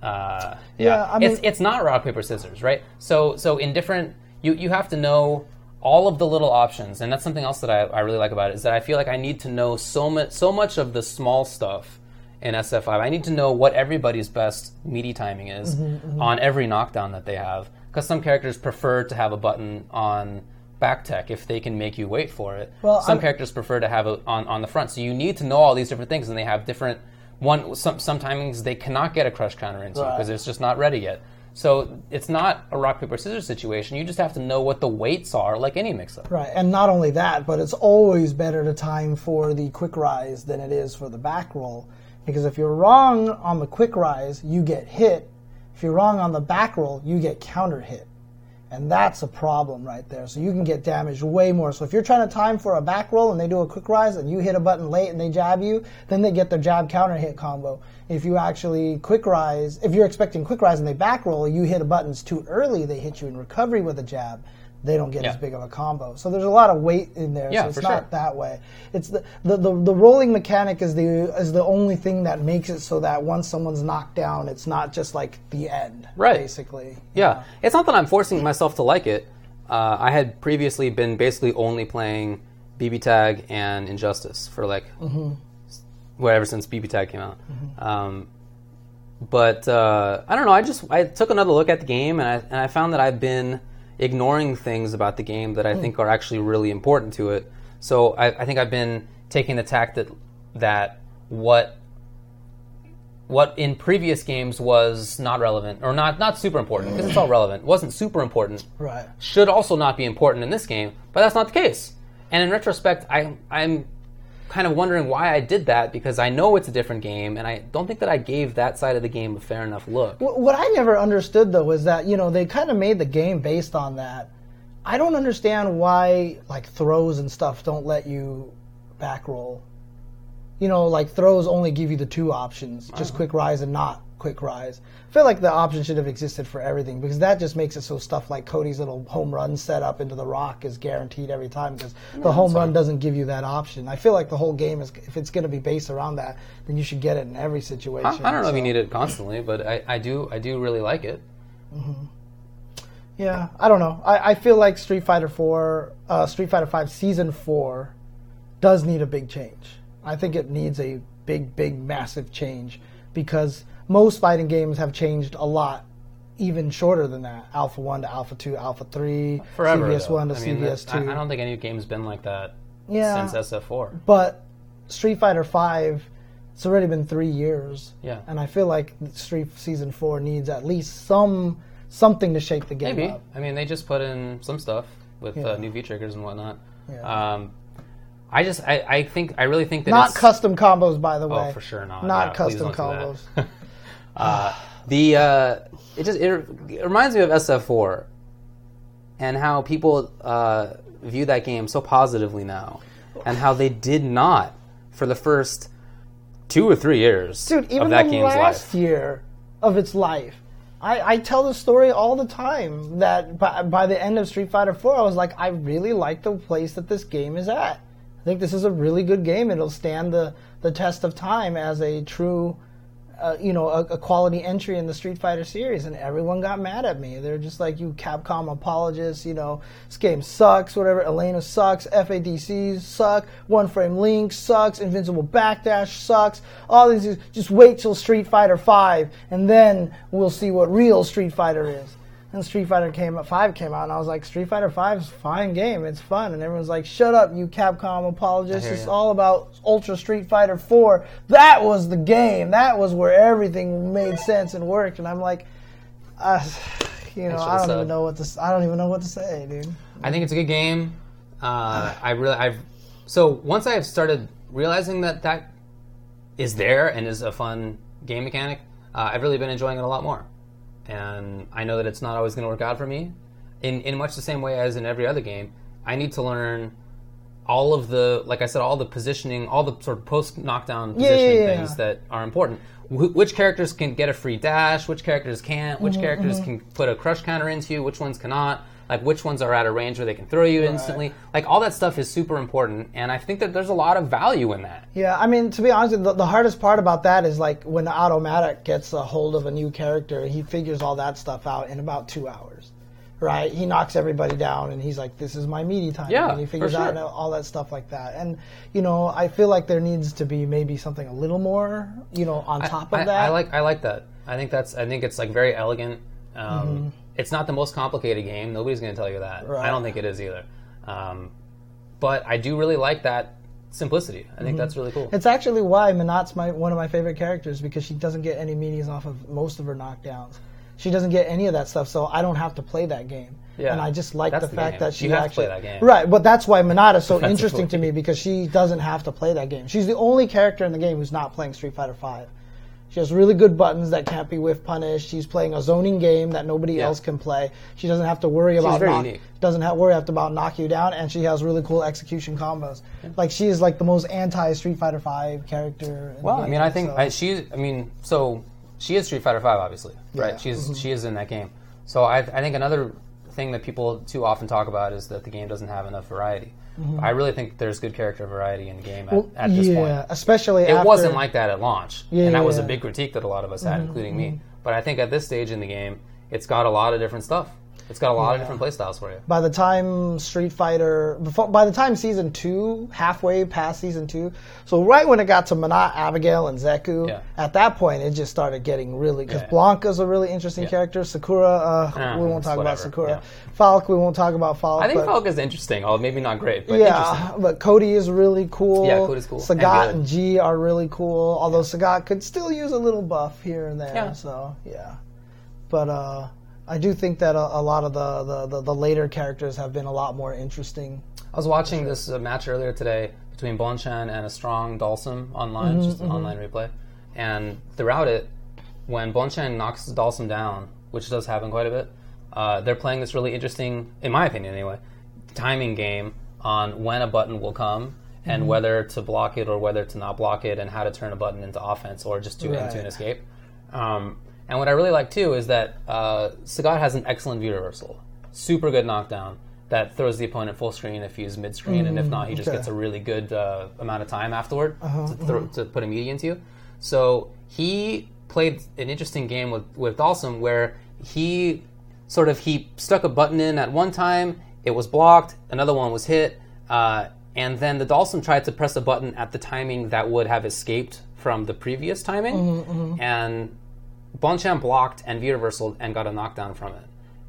I mean, it's not rock paper scissors, right? So in different, you have to know all of the little options, and that's something else that I really like about it is that I feel like I need to know so much of the small stuff. In SF5, I need to know what everybody's best meaty timing is on every knockdown that they have, because some characters prefer to have a button on back tech if they can make you wait for it. Well, some characters prefer to have it on the front, so you need to know all these different things, and they have different some timings they cannot get a crush counter into because it's just not ready yet. So it's not a rock, paper, scissors situation. You just have to know what the weights are, like any mix-up. Right, and not only that, but it's always better to time for the quick rise than it is for the back roll. Because if you're wrong on the quick rise, you get hit. If you're wrong on the back roll, you get counter hit. And that's a problem right there. So you can get damaged way more. So if you're trying to time for a back roll and they do a quick rise and you hit a button late and they jab you, then they get their jab counter hit combo. If you actually quick rise, if you're expecting quick rise and they back roll, you hit a button too early, they hit you in recovery with a jab. they don't get as big of a combo. So there's a lot of weight in there. Yeah, so it's for not that way. It's the rolling mechanic is the only thing that makes it so that once someone's knocked down, it's not just like the end. Right. Basically. Yeah. You know? It's not that I'm forcing myself to like it. I had previously been basically only playing BB Tag and Injustice for like whatever since BB Tag came out. Mm-hmm. But I don't know. I took another look at the game and I found that I've been ignoring things about the game that I think are actually really important to it. So I think I've been taking the tack that what in previous games was not relevant or not super important, because it's all relevant, wasn't super important, right, should also not be important in this game, but that's not the case. And in retrospect, I'm kind of wondering why I did that, because I know it's a different game, and I don't think that I gave that side of the game a fair enough look. What I never understood, though, is that, you know, they kind of made the game based on that. I don't understand why, like, throws and stuff don't let you back roll. You know, like, throws only give you the two options, just quick rise and not quick rise. I feel like the option should have existed for everything, because that just makes it so stuff like Cody's little home run setup into the rock is guaranteed every time, because the home run doesn't give you that option. I feel like the whole game is, if it's going to be based around that, then you should get it in every situation. I don't know if you need it constantly, but I do really like it. Mm-hmm. Yeah, I don't know. I feel like Street Fighter V Season 4 does need a big change. I think it needs a big, massive change, because most fighting games have changed a lot, even shorter than that. Alpha 1 to Alpha 2, Alpha 3, CVS 1 to CVS 2. I don't think any game's been like that since SF4. But Street Fighter V, it's already been 3 years. Yeah. And I feel like Street Season 4 needs at least something to shake the game up. I mean, they just put in some stuff with new V-triggers and whatnot. Yeah. I really think that not custom combos, by the way. Oh, for sure not. Not custom combos. It reminds me of SF4 and how people view that game so positively now, and how they did not for the first 2 or 3 years of that game's life. Dude, even the last year of its life. I tell the story all the time that by the end of Street Fighter 4, I was like, I really like the place that this game is at. I think this is a really good game. It'll stand the test of time as a true, a quality entry in the Street Fighter series. And everyone got mad at me. They're just like, you Capcom apologists, you know, this game sucks, whatever. Elena sucks, FADCs suck, One Frame Link sucks, Invincible Backdash sucks. All these, just wait till Street Fighter 5, and then we'll see what real Street Fighter is. And Street Fighter 5 came out, and I was like, Street Fighter 5 is a fine game. It's fun. And everyone's like, shut up, you Capcom apologists. It's all about Ultra Street Fighter 4. That was the game. That was where everything made sense and worked. And I'm like, I don't even know what to say, dude. I think it's a good game. So once I have started realizing that is there and is a fun game mechanic, I've really been enjoying it a lot more. And I know that it's not always going to work out for me. In much the same way as in every other game, I need to learn all of the, like I said, all the positioning, all the sort of post-knockdown positioning things that are important. Which characters can get a free dash, which characters can't, which characters can put a crush counter into you, which ones cannot, like which ones are at a range where they can throw you instantly. Like all that stuff is super important, and I think that there's a lot of value in that. Yeah, I mean, to be honest, the hardest part about that is like when the automatic gets a hold of a new character, he figures all that stuff out in about 2 hours, right? He knocks everybody down, and he's like, this is my meaty time. Yeah, and he figures out all that stuff like that. And, you know, I feel like there needs to be maybe something a little more, you know, on top of that. I like that. I think it's like very elegant. It's not the most complicated game. Nobody's going to tell you that. Right. I don't think it is either. But I do really like that simplicity. I think that's really cool. It's actually why Minot's one of my favorite characters, because she doesn't get any meanies off of most of her knockdowns. She doesn't get any of that stuff, so I don't have to play that game. Yeah. And I just like the fact that she actually... You have to play that game. Right, but that's why Minot is so interesting to me, because she doesn't have to play that game. She's the only character in the game who's not playing Street Fighter V. She has really good buttons that can't be whiff punished. She's playing a zoning game that nobody else can play. She doesn't have to worry about knock you down, and she has really cool execution combos. Yeah. Like she is like the most anti Street Fighter V character. Well, game, I mean, I think she is Street Fighter V, obviously, right? She is in that game. So I think another thing that people too often talk about is that the game doesn't have enough variety. Mm-hmm. I really think there's good character variety in the game at this point. Yeah, especially after... It wasn't like that at launch, and that was a big critique that a lot of us had, including me. But I think at this stage in the game, it's got a lot of different stuff. It's got a lot of different playstyles for you. By the time Street Fighter... by the time Season 2, halfway past Season 2, so right when it got to Manat, Abigail, and Zeku, at that point, it just started getting really... Because Blanca's a really interesting character. Sakura, we won't talk about Sakura. Yeah. Falk, we won't talk about Falk. I think Falk is interesting, although maybe not great, but interesting. But Cody is really cool. Yeah, Cody's cool. Sagat and G are really cool, although Sagat could still use a little buff here and there. Yeah. So, yeah. But, I do think that a lot of the later characters have been a lot more interesting. I was watching this match earlier today between Bonchan and a strong Dalsim online, just an online replay. And throughout it, when Bonchan knocks Dalsim down, which does happen quite a bit, they're playing this really interesting, in my opinion anyway, timing game on when a button will come and whether to block it or whether to not block it and how to turn a button into offense or just do it into an escape. And what I really like, too, is that Sagat has an excellent view reversal. Super good knockdown that throws the opponent full screen if he's mid-screen, and if not, he just gets a really good amount of time afterward to put a meaty into you. So he played an interesting game with Dalsim where he stuck a button in at one time, it was blocked, another one was hit, and then the Dalsim tried to press a button at the timing that would have escaped from the previous timing, and Bonchan blocked and V-reversaled and got a knockdown from it.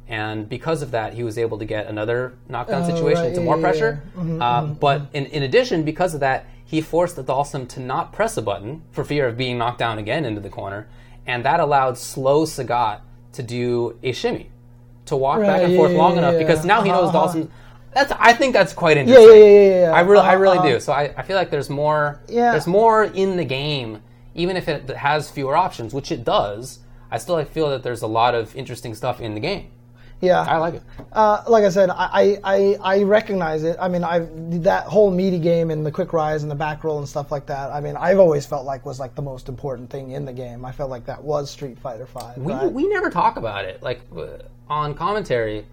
And because of that, he was able to get another knockdown situation to more pressure. Yeah. But in addition, because of that, he forced the Dalsim to not press a button for fear of being knocked down again into the corner. And that allowed slow Sagat to do a shimmy, to walk back and forth long enough because now he knows Dalsim... I think that's quite interesting. Yeah. I really do. So I feel like there's more. Yeah. There's more in the game. Even if it has fewer options, which it does, I still feel that there's a lot of interesting stuff in the game. Yeah. I like it. Like I said, I recognize it. I mean, that whole meaty game and the quick rise and the back roll and stuff like that, I mean, I've always felt like was like the most important thing in the game. I felt like that was Street Fighter V. We never talk about it. Like, on commentary,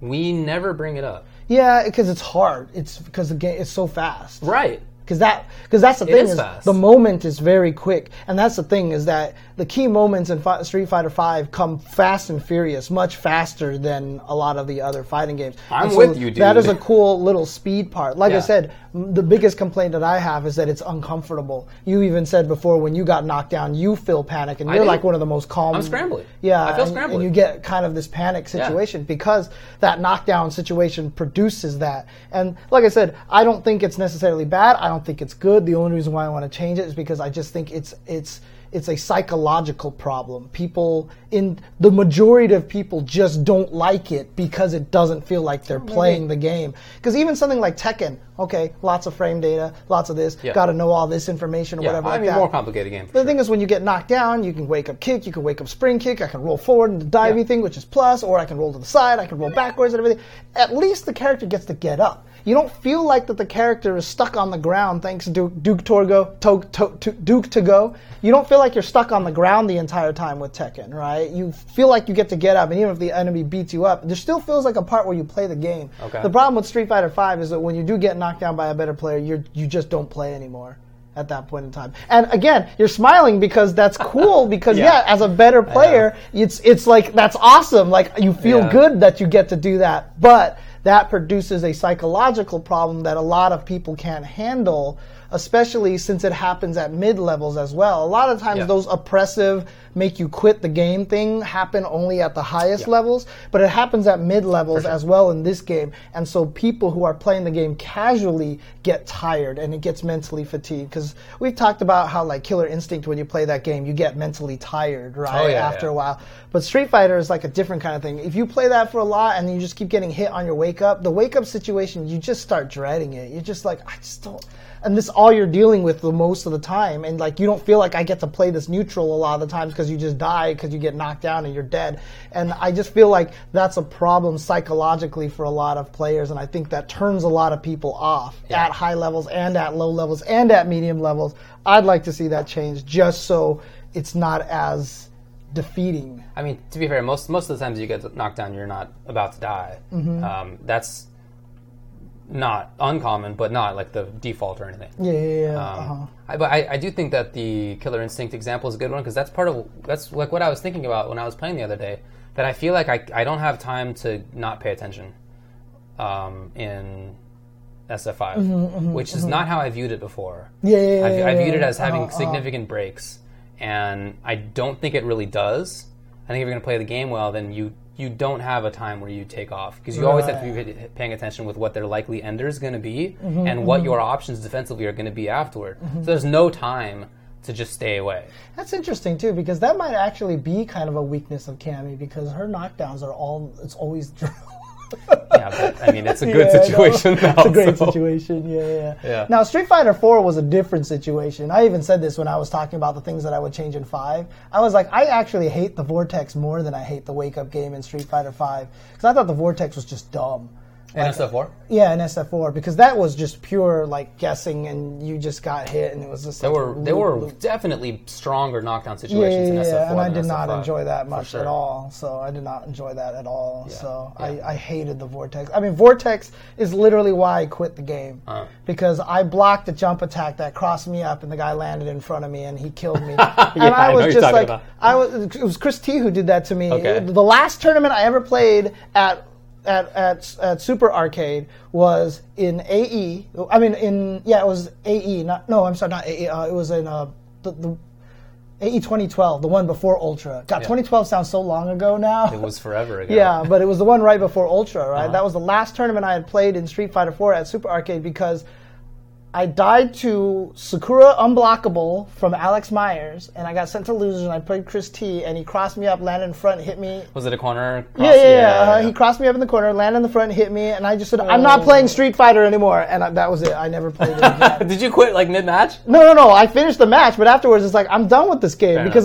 we never bring it up. Yeah, because it's hard. It's because the game is so fast. Right. Because that's the thing is the moment is very quick, and that's the thing is that the key moments in Street Fighter V come fast and furious, much faster than a lot of the other fighting games. I'm with you, dude. That is a cool little speed part. Like I said, the biggest complaint that I have is that it's uncomfortable. You even said before when you got knocked down, you feel panic, and you're like one of the most calm. I'm scrambling. Yeah, I feel scrambling. And you get kind of this panic situation because that knockdown situation produces that. And like I said, I don't think it's necessarily bad. I don't think it's good. The only reason why I want to change it is because I just think it's a psychological problem. People in the majority of people just don't like it because it doesn't feel like they're playing the game. Because even something like Tekken, lots of frame data, lots of this, got to know all this information or whatever. I mean, more complicated game. The thing is, when you get knocked down, you can wake up kick, you can wake up spring kick. I can roll forward and dive thing, which is plus, or I can roll to the side, I can roll backwards and everything. At least the character gets to get up. You don't feel like that the character is stuck on the ground thanks to Duke Togo. You don't feel like you're stuck on the ground the entire time with Tekken, right? You feel like you get to get up, and even if the enemy beats you up, there still feels like a part where you play the game. Okay. The problem with Street Fighter V is that when you do get knocked down by a better player, you just don't play anymore at that point in time. And again, you're smiling because that's cool because as a better player, it's like that's awesome. Like you feel good that you get to do that. But that produces a psychological problem that a lot of people can't handle, especially since it happens at mid-levels as well. A lot of times those oppressive make-you-quit-the-game thing happen only at the highest levels, but it happens at mid-levels as well in this game. And so people who are playing the game casually get tired, and it gets mentally fatigued. Because we've talked about how, like, Killer Instinct, when you play that game, you get mentally tired, right, after a while. But Street Fighter is, like, a different kind of thing. If you play that for a lot and you just keep getting hit on your wake-up, the wake-up situation, you just start dreading it. You're just like, I just don't... And this is all you're dealing with the most of the time. And, like, you don't feel like I get to play this neutral a lot of the times because you just die because you get knocked down and you're dead. And I just feel like that's a problem psychologically for a lot of players. And I think that turns a lot of people off at high levels and at low levels and at medium levels. I'd like to see that change just so it's not as defeating. I mean, to be fair, most of the times you get knocked down, you're not about to die. Mm-hmm. That's not uncommon, but not like the default or anything. Yeah. But I do think that the Killer Instinct example is a good one, because that's like what I was thinking about when I was playing the other day. That I feel like I don't have time to not pay attention in SF5, which is not how I viewed it before. I viewed it as having significant breaks, and I don't think it really does. I think if you're going to play the game well, then you don't have a time where you take off, because you always have to be paying attention with what their likely ender is going to be and what your options defensively are going to be afterward. So there's no time to just stay away. That's interesting too, because that might actually be kind of a weakness of Cammy, because her knockdowns are it's always drill. Yeah, but I mean, it's a good situation now. It's a great situation, yeah. Now, Street Fighter 4 was a different situation. I even said this when I was talking about the things that I would change in 5. I was like, I actually hate the Vortex more than I hate the wake-up game in Street Fighter 5, because I thought the Vortex was just dumb. Like, SF4? Yeah, in SF4, because that was just pure like guessing, and you just got hit, and it was just. There were definitely stronger knockdown situations in SF4. Yeah, and I did not enjoy that much at all. I hated the Vortex. I mean, Vortex is literally why I quit the game, because I blocked a jump attack that crossed me up, and the guy landed in front of me, and he killed me. It was Chris T who did that to me. Okay. The last tournament I ever played at Super Arcade was in AE. I mean, it was AE. Not AE. It was in the AE 2012, the one before Ultra. God, 2012 sounds so long ago now. It was forever ago. Yeah, but it was the one right before Ultra, right? Uh-huh. That was the last tournament I had played in Street Fighter 4 at Super Arcade, because I died to Sakura Unblockable from Alex Myers, and I got sent to losers, and I played Chris T, and he crossed me up, landed in front, hit me. Was it a corner? He crossed me up in the corner, landed in the front, hit me, and I just said, I'm not playing Street Fighter anymore, and that was it. I never played it again. Did you quit, like, mid-match? No, I finished the match, but afterwards, it's like, I'm done with this game, I was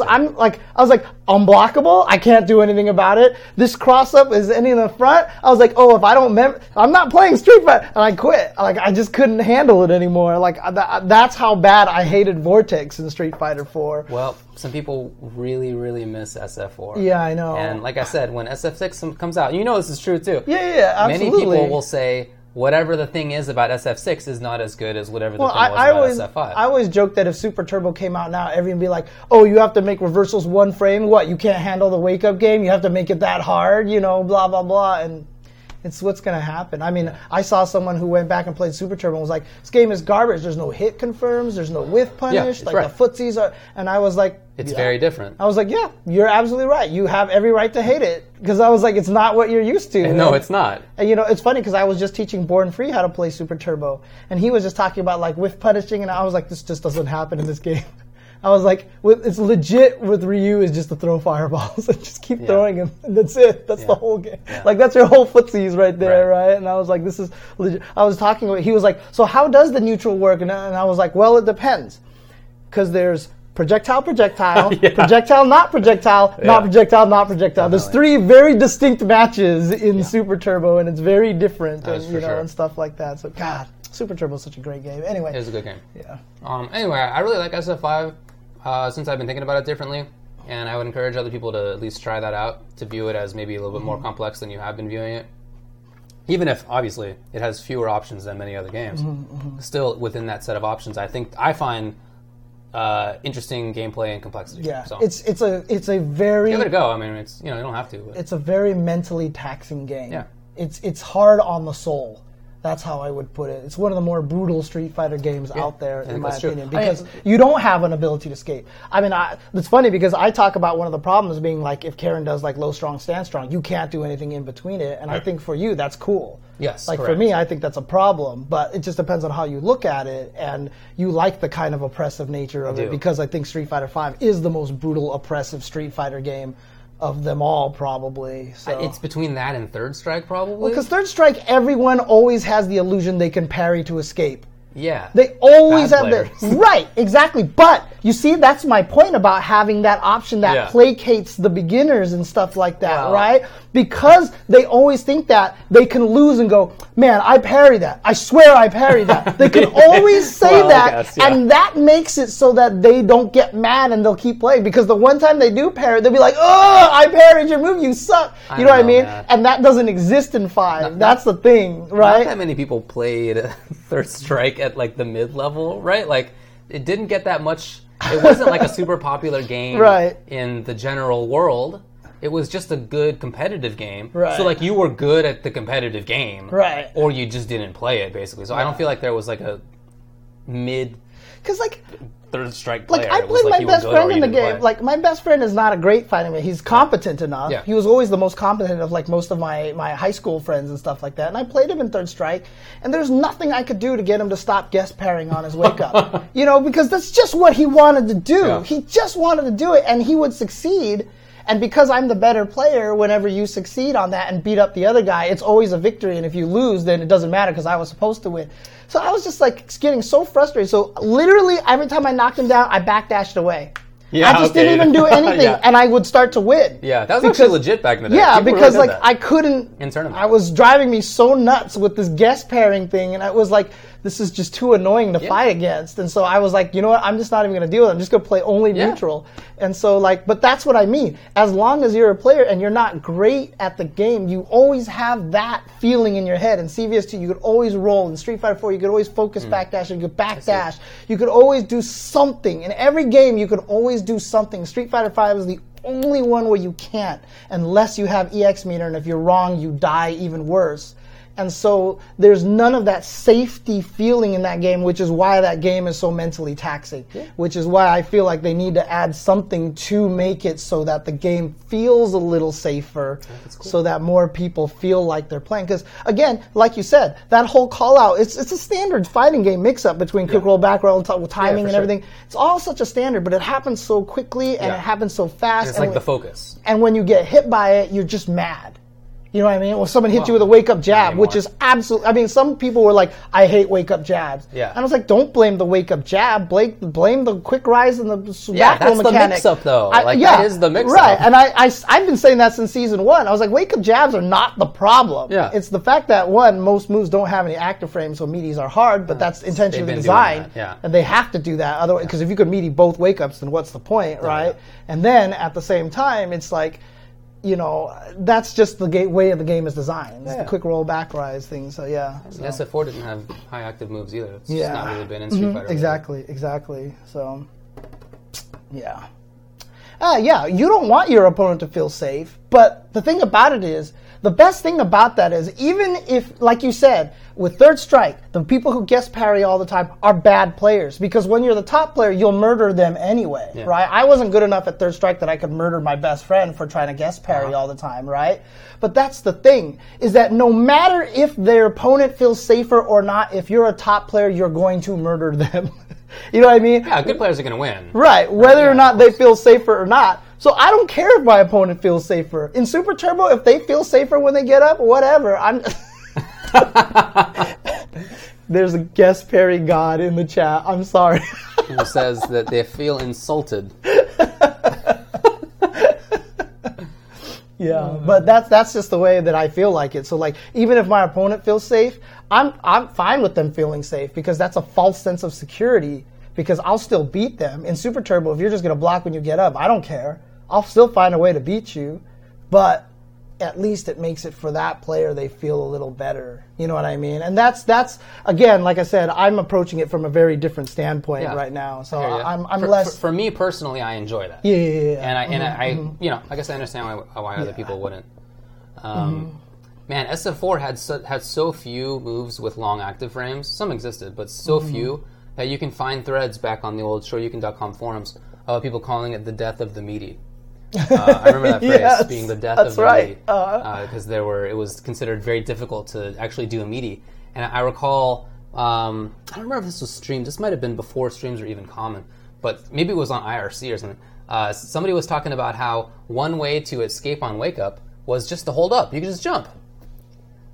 like, unblockable? I can't do anything about it. This cross-up is in the front? I was like, if I don't I'm not playing Street Fighter, and I quit. Like, I just couldn't handle it anymore. That's how bad I hated Vortex in Street Fighter 4. Well, some people really, really miss SF4. Yeah, I know. And like I said, when SF6 comes out, you know this is true too. Yeah, absolutely. Many people will say whatever the thing is about SF6 is not as good as whatever the thing was about SF5. I always joke that if Super Turbo came out now, everyone would be like, you have to make reversals one frame. What, you can't handle the wake-up game? You have to make it that hard? You know, blah, blah, blah, and... It's what's going to happen. I mean, I saw someone who went back and played Super Turbo and was like, this game is garbage. There's no hit confirms. There's no whiff punish. The footsies are... And I was like... It's very different. I was like, yeah, you're absolutely right. You have every right to hate it. Because I was like, it's not what you're used to. No, it's not. And, it's funny because I was just teaching Born Free how to play Super Turbo. And he was just talking about, like, whiff punishing. And I was like, this just doesn't happen in this game. I was like, it's legit with Ryu is just to throw fireballs and just keep throwing them. And that's it. That's the whole game. Yeah. Like, that's your whole footsies right there, right? And I was like, this is legit. I was talking about, he was like, so how does the neutral work? And I was like, well, it depends. Because there's projectile, projectile, not projectile. Definitely. There's three very distinct matches in Super Turbo, and it's very different and stuff like that. So, God. Super Turbo is such a great game. Anyway. It was a good game. Yeah. Anyway, I really like SF5 since I've been thinking about it differently, and I would encourage other people to at least try that out, to view it as maybe a little bit more complex than you have been viewing it. Even if, obviously, it has fewer options than many other games. Still, within that set of options, I find interesting gameplay and complexity. Yeah, so it's a very... Give it a go. I mean, it's you don't have to. But. It's a very mentally taxing game. Yeah. It's hard on the soul. That's how I would put it. It's one of the more brutal Street Fighter games out there, in my opinion, because you don't have an ability to escape. I mean, it's funny because I talk about one of the problems being like if Karen does like low strong, stand strong, you can't do anything in between it. And I think for you, that's cool. Yes, like correct. For me, I think that's a problem, but it just depends on how you look at it, and you like the kind of oppressive nature of it, because I think Street Fighter V is the most brutal, oppressive Street Fighter game of them all, probably. So. It's between that and Third Strike, probably? Because Third Strike, everyone always has the illusion they can parry to escape. Yeah. They always have that. Right, exactly. But You see, that's my point about having that option that placates the beginners and stuff like that, right? Because they always think that they can lose and go, man, I parried that. I swear I parried that. They can always say and that makes it so that they don't get mad and they'll keep playing. Because the one time they do parry, they'll be like, oh, I parried your move. You suck. You know what I mean? Man. And that doesn't exist in 5. That's the thing, right? Not that many people played Third Strike at like the mid level, right? Like it didn't get that much. It wasn't like a super popular game in the general world. It was just a good competitive game. Right. So like you were good at the competitive game, right? Or you just didn't play it, basically. So I don't feel like there was like a mid. Because like. Third Strike player. Like I played my best friend in the game. Like my best friend is not a great fighting man. He's competent enough. Yeah. He was always the most competent of like most of my high school friends and stuff like that. And I played him in Third Strike, and there's nothing I could do to get him to stop guest parrying on his wake up. You know, because that's just what he wanted to do. Yeah. He just wanted to do it, and he would succeed. And because I'm the better player, whenever you succeed on that and beat up the other guy, it's always a victory. And if you lose, then it doesn't matter because I was supposed to win. So I was just like getting so frustrated. So literally every time I knocked him down, I backdashed away. Yeah, I just didn't even do anything, and I would start to win. Yeah, that was actually legit back in the day. Yeah, people because really like that. I couldn't. In tournament. I was driving me so nuts with this guest pairing thing, and I was like, this is just too annoying to fight against. And so I was like, you know what? I'm just not even going to deal with it. I'm just going to play only neutral. And so like, but that's what I mean. As long as you're a player and you're not great at the game, you always have that feeling in your head. In CVS2, you could always roll. In Street Fighter 4, you could always focus backdash. You could backdash. You could always do something. In every game, you could always do something. Street Fighter 5 is the only one where you can't unless you have EX meter. And if you're wrong, you die even worse. And so there's none of that safety feeling in that game, which is why that game is so mentally taxing, which is why I feel like they need to add something to make it so that the game feels a little safer, so that more people feel like they're playing. Because, again, like you said, that whole call-out, it's a standard fighting game mix-up between quick roll, back roll, timing and everything. It's all such a standard, but it happens so quickly and it happens so fast. And it's like the focus. And when you get hit by it, you're just mad. You know what I mean? Well, someone hit you with a wake-up jab, which is absolutely... I mean, some people were like, I hate wake-up jabs. Yeah. And I was like, don't blame the wake-up jab. Blame the quick rise and the back roll mechanic. Yeah, that's the mix-up, though. That is the mix-up. Right, and I've been saying that since season 1. I was like, wake-up jabs are not the problem. Yeah. It's the fact that, one, most moves don't have any active frames, so meaties are hard, but that's intentionally designed. And they have to do that, otherwise, because if you could meaty both wake-ups, then what's the point, right? And then, at the same time, it's like... You know, that's just the way the game is designed. It's the quick roll back rise thing. So SF4 doesn't have high active moves either. It's just not really been in Street Fighter. Exactly. So, you don't want your opponent to feel safe. But the thing about it is, the best thing about that is, even if, like you said, with Third Strike, the people who guess parry all the time are bad players. Because when you're the top player, you'll murder them anyway, right? I wasn't good enough at Third Strike that I could murder my best friend for trying to guess parry all the time, right? But that's the thing, is that no matter if their opponent feels safer or not, if you're a top player, you're going to murder them. You know what I mean? Yeah, good players are going to win. Right, whether or not they feel safer or not. So I don't care if my opponent feels safer. In Super Turbo, if they feel safer when they get up, whatever. There's a guest parry god in the chat. I'm sorry. Who says that they feel insulted. But that's just the way that I feel like it. So like, even if my opponent feels safe, I'm fine with them feeling safe because that's a false sense of security. Because I'll still beat them. In Super Turbo, if you're just going to block when you get up, I don't care. I'll still find a way to beat you. But at least it makes it for that player, they feel a little better. You know what I mean? And that's again, like I said, I'm approaching it from a very different standpoint right now. So I'm less... For me personally, I enjoy that. Yeah. And I you know, I guess I understand why other people wouldn't. Man, SF4 had so few moves with long active frames. Some existed, but so few... that you can find threads back on the old shoryuken.com forums of people calling it the death of the meaty. I remember that phrase being the death of the meaty. Because it was considered very difficult to actually do a meaty. And I recall, I don't remember if this was streamed. This might have been before streams were even common. But maybe it was on IRC or something. Somebody was talking about how one way to escape on wake up was just to hold up. You could just jump.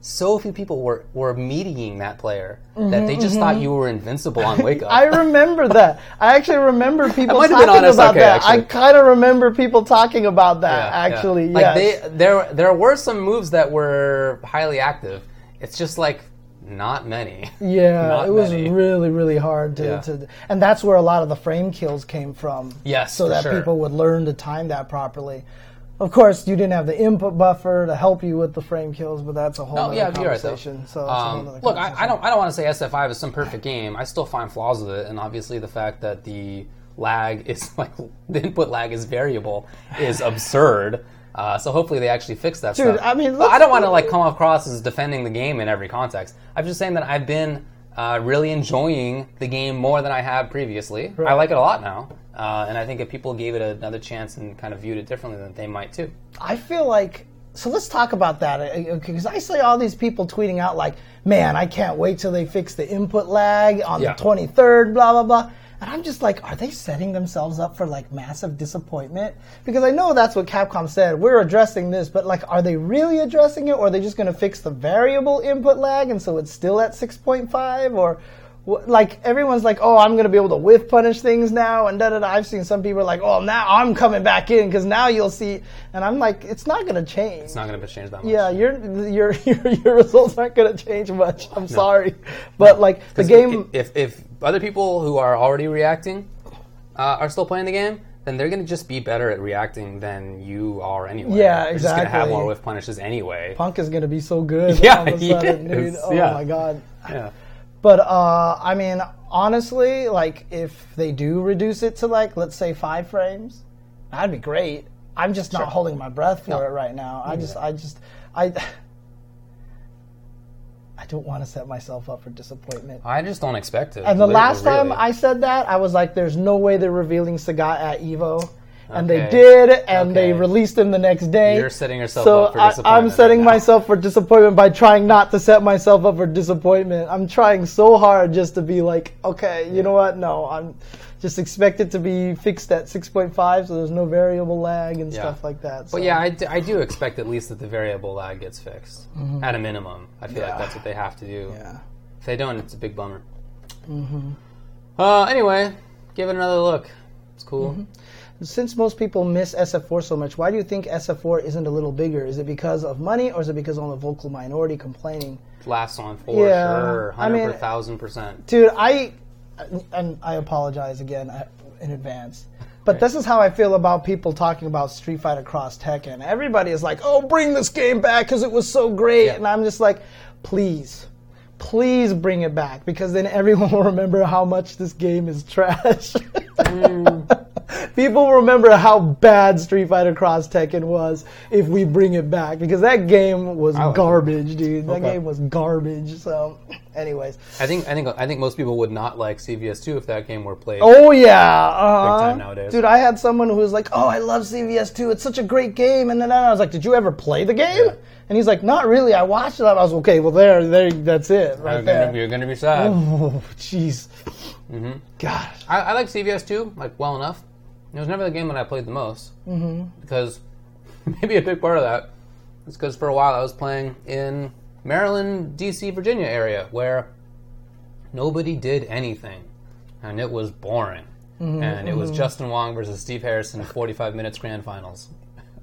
so few people were metaing that player that they just thought you were invincible on Wake Up. I remember that. I actually remember people talking about that. Actually. I kind of remember people talking about that, actually. Yeah. Like there were some moves that were highly active. It's just like not many. Yeah, it was really, really hard to... And that's where a lot of the frame kills came from. Yes, so that people would learn to time that properly. Of course, you didn't have the input buffer to help you with the frame kills, but that's a whole other conversation. Right, so look, I don't want to say SF5 is some perfect game. I still find flaws with it, and obviously the fact that the lag is the input lag is variable is absurd. So hopefully they actually fix that stuff. I mean, but I don't want to come across as defending the game in every context. I'm just saying that I've been really enjoying the game more than I have previously. Right. I like it a lot now. And I think if people gave it another chance and kind of viewed it differently, then they might too. I feel like... So let's talk about that. Because I see all these people tweeting out like, man, I can't wait till they fix the input lag on the 23rd, blah, blah, blah. And I'm just like, are they setting themselves up for massive disappointment? Because I know that's what Capcom said. We're addressing this, but are they really addressing it? Or are they just going to fix the variable input lag and so it's still at 6.5? Or... everyone's like, oh, I'm going to be able to whiff punish things now, and da-da-da. I've seen some people oh, now I'm coming back in, because now you'll see. And I'm like, it's not going to change. It's not going to change that much. Yeah, your results aren't going to change much. I'm sorry. But, the game... If other people who are already reacting are still playing the game, then they're going to just be better at reacting than you are anyway. Yeah, exactly. They're just going to have more whiff punishes anyway. Punk is going to be so good. Yeah, all of a sudden, dude. Oh, my God. Yeah. But, I mean, honestly, if they do reduce it to, let's say 5 frames, that'd be great. I'm just not holding my breath for it right now. I don't want to set myself up for disappointment. I just don't expect it. And the last time I said that, I was like, there's no way they're revealing Sagat at EVO. And they did, and they released him the next day. You're setting yourself up for disappointment. So I'm setting myself for disappointment by trying not to set myself up for disappointment. I'm trying so hard just to be you know what? No, I'm just expect it to be fixed at 6.5, so there's no variable lag and stuff like that. So. But I do expect at least that the variable lag gets fixed at a minimum. I feel like that's what they have to do. Yeah. If they don't, it's a big bummer. Mm-hmm. Anyway, give it another look. It's cool. Mm-hmm. Since most people miss SF4 so much, why do you think SF4 isn't a little bigger? Is it because of money, or is it because I'm a vocal minority complaining? Last on for sure, 100,000%. Dude, I apologize again in advance. But this is how I feel about people talking about Street Fighter Cross Tekken. Everybody is like, oh, bring this game back because it was so great. Yeah. And I'm just like, please bring it back, because then everyone will remember how much this game is trash. People remember how bad Street Fighter Cross Tekken was if we bring it back, because that game was garbage, dude. That game was garbage. So, anyways, I think most people would not like CVS2 if that game were played. Oh yeah, big time nowadays. Dude, I had someone who was like, "Oh, I love CVS2. It's such a great game." And then I was like, "Did you ever play the game?" Yeah. And he's like, "Not really. I watched it." I was okay. Well, there, that's it, right there. You're gonna be sad. Oh, jeez. Mm-hmm. Gosh, I like CVS2 well enough. It was never the game that I played the most, because maybe a big part of that is because for a while I was playing in Maryland, D.C., Virginia area, where nobody did anything, and it was boring, and it was Justin Wong versus Steve Harrison 45 minutes grand finals.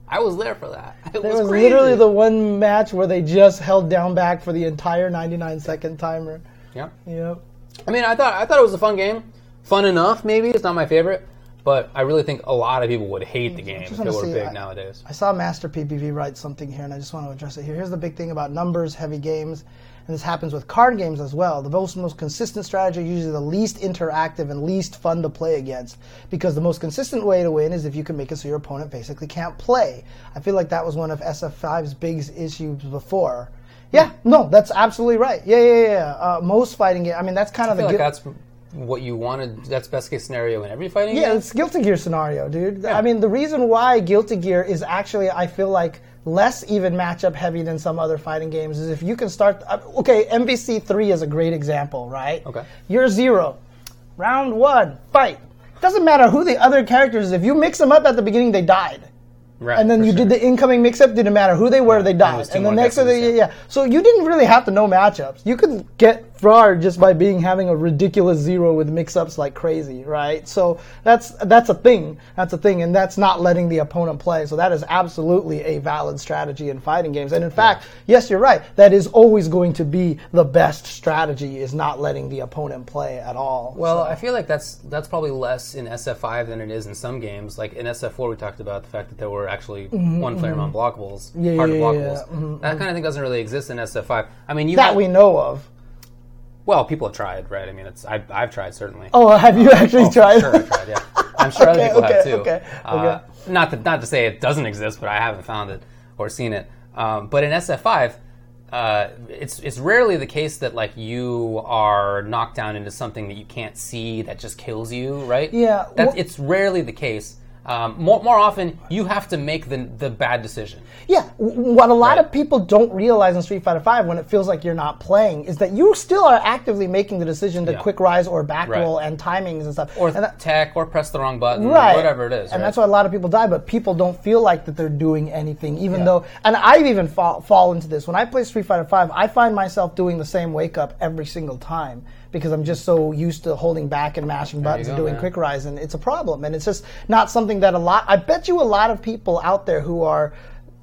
I was there for that. It was crazy. Literally the one match where they just held down back for the entire 99-second timer. Yeah. Yep. I mean, I thought it was a fun game. Fun enough, maybe. It's not my favorite. But I really think a lot of people would hate the game if it were big nowadays. I saw Master PPV write something here, and I just want to address it here. Here's the big thing about numbers, heavy games, and this happens with card games as well. The most consistent strategy is usually the least interactive and least fun to play against, because the most consistent way to win is if you can make it so your opponent basically can't play. I feel like that was one of SF5's biggest issues before. Yeah, no, that's absolutely right. Yeah. Most fighting games, I mean, that's kind of the... that's what you wanted, that's best case scenario in every fighting game? Yeah, it's Guilty Gear scenario, dude. Yeah. I mean, the reason why Guilty Gear is actually, I feel like, less even matchup heavy than some other fighting games is if you can start... Okay, MVC 3 is a great example, right? Okay. You're 0. Round 1, fight. Doesn't matter who the other characters is. If you mix them up at the beginning, they died. Right, and then you did the incoming mix-up, didn't matter who they were, they died. And the next, so you didn't really have to know matchups. You could get fraud just by having a ridiculous zero with mix-ups like crazy, right? So that's a thing, and that's not letting the opponent play. So that is absolutely a valid strategy in fighting games. And in fact, yes, you're right. That is always going to be the best strategy, is not letting the opponent play at all. Well, so I feel like that's probably less in SF5 than it is in some games. Like in SF4, we talked about the fact that there were actually one-player non-blockables, hard-to-blockables. That kind of thing doesn't really exist in SF5. I mean, we know of. Well, people have tried, right? I mean, I've tried, certainly. Oh, have you actually tried? Sure, I've tried, yeah. I'm sure other people have, too. Okay. Not to say it doesn't exist, but I haven't found it or seen it. But in SF5, it's rarely the case that like you are knocked down into something that you can't see that just kills you, right? Yeah. It's rarely the case. More often, you have to make the bad decision. Yeah, what a lot of people don't realize in Street Fighter V, when it feels like you're not playing, is that you still are actively making the decision to quick rise or back roll and timings and stuff. Or tech, or press the wrong button, or whatever it is. And that's why a lot of people die, but people don't feel like that they're doing anything, even though... And I've even fall into this. When I play Street Fighter V, I find myself doing the same wake-up every single time, because I'm just so used to holding back and mashing buttons and doing quick rise, and it's a problem. And it's just not something that I bet you a lot of people out there who are,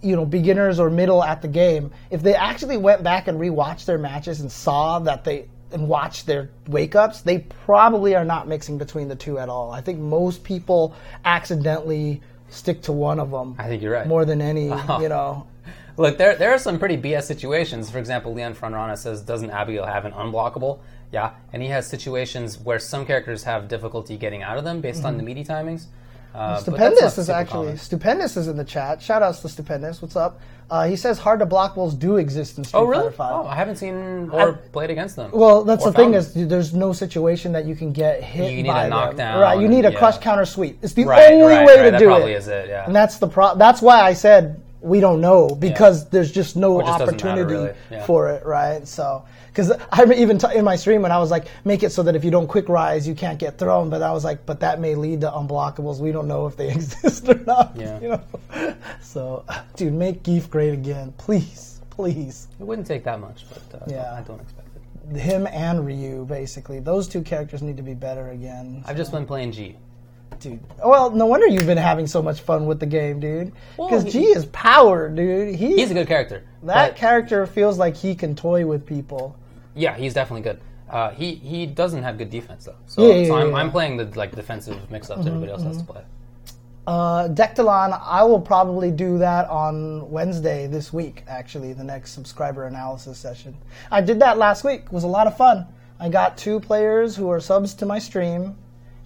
beginners or middle at the game, if they actually went back and rewatched their matches and saw that and watched their wake-ups, they probably are not mixing between the two at all. I think most people accidentally stick to one of them. I think you're right. More than any, Look, there are some pretty BS situations. For example, Leon Franrana says, doesn't Abigail have an unblockable? Yeah, and he has situations where some characters have difficulty getting out of them based on the meaty timings. Stupendous is actually common. Stupendous is in the chat. Shout outs to Stupendous. What's up? He says hard to blockables do exist in Street Fighter 5. Oh, I haven't seen or played against them. Well, that's the thing is there's no situation that you can get hit. You need a knockdown. Right. You need a crush counter sweep. It's the only way to do it. That probably is it. Yeah. And that's the That's why I said we don't know, because there's just no opportunity really. For it, right? So, because I even in my stream when I was like, make it so that if you don't quick rise, you can't get thrown. But I was like, but that may lead to unblockables. We don't know if they exist or not. Yeah. So, dude, make Geef great again, please. It wouldn't take that much, but I don't expect it. Him and Ryu, basically, those two characters need to be better again. So. I've just been playing G. Dude, well, no wonder you've been having so much fun with the game, dude. Because G is power, dude. He's a good character. That character feels like he can toy with people. Yeah, he's definitely good. He doesn't have good defense though. I'm playing the defensive mix-ups everybody else has to play. Dectalon, I will probably do that on Wednesday this week. Actually, the next subscriber analysis session. I did that last week. It was a lot of fun. I got two players who are subs to my stream.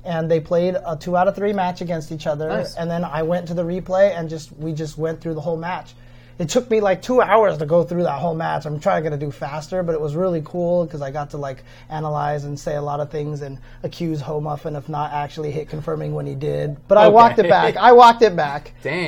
And they played a 2 out of 3 match against each other. Nice. And then I went to the replay and we just went through the whole match. It took me 2 hours to go through that whole match. I'm trying to do faster, but it was really cool because I got to analyze and say a lot of things and accuse Homuffin of not actually hit confirming when he did. But I walked it back. Dang.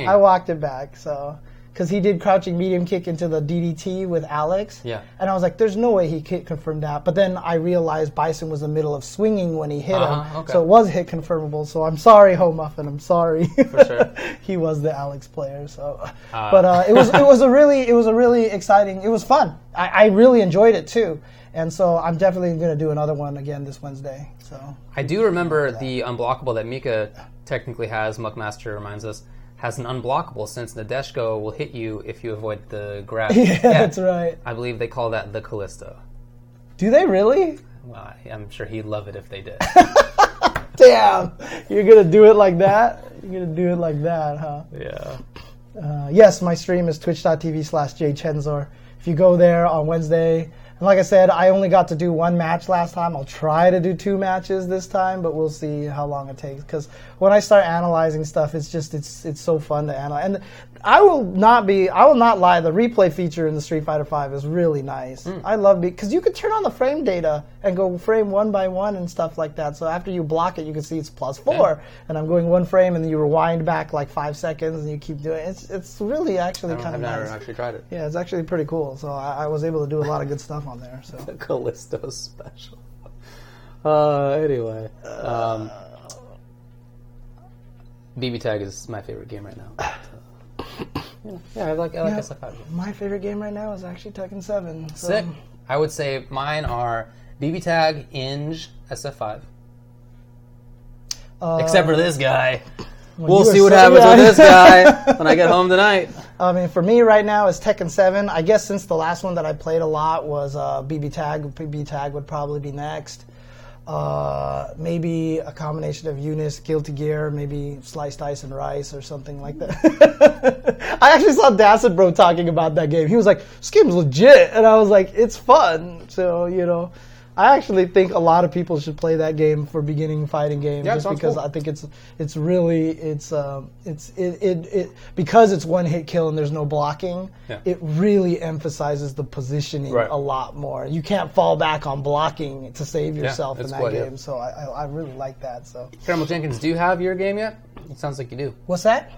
I walked it back. So. Because he did crouching medium kick into the DDT with Alex. Yeah. And I was like, there's no way he hit confirmed that. But then I realized Bison was in the middle of swinging when he hit him. Okay. So it was hit confirmable. So I'm sorry, Homuffin. I'm sorry. For sure. He was the Alex player. So, But it was a really exciting. It was fun. I really enjoyed it too. And so I'm definitely going to do another one again this Wednesday. So I do remember the unblockable that Mika technically has. Muckmaster reminds us. Has an unblockable since Nadeshko will hit you if you avoid the grab. Yeah, that's right. I believe they call that the Callisto. Do they really? Well, I'm sure he'd love it if they did. Damn! You're going to do it like that? You're going to do it like that, huh? Yeah. Yes, my stream is twitch.tv/jchenzor. If you go there on Wednesday... And like I said, I only got to do one match last time. I'll try to do 2 matches this time, but we'll see how long it takes. Because when I start analyzing stuff, it's so fun to analyze. And I will not lie, the replay feature in the Street Fighter V is really nice. I love it because you can turn on the frame data and go frame one by one and stuff like that. So after you block it, you can see it's +4, and I'm going one frame, and then you rewind back 5 seconds, and you keep doing it. It's really actually kind of nice. I've never actually tried it. Yeah, it's actually pretty cool. So I was able to do a lot of good stuff on there. So. The Callisto special. Anyway. BB Tag is my favorite game right now. Yeah, I like that stuff out here. My favorite game right now is actually Tekken 7. So. Sick. I would say mine are BB Tag, Inge, SF5. Except for this guy. We'll see what happens with this guy when I get home tonight. I mean, for me right now, it's Tekken 7. I guess since the last one that I played a lot was BB Tag. BB Tag would probably be next. Maybe a combination of Unis, Guilty Gear, maybe Sliced Ice and Rice or something like that. I actually saw Dacid Bro talking about that game. He was like, this game's legit. And I was like, it's fun. So, you know, I actually think a lot of people should play that game for beginning fighting game, just because cool. I think it's really because it's one hit kill and there's no blocking. Yeah. It really emphasizes the positioning a lot more. You can't fall back on blocking to save yourself in that game. Yeah. So I really like that. So Caramel Jenkins, do you have your game yet? It sounds like you do. What's that?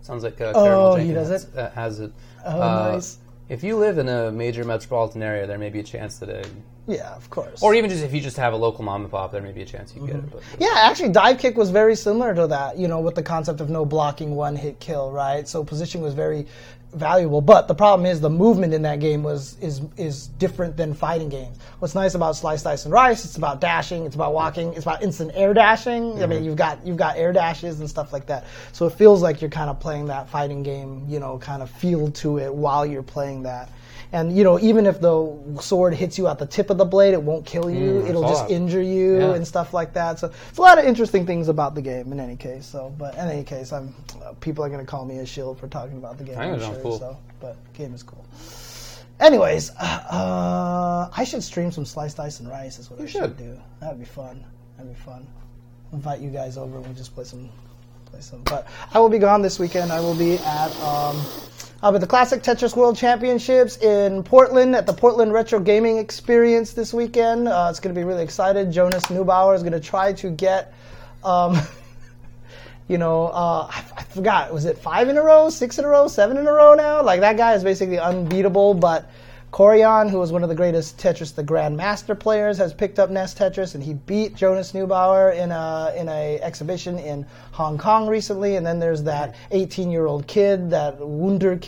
Sounds like Caramel Jenkins has it. Oh, nice. If you live in a major metropolitan area, there may be a chance that yeah, of course. Or even just if you just have a local mom and pop, there may be a chance you get it. But actually, Dive Kick was very similar to that, you know, with the concept of no blocking, one hit kill, right? So positioning was very valuable, but the problem is the movement in that game is different than fighting games. What's nice about Sliced Ice and Rice, it's about dashing, it's about walking, it's about instant air dashing. Mm-hmm. I mean, you've got air dashes and stuff like that. So it feels like you're kind of playing that fighting game, you know, kind of feel to it while you're playing that. And, you know, even if the sword hits you at the tip of the blade, it won't kill you. It'll just injure you and stuff like that. So it's a lot of interesting things about the game in any case. So, but in any case, people are going to call me a shill for talking about the game. I'm sure. Cool. So, but the game is cool. Anyways, I should stream some Sliced Ice and Rice is what I should do. That would be fun. I'll invite you guys over and we'll just play some. But I will be gone this weekend. I will be at... I'll be at the Classic Tetris World Championships in Portland at the Portland Retro Gaming Experience this weekend. It's going to be really excited. Jonas Neubauer is going to try to get, I forgot, was it 5 in a row, 6 in a row, 7 in a row now? Like, that guy is basically unbeatable, but Corian, who was one of the greatest Tetris the Grandmaster players, has picked up NES Tetris, and he beat Jonas Neubauer in a exhibition in Hong Kong recently. And then there's that 18-year-old kid, that Wunderkind,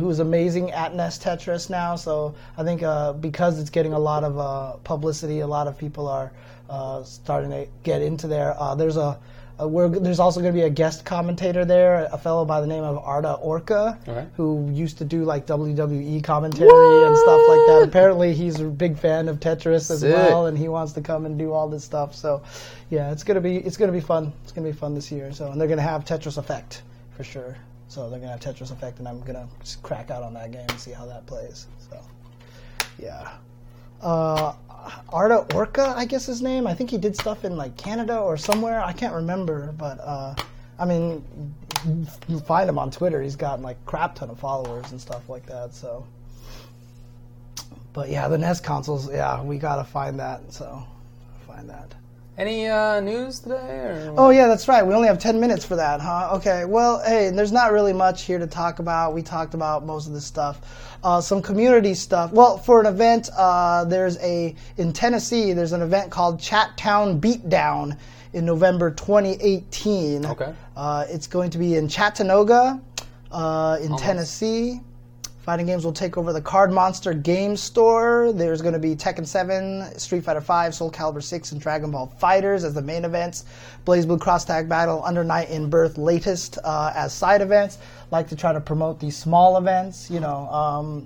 who's amazing at NES Tetris now. So I think because it's getting a lot of publicity, a lot of people are starting to get into there. There's also going to be a guest commentator there, a fellow by the name of Arda Orca, who used to do like WWE commentary and stuff like that. Apparently, he's a big fan of Tetris as well, and he wants to come and do all this stuff. So, yeah, it's going to be fun. It's going to be fun this year. So, and they're going to have Tetris Effect for sure. So they're going to have Tetris Effect, and I'm going to just crack out on that game and see how that plays. So, yeah. Arda Orca, I guess his name. I think he did stuff in like Canada or somewhere. I can't remember, but I mean, you find him on Twitter. He's got like crap ton of followers and stuff like that. So, but yeah, the NES consoles. Yeah, we gotta find that. So, find that. Any news today? Oh, yeah, that's right. We only have 10 minutes for that, huh? Okay, well, hey, there's not really much here to talk about. We talked about most of this stuff. Some community stuff. Well, for an event, in Tennessee, there's an event called Chattown Beatdown in November 2018. Okay. It's going to be in Chattanooga Tennessee. Fighting games will take over the Card Monster game store. There's going to be Tekken 7, Street Fighter 5, Soul Calibur 6, and Dragon Ball FighterZ as the main events. BlazBlue Cross Tag Battle, Under Night in Birth latest as side events. Like to try to promote these small events, you know.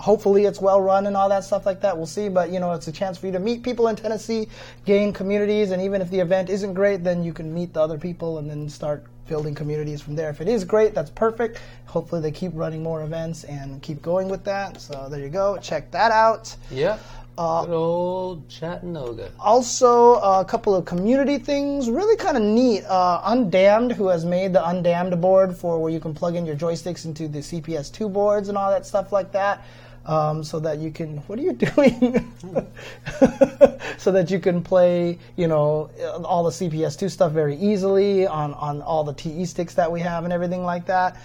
Hopefully it's well run and all that stuff like that. We'll see, but you know, it's a chance for you to meet people in Tennessee, gain communities, and even if the event isn't great, then you can meet the other people and then start building communities from there. If it is great, that's perfect. Hopefully they keep running more events and keep going with that. So there you go. Check that out. Yeah. Good old Chattanooga. Also, a couple of community things, really kind of neat. Undammed, who has made the Undammed board for where you can plug in your joysticks into the CPS2 boards and all that stuff like that. So that you can, what are you doing? So that you can play, you know, all the CPS2 stuff very easily on all the TE sticks that we have and everything like that.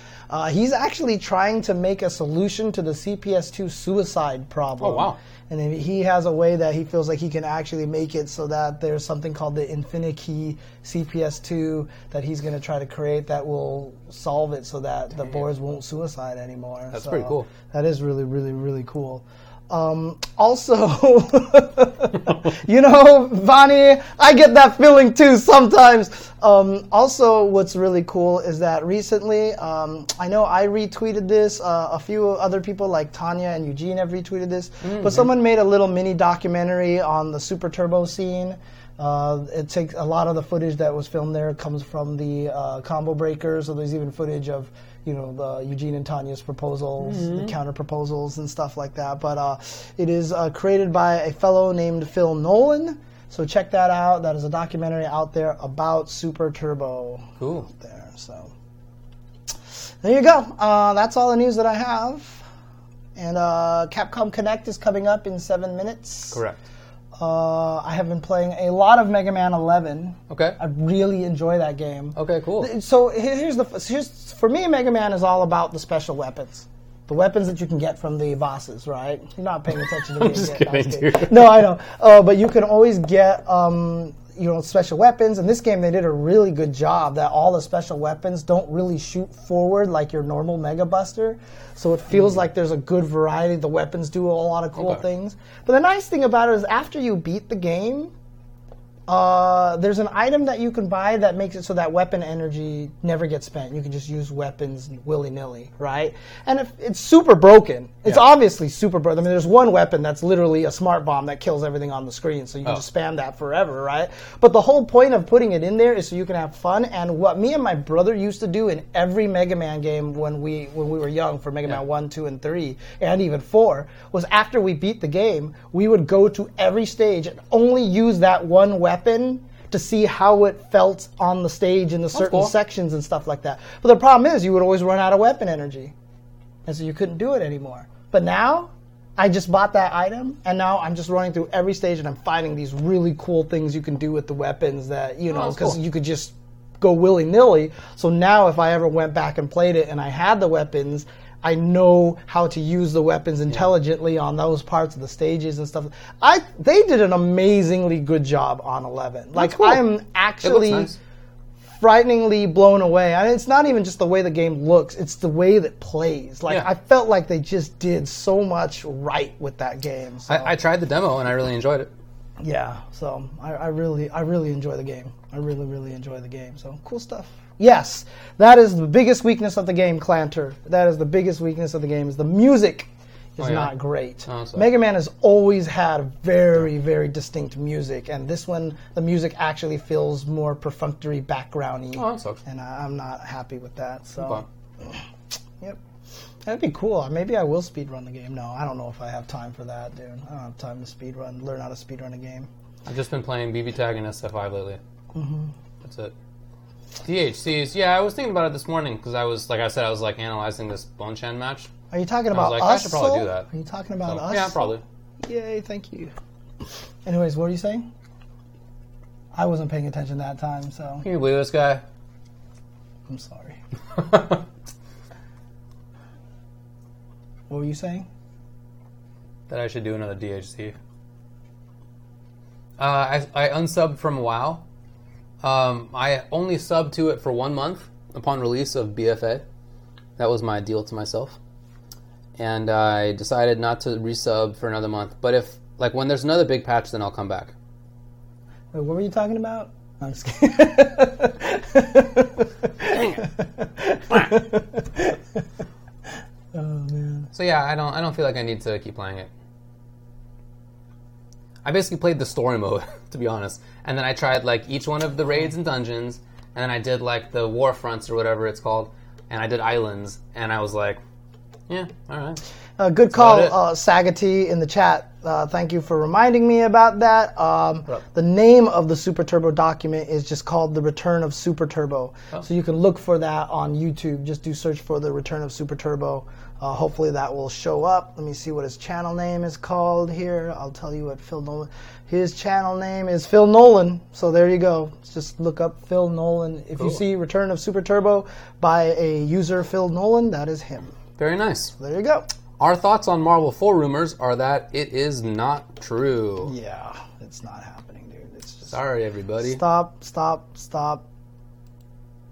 He's actually trying to make a solution to the CPS2 suicide problem. Oh, wow. And then he has a way that he feels like he can actually make it so that there's something called the InfiniKey CPS2 that he's going to try to create that will solve it so that the boards won't suicide anymore. That's pretty cool. That is really, really, really cool. Also, you know, Vani, I get that feeling too sometimes. Also, what's really cool is that recently, I know I retweeted this, a few other people like Tanya and Eugene have retweeted this, but someone made a little mini documentary on the Super Turbo scene. It takes a lot of the footage that was filmed there comes from the combo breakers, so there's even footage of, you know, the Eugene and Tanya's proposals, the counter proposals and stuff like that. But it is created by a fellow named Phil Nolan, so check that out. That is a documentary out there about Super Turbo. Cool. Out there, so there you go. That's all the news that I have, and Capcom Connect is coming up in 7 minutes. Correct. I have been playing a lot of Mega Man 11. Okay. I really enjoy that game. Okay, cool. So here's for me, Mega Man is all about the special weapons. The weapons that you can get from the bosses, right? You're not paying attention to me. I'm just kidding, dude. No, I know. But you can always get special weapons. In this game, they did a really good job that all the special weapons don't really shoot forward like your normal Mega Buster. So it feels like there's a good variety. The weapons do a lot of cool things. But the nice thing about it is after you beat the game, there's an item that you can buy that makes it so that weapon energy never gets spent. You can just use weapons willy-nilly, right? And it's super broken. It's obviously super broken. I mean, there's one weapon that's literally a smart bomb that kills everything on the screen, so you can just spam that forever, right? But the whole point of putting it in there is so you can have fun. And what me and my brother used to do in every Mega Man game when we were young for Mega Man 1, 2, and 3, and even 4, was after we beat the game, we would go to every stage and only use that one weapon to see how it felt on the stage in the certain sections and stuff like that. But the problem is you would always run out of weapon energy, and so you couldn't do it anymore. But now I just bought that item, and now I'm just running through every stage, and I'm finding these really cool things you can do with the weapons that, you know, because you could just go willy-nilly. So now if I ever went back and played it and I had the weapons, I know how to use the weapons intelligently on those parts of the stages and stuff. They did an amazingly good job on 11. Like, I'm actually frighteningly blown away. I mean, it's not even just the way the game looks, it's the way that plays. Like, I felt like they just did so much right with that game. So. I tried the demo and I really enjoyed it. Yeah, so I really enjoy the game. I really, really enjoy the game. So, cool stuff. Yes, that is the biggest weakness of the game, Clanter. That is the biggest weakness of the game, is the music is not great. Awesome. Mega Man has always had very, very distinct music, and this one, the music actually feels more perfunctory, background-y. Oh, that sucks. And I'm not happy with that, so... Okay. Yep. That'd be cool. Maybe I will speedrun the game. No, I don't know if I have time for that, dude. I don't have time to learn how to speedrun a game. I've just been playing BB Tag and SF5 lately. Mm-hmm. That's it. DHCs, I was thinking about it this morning because I was analyzing this Bonchan match. Are you talking about us? I should probably do that. Are you talking about us? Yeah, probably. Yay, thank you. Anyways, what are you saying? I wasn't paying attention that time, so. Can you believe this guy? I'm sorry. What were you saying? That I should do another DHC. I unsubbed from WoW. I only subbed to it for 1 month upon release of BFA. That was my deal to myself. And I decided not to resub for another month. But if, like, when there's another big patch, then I'll come back. Wait, what were you talking about? I'm just kidding. Dang it. Oh, man. So, I don't feel like I need to keep playing it. I basically played the story mode, to be honest, and then I tried each one of the raids and dungeons, and then I did the war fronts or whatever it's called, and I did islands, and I was like, yeah, all right. Good call, Sagati in the chat. Thank you for reminding me about that. The name of the Super Turbo document is just called The Return of Super Turbo. Oh. So you can look for that on YouTube. Just do search for The Return of Super Turbo. Hopefully that will show up. Let me see what his channel name is called here. I'll tell you what Phil Nolan. His channel name is Phil Nolan. So there you go. Just look up Phil Nolan. If you see Return of Super Turbo by a user Phil Nolan, that is him. Very nice. So there you go. Our thoughts on Marvel 4 rumors are that it is not true. Yeah, it's not happening, dude. It's just, sorry, everybody. Stop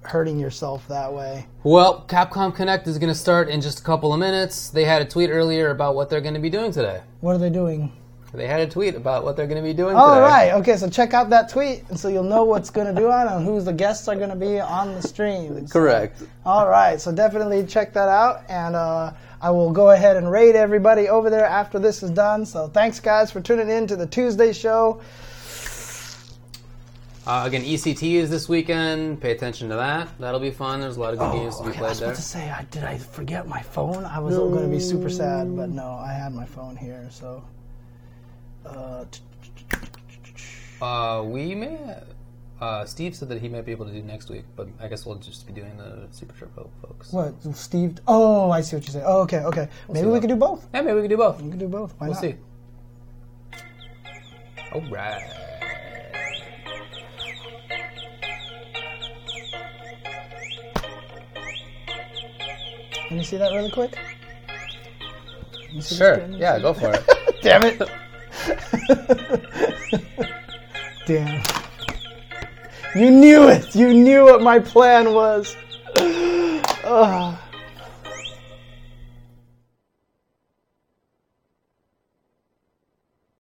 hurting yourself that way. Well, Capcom Connect is going to start in just a couple of minutes. They had a tweet earlier about what they're going to be doing today. What are they doing? They had a tweet about what they're going to be doing today. All right. Okay, so check out that tweet so you'll know what's going to do on and who the guests are going to be on the stream. Correct. All right. So definitely check that out. And I will go ahead and raid everybody over there after this is done. So thanks, guys, for tuning in to the Tuesday show. Again, ECT is this weekend. Pay attention to that. That'll be fun. There's a lot of good games to be played there. I was about to say, did I forget my phone? I was going to be super sad, but no, I had my phone here, so... we may. Steve said that he might be able to do next week, but I guess we'll just be doing the Super Trip folks. What, Steve? Oh, I see what you say. Oh, okay. Maybe we could do both. Yeah, maybe we could do both. We could do both. Why not? We'll see. All right. Can you see that really quick? Sure. Yeah, go for it. Damn it. Damn. You knew it! You knew what my plan was!